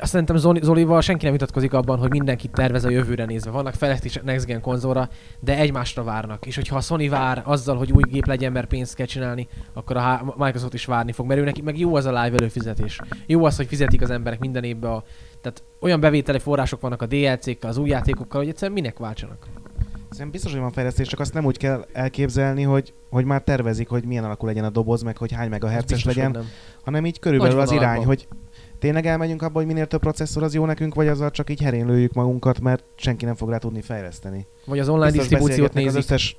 azt szerintem Zolival senki nem vitatkozik abban, hogy mindenki tervez a jövőre nézve. Vannak fejlesztések next gen konzolra, de egymásra várnak. És hogyha a Sony vár azzal, hogy új gép legyen, mert pénzt kell csinálni, akkor a Microsoft is várni fog. Mert ő neki meg jó az a live előfizetés. Jó az, hogy fizetik az emberek minden évben a... Tehát olyan bevételi források vannak a dé el cékkel, az új játékokkal, hogy egyszerűen minek váltsanak. Szerintem biztos, hogy van fejlesztés, csak azt nem úgy kell elképzelni, hogy, hogy már tervezik, hogy milyen alakú legyen a doboz, meg hogy hány megahertzes legyen, hanem így körülbelül az irány, hogy tényleg elmegyünk abba, hogy minél több processzor az jó nekünk, vagy azzal csak így herén lőjük magunkat, mert senki nem fog rá tudni fejleszteni. Vagy az online biztos disztribúciót nézik. Az összes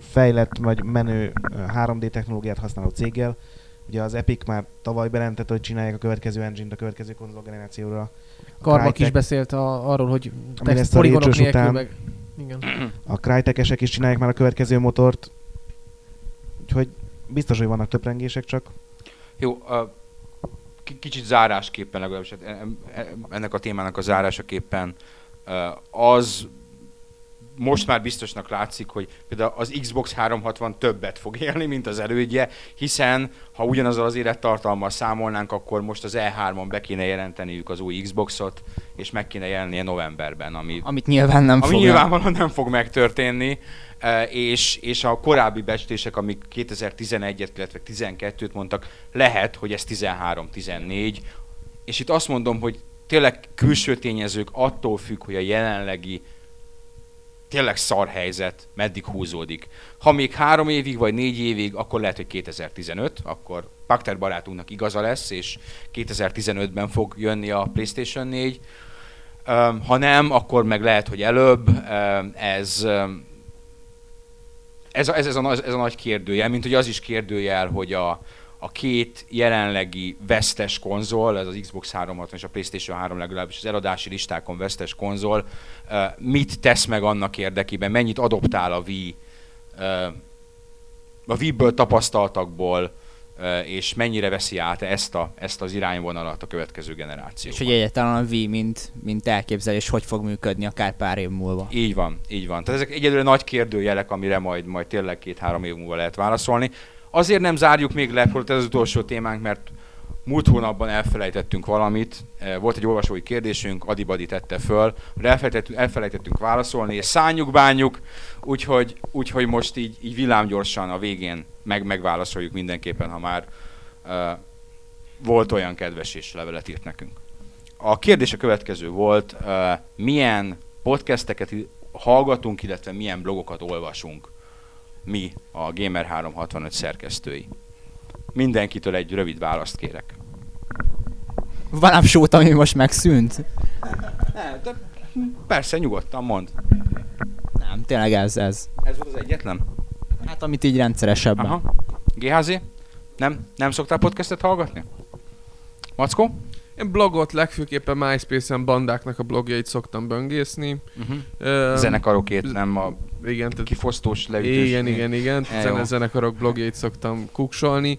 fejlett vagy menő három dé technológiát használó céggel. Ugye az Epic már tavaly bejelentett, hogy csinálják a következő engine-t a következő konzol generációra. Karmak is beszélt a, arról, hogy text poligonok nélkül meg... Igen. A Crytek-esek is csinálják már a következő motort. Úgyhogy biztos, hogy vannak töprengések csak. Jó, a, k- kicsit zárásképpen legalábbis, ennek a témának a zárásaképpen az most már biztosnak látszik, hogy például az Xbox háromszázhatvan többet fog élni, mint az elődje, hiszen ha ugyanazzal az élettartalmal számolnánk, akkor most az E hármon be kéne jelenteniük az új Xboxot, és meg kéne jelennie novemberben, ami, amit nyilván nem ami fog nyilvánvalóan nem fog megtörténni. És, és a korábbi becslések, amik kétezer-tizenegyet, illetve tizenkettőt mondtak, lehet, hogy ez tizenhárom tizennégy. És itt azt mondom, hogy tényleg külső tényezők attól függ, hogy a jelenlegi tényleg szar helyzet meddig húzódik. Ha még három évig vagy négy évig, akkor lehet, hogy kétezer-tizenöt, akkor Pakter barátunknak igaza lesz, és kétezer-tizenötben fog jönni a PlayStation négy. Ha nem, akkor meg lehet, hogy előbb. Ez... Ez, ez, ez, a, ez a nagy kérdőjel, mint hogy az is kérdőjel, hogy a, a két jelenlegi vesztes konzol, ez az Xbox háromszázhatvan és a PlayStation három legalábbis az eladási listákon vesztes konzol, mit tesz meg annak érdekében, mennyit adoptál a Wii, a Wii-ből tapasztaltakból, és mennyire veszi át ezt, a, ezt az irányvonalat a következő generációban. És hogy egyáltalán a Wii, mint, mint elképzelés, hogy fog működni akár pár év múlva. Így van, így van. Tehát ezek egyelőre nagy kérdőjelek, amire majd, majd tényleg két-három év múlva lehet válaszolni. Azért nem zárjuk még le, ez az utolsó témánk, mert múlt hónapban elfelejtettünk valamit, volt egy olvasói kérdésünk, Adibadi tette föl, elfelejtettünk, elfelejtettünk válaszolni, és szánjuk, bánjuk, úgyhogy, úgyhogy most így, így villámgyorsan a végén meg, megválaszoljuk mindenképpen, ha már uh, volt olyan kedves és levelet írt nekünk. A kérdés a következő volt, uh, milyen podcasteket hallgatunk, illetve milyen blogokat olvasunk mi, a Gamer háromszázhatvanöt szerkesztői. Mindenkitől egy rövid választ kérek. Valám sót, ami most megszűnt? Ne, de persze, nyugodtan mondd. Nem, tényleg ez, ez. Ez volt az egyetlen? Hát, amit így rendszeresebben. Aha. gé há zé? Nem, nem szoktál podcastet hallgatni? Mackó? Én blogot, legfőképpen MySpace-en bandáknak a blogjait szoktam böngészni. Uh-huh. Uh, Zenekarokét, nem a igen, kifosztós leütős. Igen, igen, igen. Zene, zenekarok blogjait szoktam kuksolni.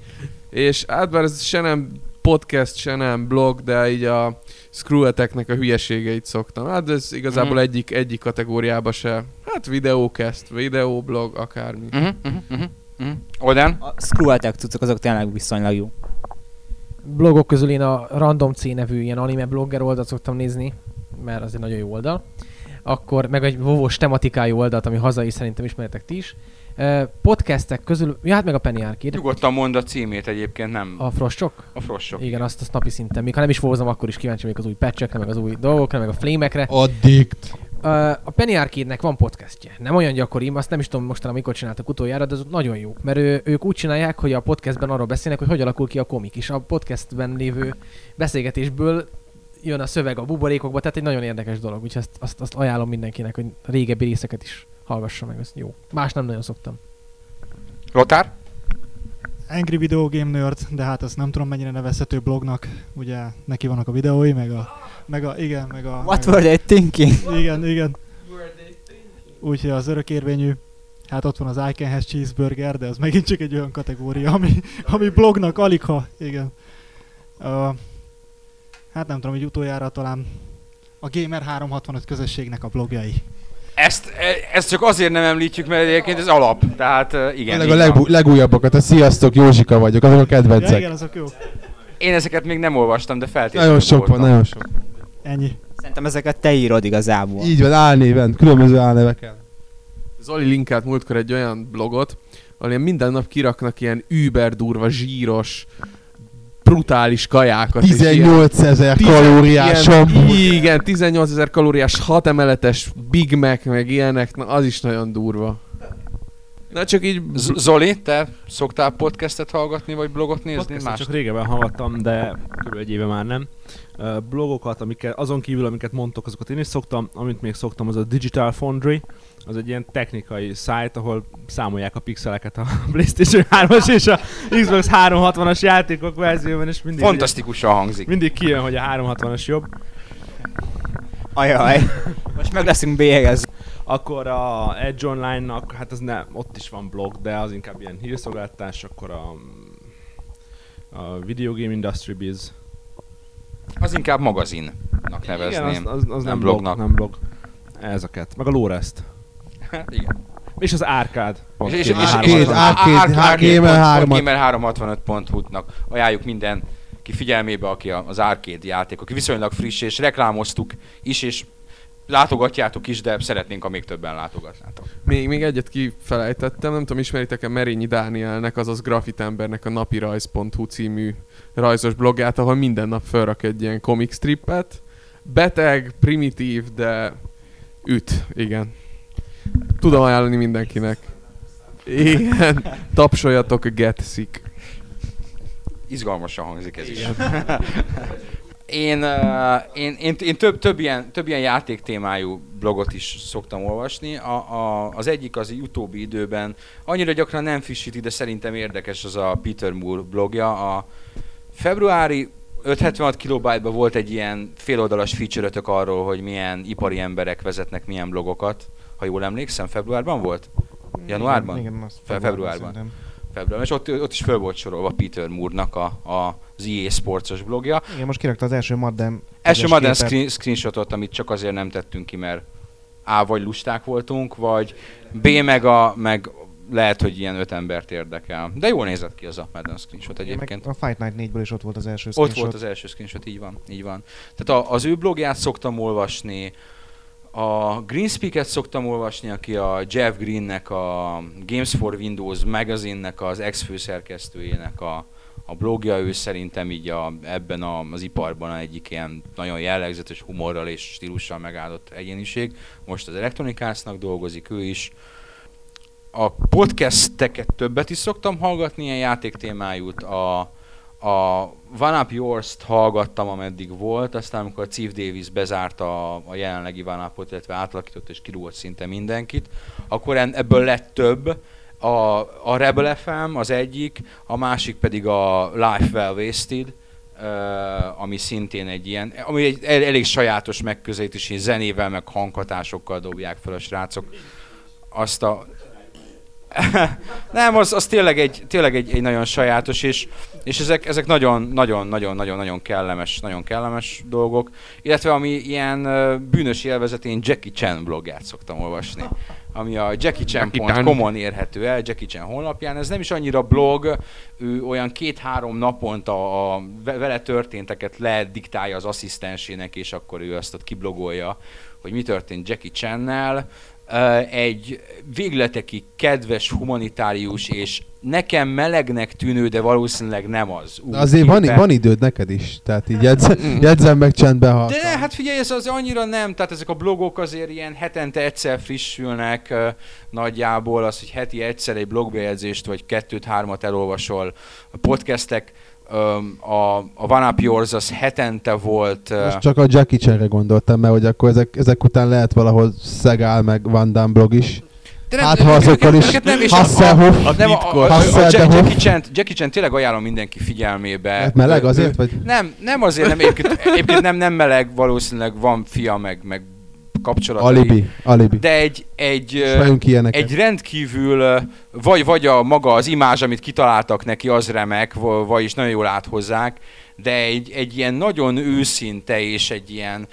És hát bár ez se nem podcast, se nem blog, de így a Screw-eteknek a hülyeségeit szoktam. Hát ez igazából uh-huh. egyik, egyik kategóriába se. Hát videócast, videóblog, akármi. Uh-huh, uh-huh, uh-huh, uh-huh. Oldán? A Screw-etek tudtok, azok tényleg viszonylag jó. Blogok közül én a Random C nevű ilyen anime blogger oldalt szoktam nézni, mert az egy nagyon jó oldal. Akkor meg egy vovós tematikájú oldalt, ami hazai, szerintem ismertek ti is. Podcastek közül, ja, hát meg a Penny Arcade. Nyugodtan mondd a címét egyébként, nem? A Frostsok? A Frostsok. Igen, azt, azt napi szinten. Még ha nem is vovozom, akkor is kíváncsi vagyok az új patchekre, meg az új dolgokra, meg a flémekre. Addict. A Penny Arcade-nek van podcastje. Nem olyan gyakori, azt nem is tudom mostanában mikor csináltak utoljára, de azok nagyon jók, mert ő, ők úgy csinálják, hogy a podcastben arról beszélnek, hogy hogy alakul ki a komik, és a podcastben lévő beszélgetésből jön a szöveg a buborékokba, tehát egy nagyon érdekes dolog, úgyhogy azt, azt, azt ajánlom mindenkinek, hogy a régebbi részeket is hallgassa meg, ez jó. Más nem nagyon szoktam. Lotár? Angry Video Game Nerd, de hát azt nem tudom mennyire nevezhető blognak, ugye neki vannak a videói, meg a... Meg a, igen, meg a... What meg were they thinking? Igen, igen. Úgyhogy az örökérvényű, hát ott van az I Can Has Cheeseburger, de az megint csak egy olyan kategória, ami, ami blognak alig ha, igen. Uh, hát nem tudom, hogy utoljára talán a Gamer háromszázhatvanöt közösségnek a blogjai. Ezt, ezt csak azért nem említjük, mert egyébként ez alap, tehát igen. Én a legbu- legújabbakat, a sziasztok, Józsika vagyok, azok a kedvencek. Ja, igen, azok jó. Én ezeket még nem olvastam, de feltétlenül nagyon sok voltam. Van, nagyon sok. Ennyi. Szerintem ezeket te írod igazából. Így van, álnéven, különböző álneveken. Zoli linkált múltkor egy olyan blogot, ahol minden nap kiraknak ilyen überdurva, zsíros, brutális kajákat. tizennyolcezer kalóriás hamburger. Igen, tizennyolcezer kalóriás, hat emeletes Big Mac, meg ilyenek, na az is nagyon durva. Na csak így... Zoli, te szoktál podcastet hallgatni, vagy blogot nézni? Podcastet csak régebben hallgattam, de kb. Egy éve már nem. Uh, blogokat, amiket, azon kívül, amiket mondtok, azokat én is szoktam. Amit még szoktam, az a Digital Foundry. Az egy ilyen technikai szájt, ahol számolják a pixeleket a PlayStation hármas és a Xbox háromszázhatvanas játékok verzióban, és mindig... Fantasztikusan hangzik. Mindig kijön, hogy a háromszázhatvanas jobb. Ajaj, most meg leszünk bélyegezve. Akkor a Edge Online-nak, hát az nem, ott is van blog, de az inkább ilyen hírszolgáltatás, akkor a, a Video Game Industry Biz. Az inkább magazinnak nevezném. Igen, az, az, az nem, nem blognak. Blog, nem blog. Ezeket, meg a Lórest. Hát igen. És az Árkád. És, és, és, és, és, és az Gamer háromszázhatvanöt pont hu-nak ajánljuk minden ki figyelmébe, aki az Árkád játék, aki viszonylag friss, és reklámoztuk is, és látogatjátok is, de szeretnénk, ha még többen látogatnátok. Még, még egyet kifelejtettem, nem tudom, ismeritek-e Merényi Dánielnek, azaz grafitembernek a napirajz pont hu című rajzos blogját, ahol minden nap felrak egy ilyen comic strippet. Beteg, primitív, de üt, igen. Tudom ajánlani mindenkinek. Igen, tapsoljatok a Get Sick. Izgalmasan hangzik ez is. Én, én, én, én több, több, ilyen, több ilyen játék témájú blogot is szoktam olvasni. A, a, az egyik az utóbbi időben, annyira gyakran nem frissíti, de szerintem érdekes az a Peter Moore blogja. A februári ötszázhetvenhat kilobyte-ban volt egy ilyen féloldalas feature-ötök arról, hogy milyen ipari emberek vezetnek milyen blogokat. Ha jól emlékszem, februárban volt? Januárban? Igen, igen, februárban. Februárban. Februárban. És ott, ott is föl volt sorolva Peter Moore-nak a, a, az í á Sports-os blogja. Igen, most kirakta az első Madden. Első Madden screen, screenshotot, amit csak azért nem tettünk ki, mert A. vagy lusták voltunk, vagy B. meg a... Meg lehet, hogy ilyen öt embert érdekel. De jól nézett ki az a Madden screenshot egyébként. Meg a Fight Night négyből is ott volt az első screenshot. Ott volt az első screenshot, így van. Így van. Tehát a, az ő blogját szoktam olvasni. A Greenspeak-et szoktam olvasni, aki a Jeff Greennek, a Games for Windows magazinnek az ex-főszerkesztőjének a, a blogja. Ő szerintem így a, ebben a, az iparban egyik ilyen nagyon jellegzetes humorral és stílussal megáldott egyéniség. Most az Electronic Arts-nak dolgozik ő is. A podcasteket többet is szoktam hallgatni, ilyen játéktémájút. A, a One Up Yours-t hallgattam, ameddig volt, aztán amikor a Chief Davis bezárta a, a jelenlegi One Up-ot, illetve átalakított és kirúgott szinte mindenkit, akkor en, ebből lett több. A, a Rebel ef em az egyik, a másik pedig a Life Well Wasted, Uh, ami szintén egy ilyen, ami egy el, elég sajátos megközelítés, és zenével meg hanghatásokkal dobják fel a srácok. Azt a... Nem, az, az tényleg, egy, tényleg egy, egy nagyon sajátos, és, és ezek, ezek nagyon, nagyon, nagyon, nagyon, nagyon kellemes, nagyon kellemes dolgok. Illetve ami ilyen bűnös élvezetén Jackie Chan blogját szoktam olvasni, ami a jackie chan pont com-on érhető el, Jackie Chan honlapján. Ez nem is annyira blog, ő olyan két-három naponta a vele történteket lediktálja az asszisztensének, és akkor ő azt ott kiblogolja, hogy mi történt Jackie Chan-nel. Egy végletekig kedves, humanitárius és nekem melegnek tűnő, de valószínűleg nem az. Ú, azért van, van időd neked is, tehát így jegyzem, jegyzem meg csendben, ha... De hát figyelj, ez az annyira nem, tehát ezek a blogok azért ilyen hetente egyszer frissülnek nagyjából, az, hogy heti egyszer egy blogbejegyzést vagy kettőt-hármat elolvasol. A podcastek, a, a One Up Yours az hetente volt. Most csak a Jackie Chan-re gondoltam, mert hogy akkor ezek, ezek után lehet valahol Szegál meg Van Damme blog is. Nem, hát ha azokkal is Hasselhoff, Hasselhoff. Jackie Chan tényleg ajánlom mindenki figyelmébe. Hát meleg azért? Vagy? Nem, nem azért, nem, egyébként, egyébként nem, nem meleg, valószínűleg van fia meg, meg kapcsolata. Alibi, alibi. De egy, egy, egy rendkívül, vagy, vagy a maga az imázs, amit kitaláltak neki, az remek, vagy is nagyon jól áthozzák, de egy, egy ilyen nagyon őszinte és egy ilyen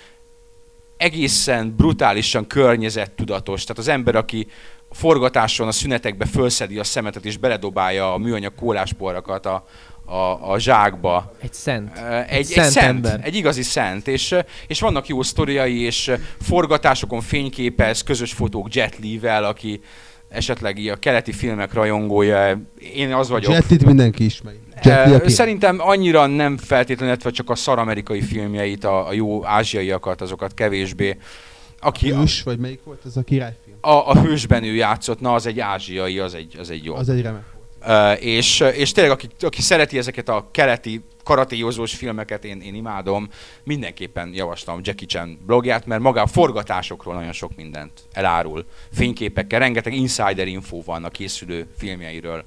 egészen brutálisan környezettudatos. Tehát az ember, aki forgatáson a szünetekbe fölszedi a szemetet és beledobálja a műanyag kólásporakat a, a, a zsákba. Egy szent. Egy, egy szent, szent ember. Egy igazi szent. És, és vannak jó sztoriai, és forgatásokon fényképez, közös fotók Jet Li-vel, aki esetleg a keleti filmek rajongója. Én az vagyok. Jet Li-t mindenki ismeri. Szerintem annyira nem feltétlenül, vagy csak a szaramerikai filmjeit, a, a jó ázsiaiakat, azokat kevésbé. Aki a Hős, a, vagy melyik volt ez a királyfilm? A, a Hősben ő játszott, na az egy ázsiai, az egy, az egy jó. Az egy remek. Uh, és, és tényleg, aki, aki szereti ezeket a keleti karatéozós filmeket, én, én imádom, mindenképpen javaslom Jackie Chan blogját, mert maga a forgatásokról nagyon sok mindent elárul. Fényképekkel, rengeteg insider info van a készülő filmjeiről.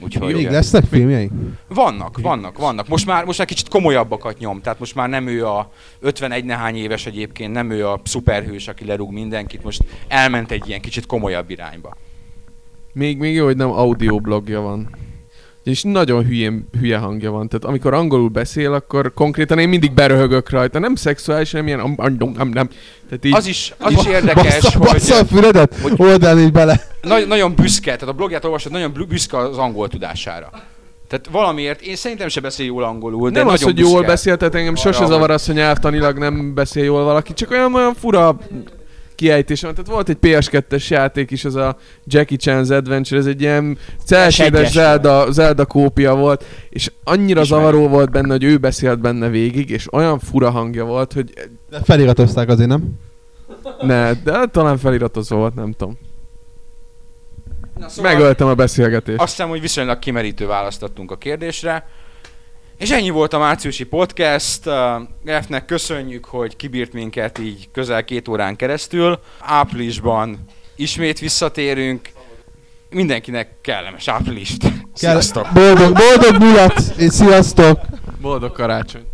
Úgyhogy még lesznek filmjei? Vannak, vannak, vannak. Most már, most már kicsit komolyabbakat nyom, tehát most már nem ő a ötvenegy nehány éves egyébként, nem ő a szuperhős, aki lerúg mindenkit, most elment egy ilyen kicsit komolyabb irányba. Még, még jó, hogy nem audio blogja van. És nagyon hülyén, hülye hangja van. Tehát amikor angolul beszél, akkor konkrétan én mindig beröhögök rajta. Nem szexuális, nem ilyen... Um, um, um, nem. Tehát így, az is, az is érdekes, bassza, hogy... Bassza a füledet, oldal így bele. Nagy, nagyon büszke, tehát a blogját olvasod, nagyon büszke az angol tudására. Tehát valamiért, én szerintem se beszél jól angolul, de nem nagyon az, hogy büszke. Jól beszél, tehát engem sose zavar az, hogy nyelvtanilag nem beszél jól valaki, csak olyan, olyan fura... kiejtésem. Tehát volt egy pé es kettes játék is, az a Jackie Chan's Adventure, ez egy ilyen celsédes Zelda, Zelda kópia volt, és annyira Ismeri. zavaró volt benne, hogy ő beszélt benne végig, és olyan fura hangja volt, hogy... De feliratozták azért, nem? Ne, de talán feliratozó volt, nem tudom. Na, szóval megöltem a beszélgetést. Azt hiszem, hogy viszonylag kimerítő választattunk a kérdésre. És ennyi volt a márciusi podcast. Refnek köszönjük, hogy kibírt minket így közel két órán keresztül. Áprilisban ismét visszatérünk. Mindenkinek kellemes áprilist. Sziasztok! Boldog, boldog mulat! És sziasztok! Boldog karácsony!